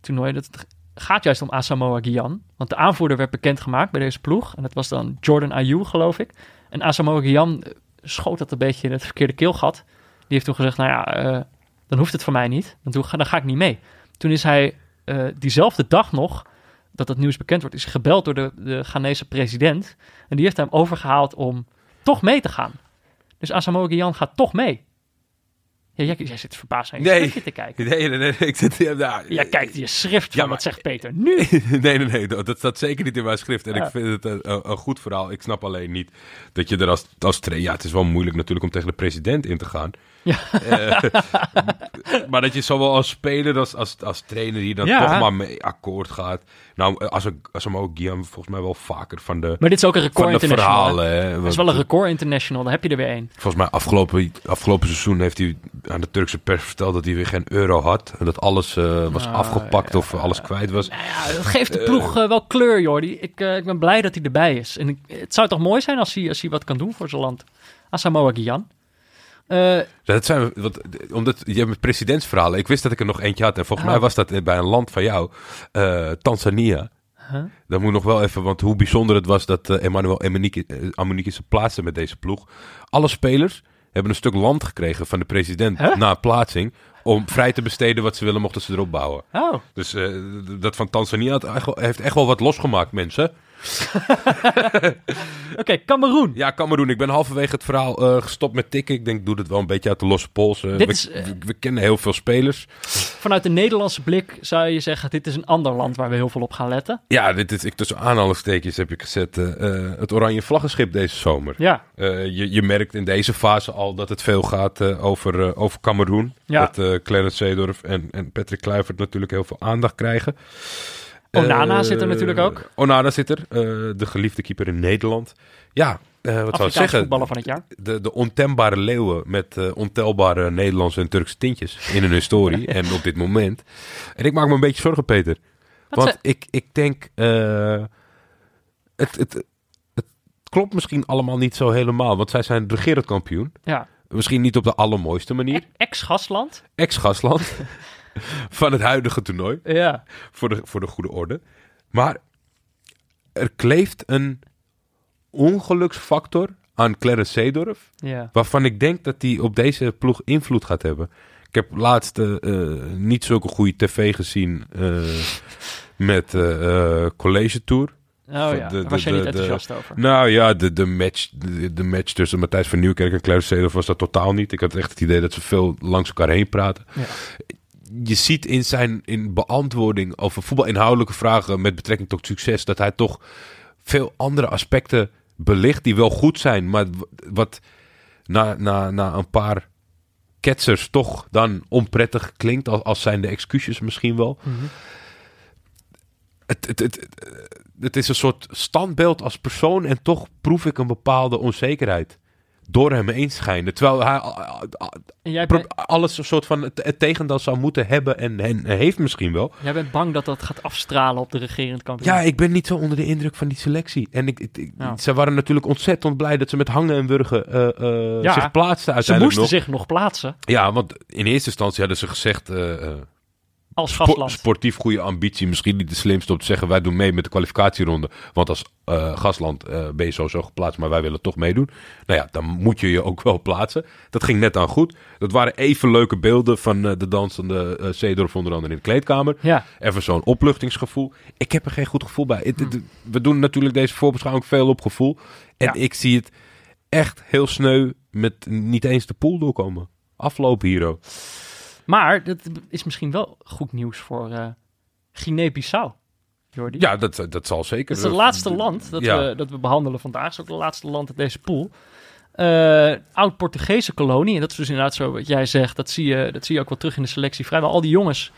toernooi. Dat het gaat juist om Asamoah Gyan. Want de aanvoerder werd bekendgemaakt bij deze ploeg. En dat was dan Jordan Ayew, geloof ik. En Asamoah Gyan schoot dat een beetje in het verkeerde keelgat. Die heeft toen gezegd, nou ja, dan hoeft het voor mij niet. Dan ga ik niet mee. Toen is hij diezelfde dag nog, dat dat nieuws bekend wordt, is gebeld door de Ghanese president. En die heeft hem overgehaald om toch mee te gaan. Dus Asamoah Gyan gaat toch mee. Ja, jij zit verbaasd naar je schriftje te kijken. Nee. Ik zit, jij kijkt je schrift van, wat zegt Peter nu? Nee, dat staat zeker niet in mijn schrift. En ik vind het een goed verhaal. Ik snap alleen niet dat je er het is wel moeilijk natuurlijk om tegen de president in te gaan. Ja. Maar dat je zowel als speler als trainer die dan toch maar mee akkoord gaat. Nou, als hem ook Guillaume volgens mij wel vaker van de. Maar dit is ook een record international. Verhalen, dat is wel een record international. Dan heb je er weer één. Volgens mij afgelopen seizoen heeft hij aan de Turkse pers verteld dat hij weer geen euro had. En dat alles was afgepakt of alles kwijt was. Dat geeft de ploeg wel kleur, joh. Ik ben blij dat hij erbij is. En het zou toch mooi zijn als hij wat kan doen voor zijn land. Asamoah Gyan. Dat zijn, omdat je hebt presidentsverhalen. Ik wist dat ik er nog eentje had. En volgens mij was dat bij een land van jou, Tanzania. Huh? Dan moet nog wel even, want hoe bijzonder het was dat Emmanuel Amunike zijn plaatsen met deze ploeg. Alle spelers hebben een stuk land gekregen van de president na plaatsing, om vrij te besteden wat ze willen, mochten ze erop bouwen. Oh. Dus dat van Tanzania heeft echt wel wat losgemaakt, mensen. Oké, Kameroen. Ja, Kameroen. Ik ben halverwege het verhaal gestopt met tikken. Ik denk, ik doe het wel een beetje uit de losse polsen. We kennen heel veel spelers. Vanuit de Nederlandse blik zou je zeggen, dit is een ander land waar we heel veel op gaan letten. Ja, dit is, tussen aanhalingstekens heb ik gezet, het oranje vlaggenschip deze zomer. Ja. Je merkt in deze fase al dat het veel gaat over Kameroen. Ja. Dat Clarence Seedorf en Patrick Kluivert natuurlijk heel veel aandacht krijgen. Onana zit er natuurlijk ook. Onana zit er, de geliefde keeper in Nederland. Ja, wat zou ik zeggen? Voetballer van het jaar. De ontembare leeuwen met ontelbare Nederlandse en Turkse tintjes in hun historie en op dit moment. En ik maak me een beetje zorgen, Peter. Want ik denk, het klopt misschien allemaal niet zo helemaal, want zij zijn regerend kampioen. Ja. Misschien niet op de allermooiste manier. Ex-Gasland. Van het huidige toernooi. Ja. Voor de goede orde. Maar er kleeft een ongeluksfactor aan Clarence Seedorf. Ja. Waarvan ik denk dat hij op deze ploeg invloed gaat hebben. Ik heb laatst niet zulke goede tv gezien met College Tour. Oh ja, daar was je niet enthousiast over. Nou ja, de match tussen Matthijs van Nieuwkerk en Clarence Seedorf was dat totaal niet. Ik had echt het idee dat ze veel langs elkaar heen praten. Ja. Je ziet in zijn beantwoording over voetbalinhoudelijke vragen met betrekking tot succes, dat hij toch veel andere aspecten belicht die wel goed zijn, maar wat na een paar ketsers toch dan onprettig klinkt, als zijn de excuses misschien wel. Mm-hmm. Het is een soort standbeeld als persoon en toch proef ik een bepaalde onzekerheid door hem heen schijnen. Terwijl hij alles een soort van het tegendeel zou moeten hebben en heeft misschien wel. Jij bent bang dat dat gaat afstralen op de regerend kampioen. Ja, ik ben niet zo onder de indruk van die selectie. En ze waren natuurlijk ontzettend blij dat ze met hangen en wurgen zich plaatsten uiteindelijk. Ze moesten zich nog plaatsen. Ja, want in eerste instantie hadden ze gezegd, als gastland. Sportief goede ambitie. Misschien niet de slimste om te zeggen, wij doen mee met de kwalificatieronde. Want als gastland ben je sowieso geplaatst, maar wij willen toch meedoen. Nou ja, dan moet je je ook wel plaatsen. Dat ging net aan goed. Dat waren even leuke beelden van de dansende Seedorf onder andere in de kleedkamer. Ja. Even zo'n opluchtingsgevoel. Ik heb er geen goed gevoel bij. We doen natuurlijk deze voorbeschouwing veel op gevoel. En ik zie het echt heel sneu met niet eens de pool doorkomen. Afloop hero. Maar dat is misschien wel goed nieuws voor Guinea-Bissau, Jordi. Ja, dat zal zeker. Het is het laatste land dat we behandelen vandaag. Het is ook het laatste land uit deze pool. Oud-Portugese kolonie. En dat is dus inderdaad zo wat jij zegt. Dat zie je ook wel terug in de selectie. Vrijwel al die jongens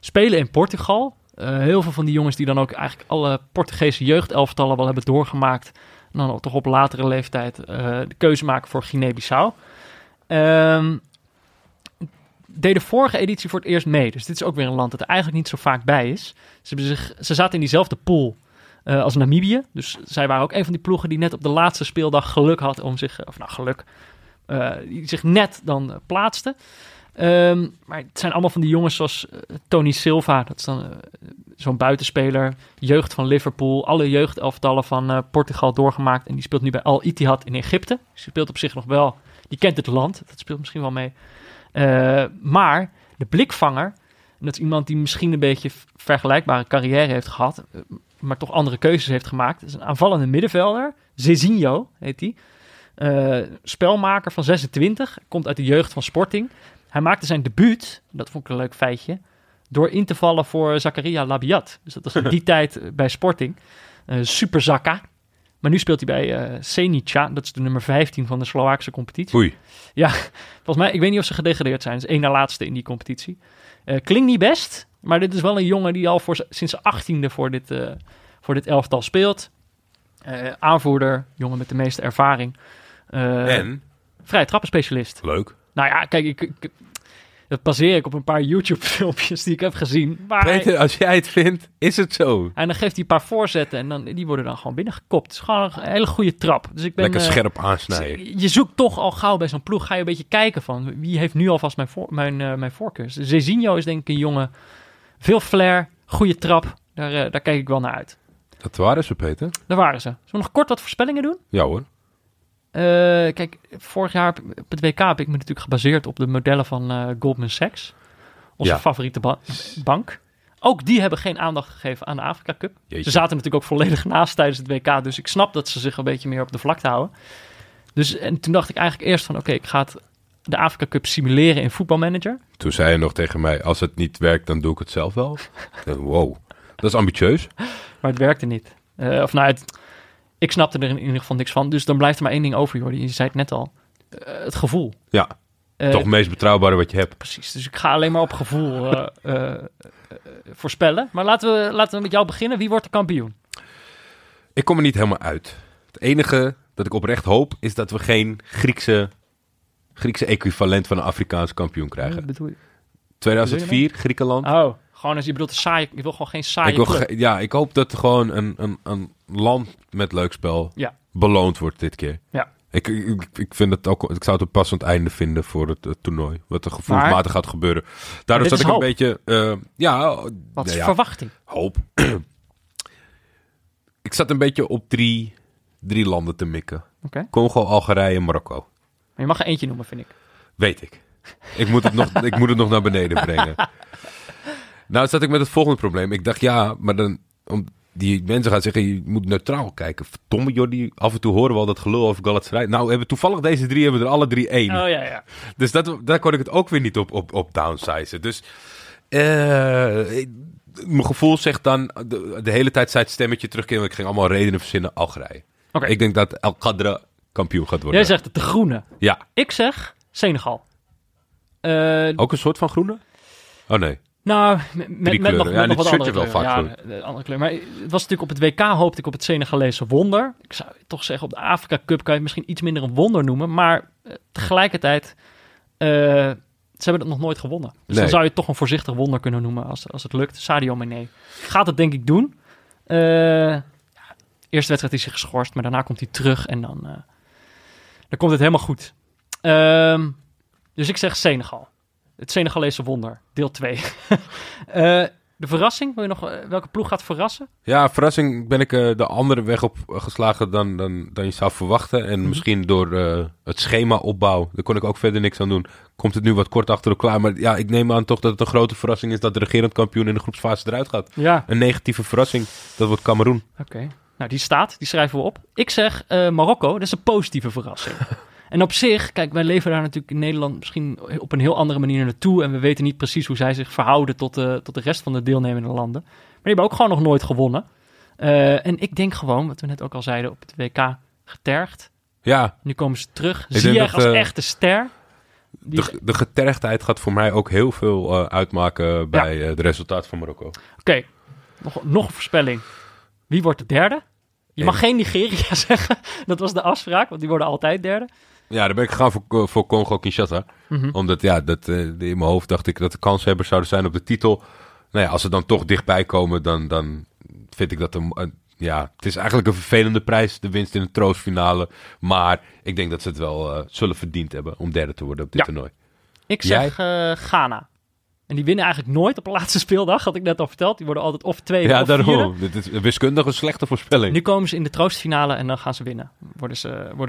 spelen in Portugal. Heel veel van die jongens die dan ook eigenlijk alle Portugese jeugdelftallen wel hebben doorgemaakt. dan toch op latere leeftijd de keuze maken voor Guinea-Bissau. Deed de vorige editie voor het eerst mee. Dus dit is ook weer een land dat er eigenlijk niet zo vaak bij is. Ze zaten in diezelfde pool als Namibië. Dus zij waren ook een van die ploegen die net op de laatste speeldag geluk had om zich... die zich net dan plaatste. Maar het zijn allemaal van die jongens zoals Tony Silva. Dat is dan zo'n buitenspeler. Jeugd van Liverpool. Alle jeugdelftallen van Portugal doorgemaakt. En die speelt nu bij Al Ittihad in Egypte. Ze speelt op zich nog wel... Die kent het land. Dat speelt misschien wel mee. Maar de blikvanger... En dat is iemand die misschien een beetje vergelijkbare carrière heeft gehad... maar toch andere keuzes heeft gemaakt. Dat is een aanvallende middenvelder. Zezinho heet hij. Spelmaker van 26. Komt uit de jeugd van Sporting. Hij maakte zijn debuut, dat vond ik een leuk feitje... door in te vallen voor Zakaria Labiat. Dus dat was in die tijd bij Sporting. Super Zaka. Maar nu speelt hij bij Senica. Dat is de nummer 15 van de Slovaakse competitie. Oei. Ja, volgens mij... Ik weet niet of ze gedegradeerd zijn. Dat is 1 na laatste in die competitie. Klinkt niet best... Maar dit is wel een jongen die al sinds zijn 18e voor dit elftal speelt. Aanvoerder, jongen met de meeste ervaring. En? Vrije trappenspecialist. Leuk. Nou ja, kijk, dat baseer ik op een paar YouTube-filmpjes die ik heb gezien. Peter, als jij het vindt, is het zo. En dan geeft hij een paar voorzetten en die worden dan gewoon binnengekopt. Het is gewoon een hele goede trap. Dus ik ben, lekker scherp aansnijden. Je zoekt toch al gauw bij zo'n ploeg, ga je een beetje kijken van... wie heeft nu alvast mijn voorkeur? Zezinho is denk ik een jongen... Veel flair, goede trap. Daar kijk ik wel naar uit. Dat waren ze, Peter. Daar waren ze. Zullen we nog kort wat voorspellingen doen? Ja hoor. Kijk, vorig jaar op het WK heb ik me natuurlijk gebaseerd op de modellen van Goldman Sachs. Onze favoriete bank. Ook die hebben geen aandacht gegeven aan de Afrika Cup. Jeetje. Ze zaten natuurlijk ook volledig naast tijdens het WK. Dus ik snap dat ze zich een beetje meer op de vlakte houden. Dus, en toen dacht ik eigenlijk eerst van oké, ik ga het... de Afrika Cup simuleren in voetbalmanager. Toen zei je nog tegen mij, als het niet werkt, dan doe ik het zelf wel. Wow, dat is ambitieus. Maar het werkte niet. Ik snapte er in ieder geval niks van. Dus dan blijft er maar één ding over, Jordi. Je zei het net al. Het gevoel. Ja, toch het meest betrouwbare wat je hebt. Precies, dus ik ga alleen maar op gevoel voorspellen. Maar laten we met jou beginnen. Wie wordt de kampioen? Ik kom er niet helemaal uit. Het enige dat ik oprecht hoop, is dat we geen Griekse equivalent van een Afrikaanse kampioen krijgen. Wat bedoel je? 2004, Griekenland. Oh, gewoon als je bedoelt, ik wil gewoon geen saaie club. Ja, ik hoop dat gewoon een land met leuk spel beloond wordt dit keer. Ja. Ik vind het ook, ik zou het een passend einde vinden voor het toernooi. Wat er gevoelsmatig gaat gebeuren. Daardoor zat ik hoop. Een beetje... wat is verwachting? Hoop. Ik zat een beetje op drie landen te mikken. Okay. Congo, Algerije en Marokko. Maar je mag er eentje noemen, vind ik. Weet ik. Ik moet het nog naar beneden brengen. Nou zat ik met het volgende probleem. Ik dacht, maar dan... die mensen gaan zeggen, je moet neutraal kijken. Verdomme, Jordi, af en toe horen we al dat gelul over Galatasaray. Nou, toevallig deze drie hebben er alle drie één. Oh, ja. Dus daar kon ik het ook weer niet op downsizen. Dus mijn gevoel zegt dan... De hele tijd zei het stemmetje terugkeren... want ik ging allemaal redenen verzinnen, Algerije. Okay. Ik denk dat El Khadra... kampioen gaat worden. Jij zegt het, de groene. Ja. Ik zeg Senegal. Ook een soort van groene? Oh nee. Nou, met nog wat andere kleuren. Wel vaak andere kleur. Maar het was natuurlijk op het WK hoopte ik op het Senegalese wonder. Ik zou toch zeggen, op de Afrika Cup kan je het misschien iets minder een wonder noemen. Maar tegelijkertijd, ze hebben dat nog nooit gewonnen. Dus dan zou je het toch een voorzichtig wonder kunnen noemen als het lukt. Sadio Mané gaat het denk ik doen. Eerste wedstrijd is hij geschorst, maar daarna komt hij terug en dan... Dan komt het helemaal goed. Dus ik zeg Senegal. Het Senegalese wonder, deel 2. De verrassing, wil je nog welke ploeg gaat verrassen? Ja, verrassing ben ik de andere weg op geslagen dan je zou verwachten. En misschien door het schema opbouw, daar kon ik ook verder niks aan doen. Komt het nu wat kort achter elkaar. Maar ja, ik neem aan toch dat het een grote verrassing is dat de regerend kampioen in de groepsfase eruit gaat. Ja. Een negatieve verrassing, dat wordt Kameroen. Oké. Nou, die schrijven we op. Ik zeg Marokko, dat is een positieve verrassing. En op zich, kijk, wij leven daar natuurlijk in Nederland misschien op een heel andere manier naartoe. En we weten niet precies hoe zij zich verhouden tot de rest van de deelnemende landen. Maar die hebben ook gewoon nog nooit gewonnen. En ik denk gewoon, wat we net ook al zeiden, op het WK getergd. Ja. Nu komen ze terug. Ziyech als echte ster. De getergdheid gaat voor mij ook heel veel uitmaken bij de resultaat van Marokko. Oké, nog een voorspelling. Wie wordt de derde? Je mag geen Nigeria zeggen. Dat was de afspraak, want die worden altijd derde. Ja, daar ben ik gegaan voor Congo-Kinshasa. Mm-hmm. Omdat, ja, dat, in mijn hoofd dacht ik dat de kanshebbers zouden zijn op de titel. Nou ja, als ze dan toch dichtbij komen, dan vind ik dat ja, het is eigenlijk een vervelende prijs, de winst in de troostfinale. Maar ik denk dat ze het wel zullen verdiend hebben om derde te worden op dit toernooi. Ik zeg Ghana. En die winnen eigenlijk nooit op de laatste speeldag, had ik net al verteld. Die worden altijd of tweede of vierde. Ja, daarom. Dit is wiskundig een slechte voorspelling. Nu komen ze in de troostfinale en dan gaan ze winnen. Worden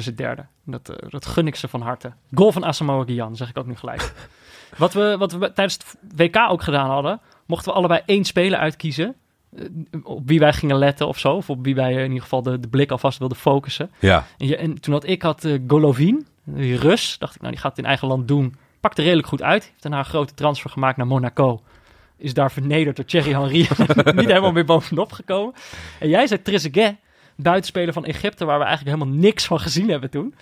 ze derde. Dat gun ik ze van harte. Goal van Asamoah Gyan, zeg ik ook nu gelijk. Wat we tijdens het WK ook gedaan hadden, mochten we allebei één speler uitkiezen. Op wie wij gingen letten of zo. Of op wie wij in ieder geval de blik alvast wilden focussen. Ja. En toen had ik Golovin, die Rus. Dacht ik, nou die gaat het in eigen land doen. Pakte redelijk goed uit. Heeft daarna een grote transfer gemaakt naar Monaco. Is daar vernederd door Thierry Henry. Niet helemaal meer bovenop gekomen. En jij zei Trezeguet, buitenspeler van Egypte, waar we eigenlijk helemaal niks van gezien hebben toen.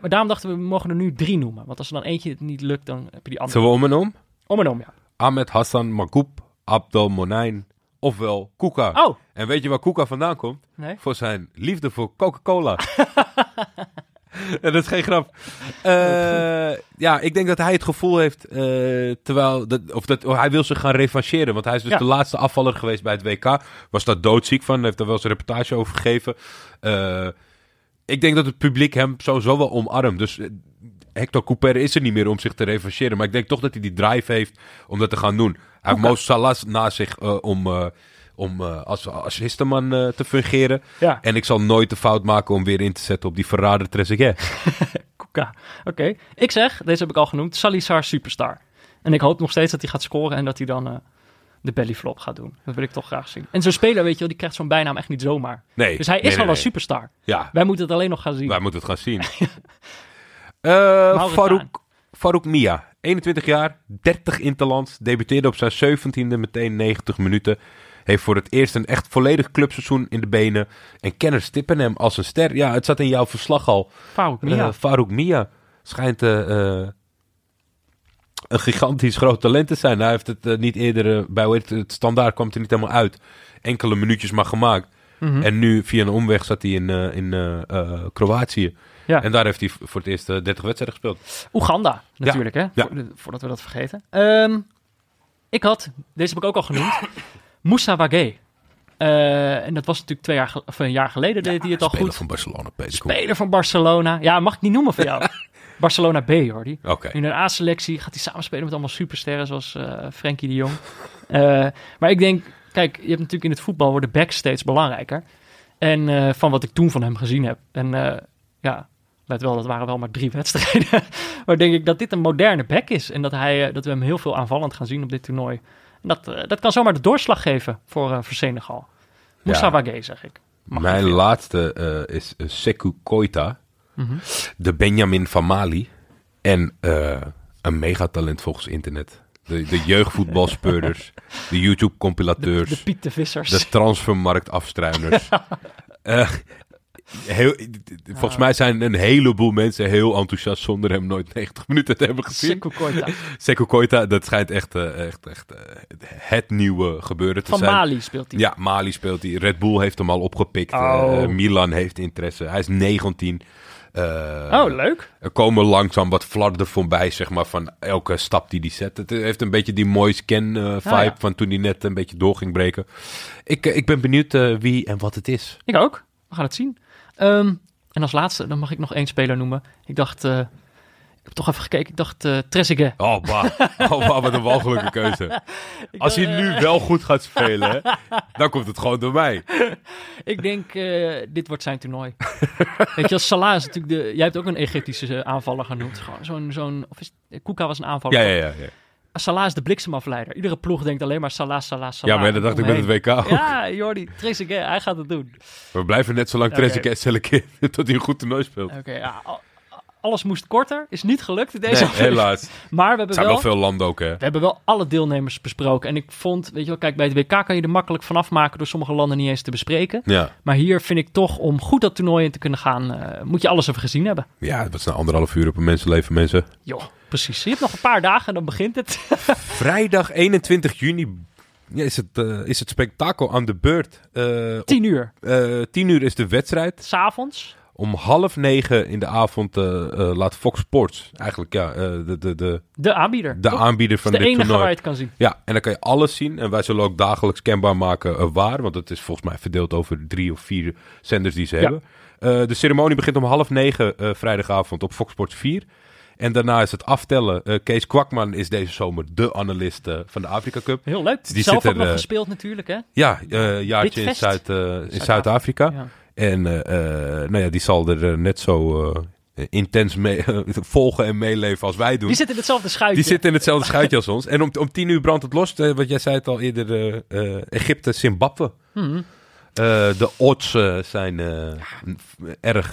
Maar daarom dachten we mogen er nu drie noemen. Want als er dan eentje niet lukt, dan heb je die andere. Zullen we om en om? Om en om, ja. Ahmed Hassan Magoub, Abdel Monein, ofwel Kuka. Oh. En weet je waar Kuka vandaan komt? Nee. Voor zijn liefde voor Coca-Cola. Dat is geen grap. Ja, ik denk dat hij het gevoel heeft, hij wil zich gaan revancheren. Want hij is dus de laatste afvaller geweest bij het WK. Was daar doodziek van, heeft daar wel zijn reportage over gegeven. Ik denk dat het publiek hem sowieso wel omarmt. Dus Hector Couper is er niet meer om zich te revancheren. Maar ik denk toch dat hij die drive heeft om dat te gaan doen. Hij heeft Mo Salah na zich om als assistenman te fungeren. Ja. En ik zal nooit de fout maken om weer in te zetten op die verrader Trezeguet. Kuka. Oké. Ik zeg, deze heb ik al genoemd, Salazar Superstar. En ik hoop nog steeds dat hij gaat scoren en dat hij dan de bellyflop gaat doen. Dat wil ik toch graag zien. En zo'n speler, weet je wel, die krijgt zo'n bijnaam echt niet zomaar. Nee. Dus hij is al een superstar. Ja. Wij moeten het alleen nog gaan zien. Farouk Mia, 21 jaar, 30 interlands, debuteerde op zijn 17e meteen 90 minuten. Heeft voor het eerst een echt volledig clubseizoen in de benen. En kenners tippen hem als een ster. Ja, het zat in jouw verslag al. Farouk Mia schijnt een gigantisch groot talent te zijn. Hij heeft het niet eerder bij het Standaard kwam het er niet helemaal uit. Enkele minuutjes maar gemaakt. Mm-hmm. En nu via een omweg zat hij in Kroatië. Ja. En daar heeft hij voor het eerst 30 wedstrijden gespeeld. Oeganda natuurlijk, hè? Ja. Voordat we dat vergeten. Deze heb ik ook al genoemd. Moussa Wagué. En dat was natuurlijk een jaar geleden deed hij het al goed. Speler van Barcelona, Peter. Speler van Barcelona. Ja, mag ik niet noemen voor jou. Barcelona B, hoor. Okay. In een A-selectie gaat hij samenspelen met allemaal supersterren zoals Frenkie de Jong. Maar ik denk, kijk, je hebt natuurlijk in het voetbal worden backs steeds belangrijker. En van wat ik toen van hem gezien heb. En let wel, dat waren wel maar 3 wedstrijden. Maar denk ik dat dit een moderne back is. En dat we hem heel veel aanvallend gaan zien op dit toernooi. Dat kan zomaar de doorslag geven voor Senegal. Moussa Wagué, zeg ik. Mijn laatste is Sekou Koita. Mm-hmm. De Benjamin van Mali. En een megatalent volgens internet. De jeugdvoetbalspeurders. De YouTube-compilateurs. De Piet de Vissers. De transfermarktafstruiners. Volgens mij zijn een heleboel mensen heel enthousiast zonder hem nooit 90 minuten te hebben gezien. Sekou Koita, dat schijnt echt het nieuwe gebeuren te zijn. Van Mali speelt hij. Ja, Mali speelt hij. Red Bull heeft hem al opgepikt. Milan heeft interesse. Hij is 19. Leuk. Er komen langzaam wat flarden voorbij, zeg maar, van elke stap die hij zet. Het heeft een beetje die Moise Kean vibe van toen hij net een beetje door ging breken. Ik ben benieuwd wie en wat het is. Ik ook. We gaan het zien. En als laatste, dan mag ik nog één speler noemen. Ik dacht, ik heb toch even gekeken. Ik dacht Trezeguet. Oh, bah, wat een walgelijke keuze. Als hij nu wel goed gaat spelen, dan komt het gewoon door mij. Ik denk, dit wordt zijn toernooi. Weet je, als Salah is natuurlijk jij hebt ook een Egyptische aanvaller genoemd. Gewoon Kuka was een aanvaller. Ja. Salah is de bliksemafleider. Iedere ploeg denkt alleen maar Salah. Ja, maar dat dacht ik met het WK ook. Ja, Jordi, Trezeguet, hij gaat het doen. We blijven net zo lang Trezeguet selecteren tot hij een goed toernooi speelt. Oké, alles moest korter. Is niet gelukt in deze aflevering. Helaas. Maar we hebben zijn wel veel landen ook, hè? We hebben wel alle deelnemers besproken. En ik vond, weet je wel, kijk, bij het WK kan je er makkelijk vanaf maken door sommige landen niet eens te bespreken. Ja. Maar hier vind ik toch, om goed dat toernooi in te kunnen gaan, moet je alles even gezien hebben. Ja, dat is nou 1,5 uur op een mensenleven, mensen. Joh. Precies. Je hebt nog een paar dagen en dan begint het. Vrijdag 21 juni Ja, is het spektakel aan de beurt. 10 uur. 10 uur is de wedstrijd. 's Avonds. Om 20:30 in de avond laat Fox Sports, eigenlijk ja, de aanbieder. De aanbieder van dit toernooi. De enige waar je het kan zien. Ja, en dan kan je alles zien. En wij zullen ook dagelijks kenbaar maken waar. Want het is volgens mij verdeeld over 3 of 4 zenders die ze hebben. De ceremonie begint om 20:30 vrijdagavond op Fox Sports 4. En daarna is het aftellen. Kees Kwakman is deze zomer de analist van de Afrika Cup. Heel leuk. Die zelf ook nog gespeeld natuurlijk, hè? Ja, jaartje in Zuid-Afrika. Ja. En nou ja, die zal er net zo intens mee volgen en meeleven als wij doen. Die zitten in hetzelfde schuitje. Die zitten in hetzelfde schuitje als ons. En om 10:00 brandt het los. Wat jij zei het al eerder, Egypte, Zimbabwe. De odds zijn erg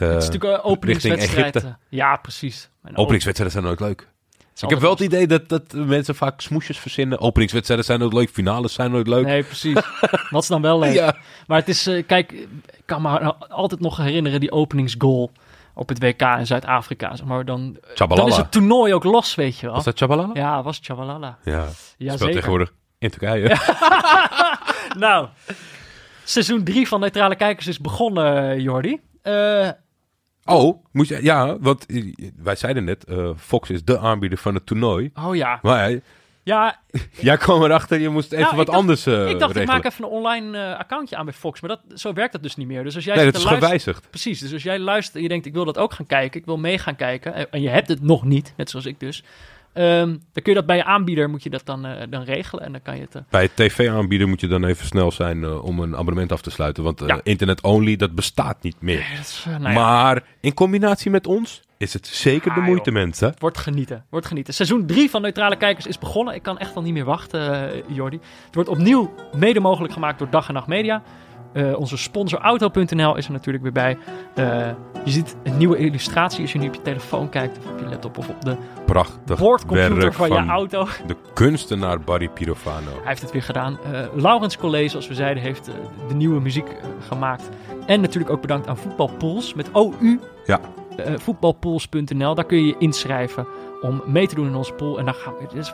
richting Egypte. Ja, precies. Openingswedstrijden zijn ook leuk. Ik heb wel het idee dat mensen vaak smoesjes verzinnen. Openingswedstrijden zijn nooit leuk. Finales zijn nooit leuk. Nee, precies. Wat is dan wel leuk? Ja. Maar het is, kijk, ik kan me altijd nog herinneren die openingsgoal op het WK in Zuid-Afrika. Zeg maar dan is het toernooi ook los, weet je wel. Was dat Chabalala? Ja, was Chabalala. Ja, speelt tegenwoordig in Turkije. Ja. Nou, seizoen 3 van Neutrale Kijkers is begonnen, Jordi. Want wij zeiden net, Fox is de aanbieder van het toernooi. Oh ja. Maar ja, jij kwam erachter, je moest even anders regelen. Ik dacht, ik maak even een online accountje aan bij Fox, maar zo werkt dat dus niet meer. Dus als jij dat is gewijzigd. Precies, dus als jij luistert en je denkt, ik wil dat ook gaan kijken, ik wil mee gaan kijken, en je hebt het nog niet, net zoals ik dus. Dan kun je dat bij je aanbieder, moet je dat dan regelen. En dan kan je het, Bij je tv-aanbieder moet je dan even snel zijn om een abonnement af te sluiten. Want internet-only, dat bestaat niet meer. Nee, maar in combinatie met ons is het zeker de moeite, mensen. Wordt genieten. Seizoen 3 van Neutrale Kijkers is begonnen. Ik kan echt al niet meer wachten, Jordi. Het wordt opnieuw mede mogelijk gemaakt door Dag en Nacht Media. Onze sponsor Auto.nl is er natuurlijk weer bij. Je ziet een nieuwe illustratie als je nu op je telefoon kijkt, of op je laptop, of op de boordcomputer van je auto. De kunstenaar Barry Pirofano. Hij heeft het weer gedaan. Laurens Collé, zoals we zeiden, heeft de nieuwe muziek gemaakt. En natuurlijk ook bedankt aan Voetbalpools met OU. Ja. Voetbalpools.nl, daar kun je je inschrijven om mee te doen in onze pool. En daar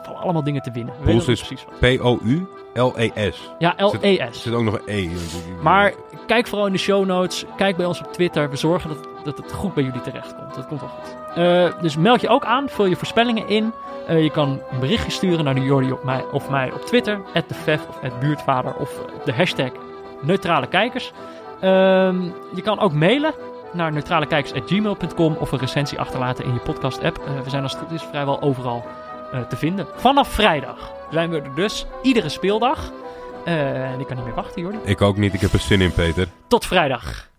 vallen allemaal dingen te winnen. Pools is P-O-U-L-E-S. Ja, L-E-S. Er zit ook nog een E. Maar kijk vooral in de show notes. Kijk bij ons op Twitter. We zorgen dat het goed bij jullie terecht komt. Dat komt wel goed. Dus meld je ook aan. Vul je voorspellingen in. Je kan een berichtje sturen naar de Jordi of mij op Twitter. @defef of @buurtvader of de hashtag Neutrale Kijkers. Je kan ook mailen naar neutralekijkers@gmail.com of een recensie achterlaten in je podcast-app. We zijn als het goed is vrijwel overal te vinden. Vanaf vrijdag zijn we er dus iedere speeldag. En ik kan niet meer wachten, Jordi. Ik ook niet. Ik heb er zin in, Peter. Tot vrijdag.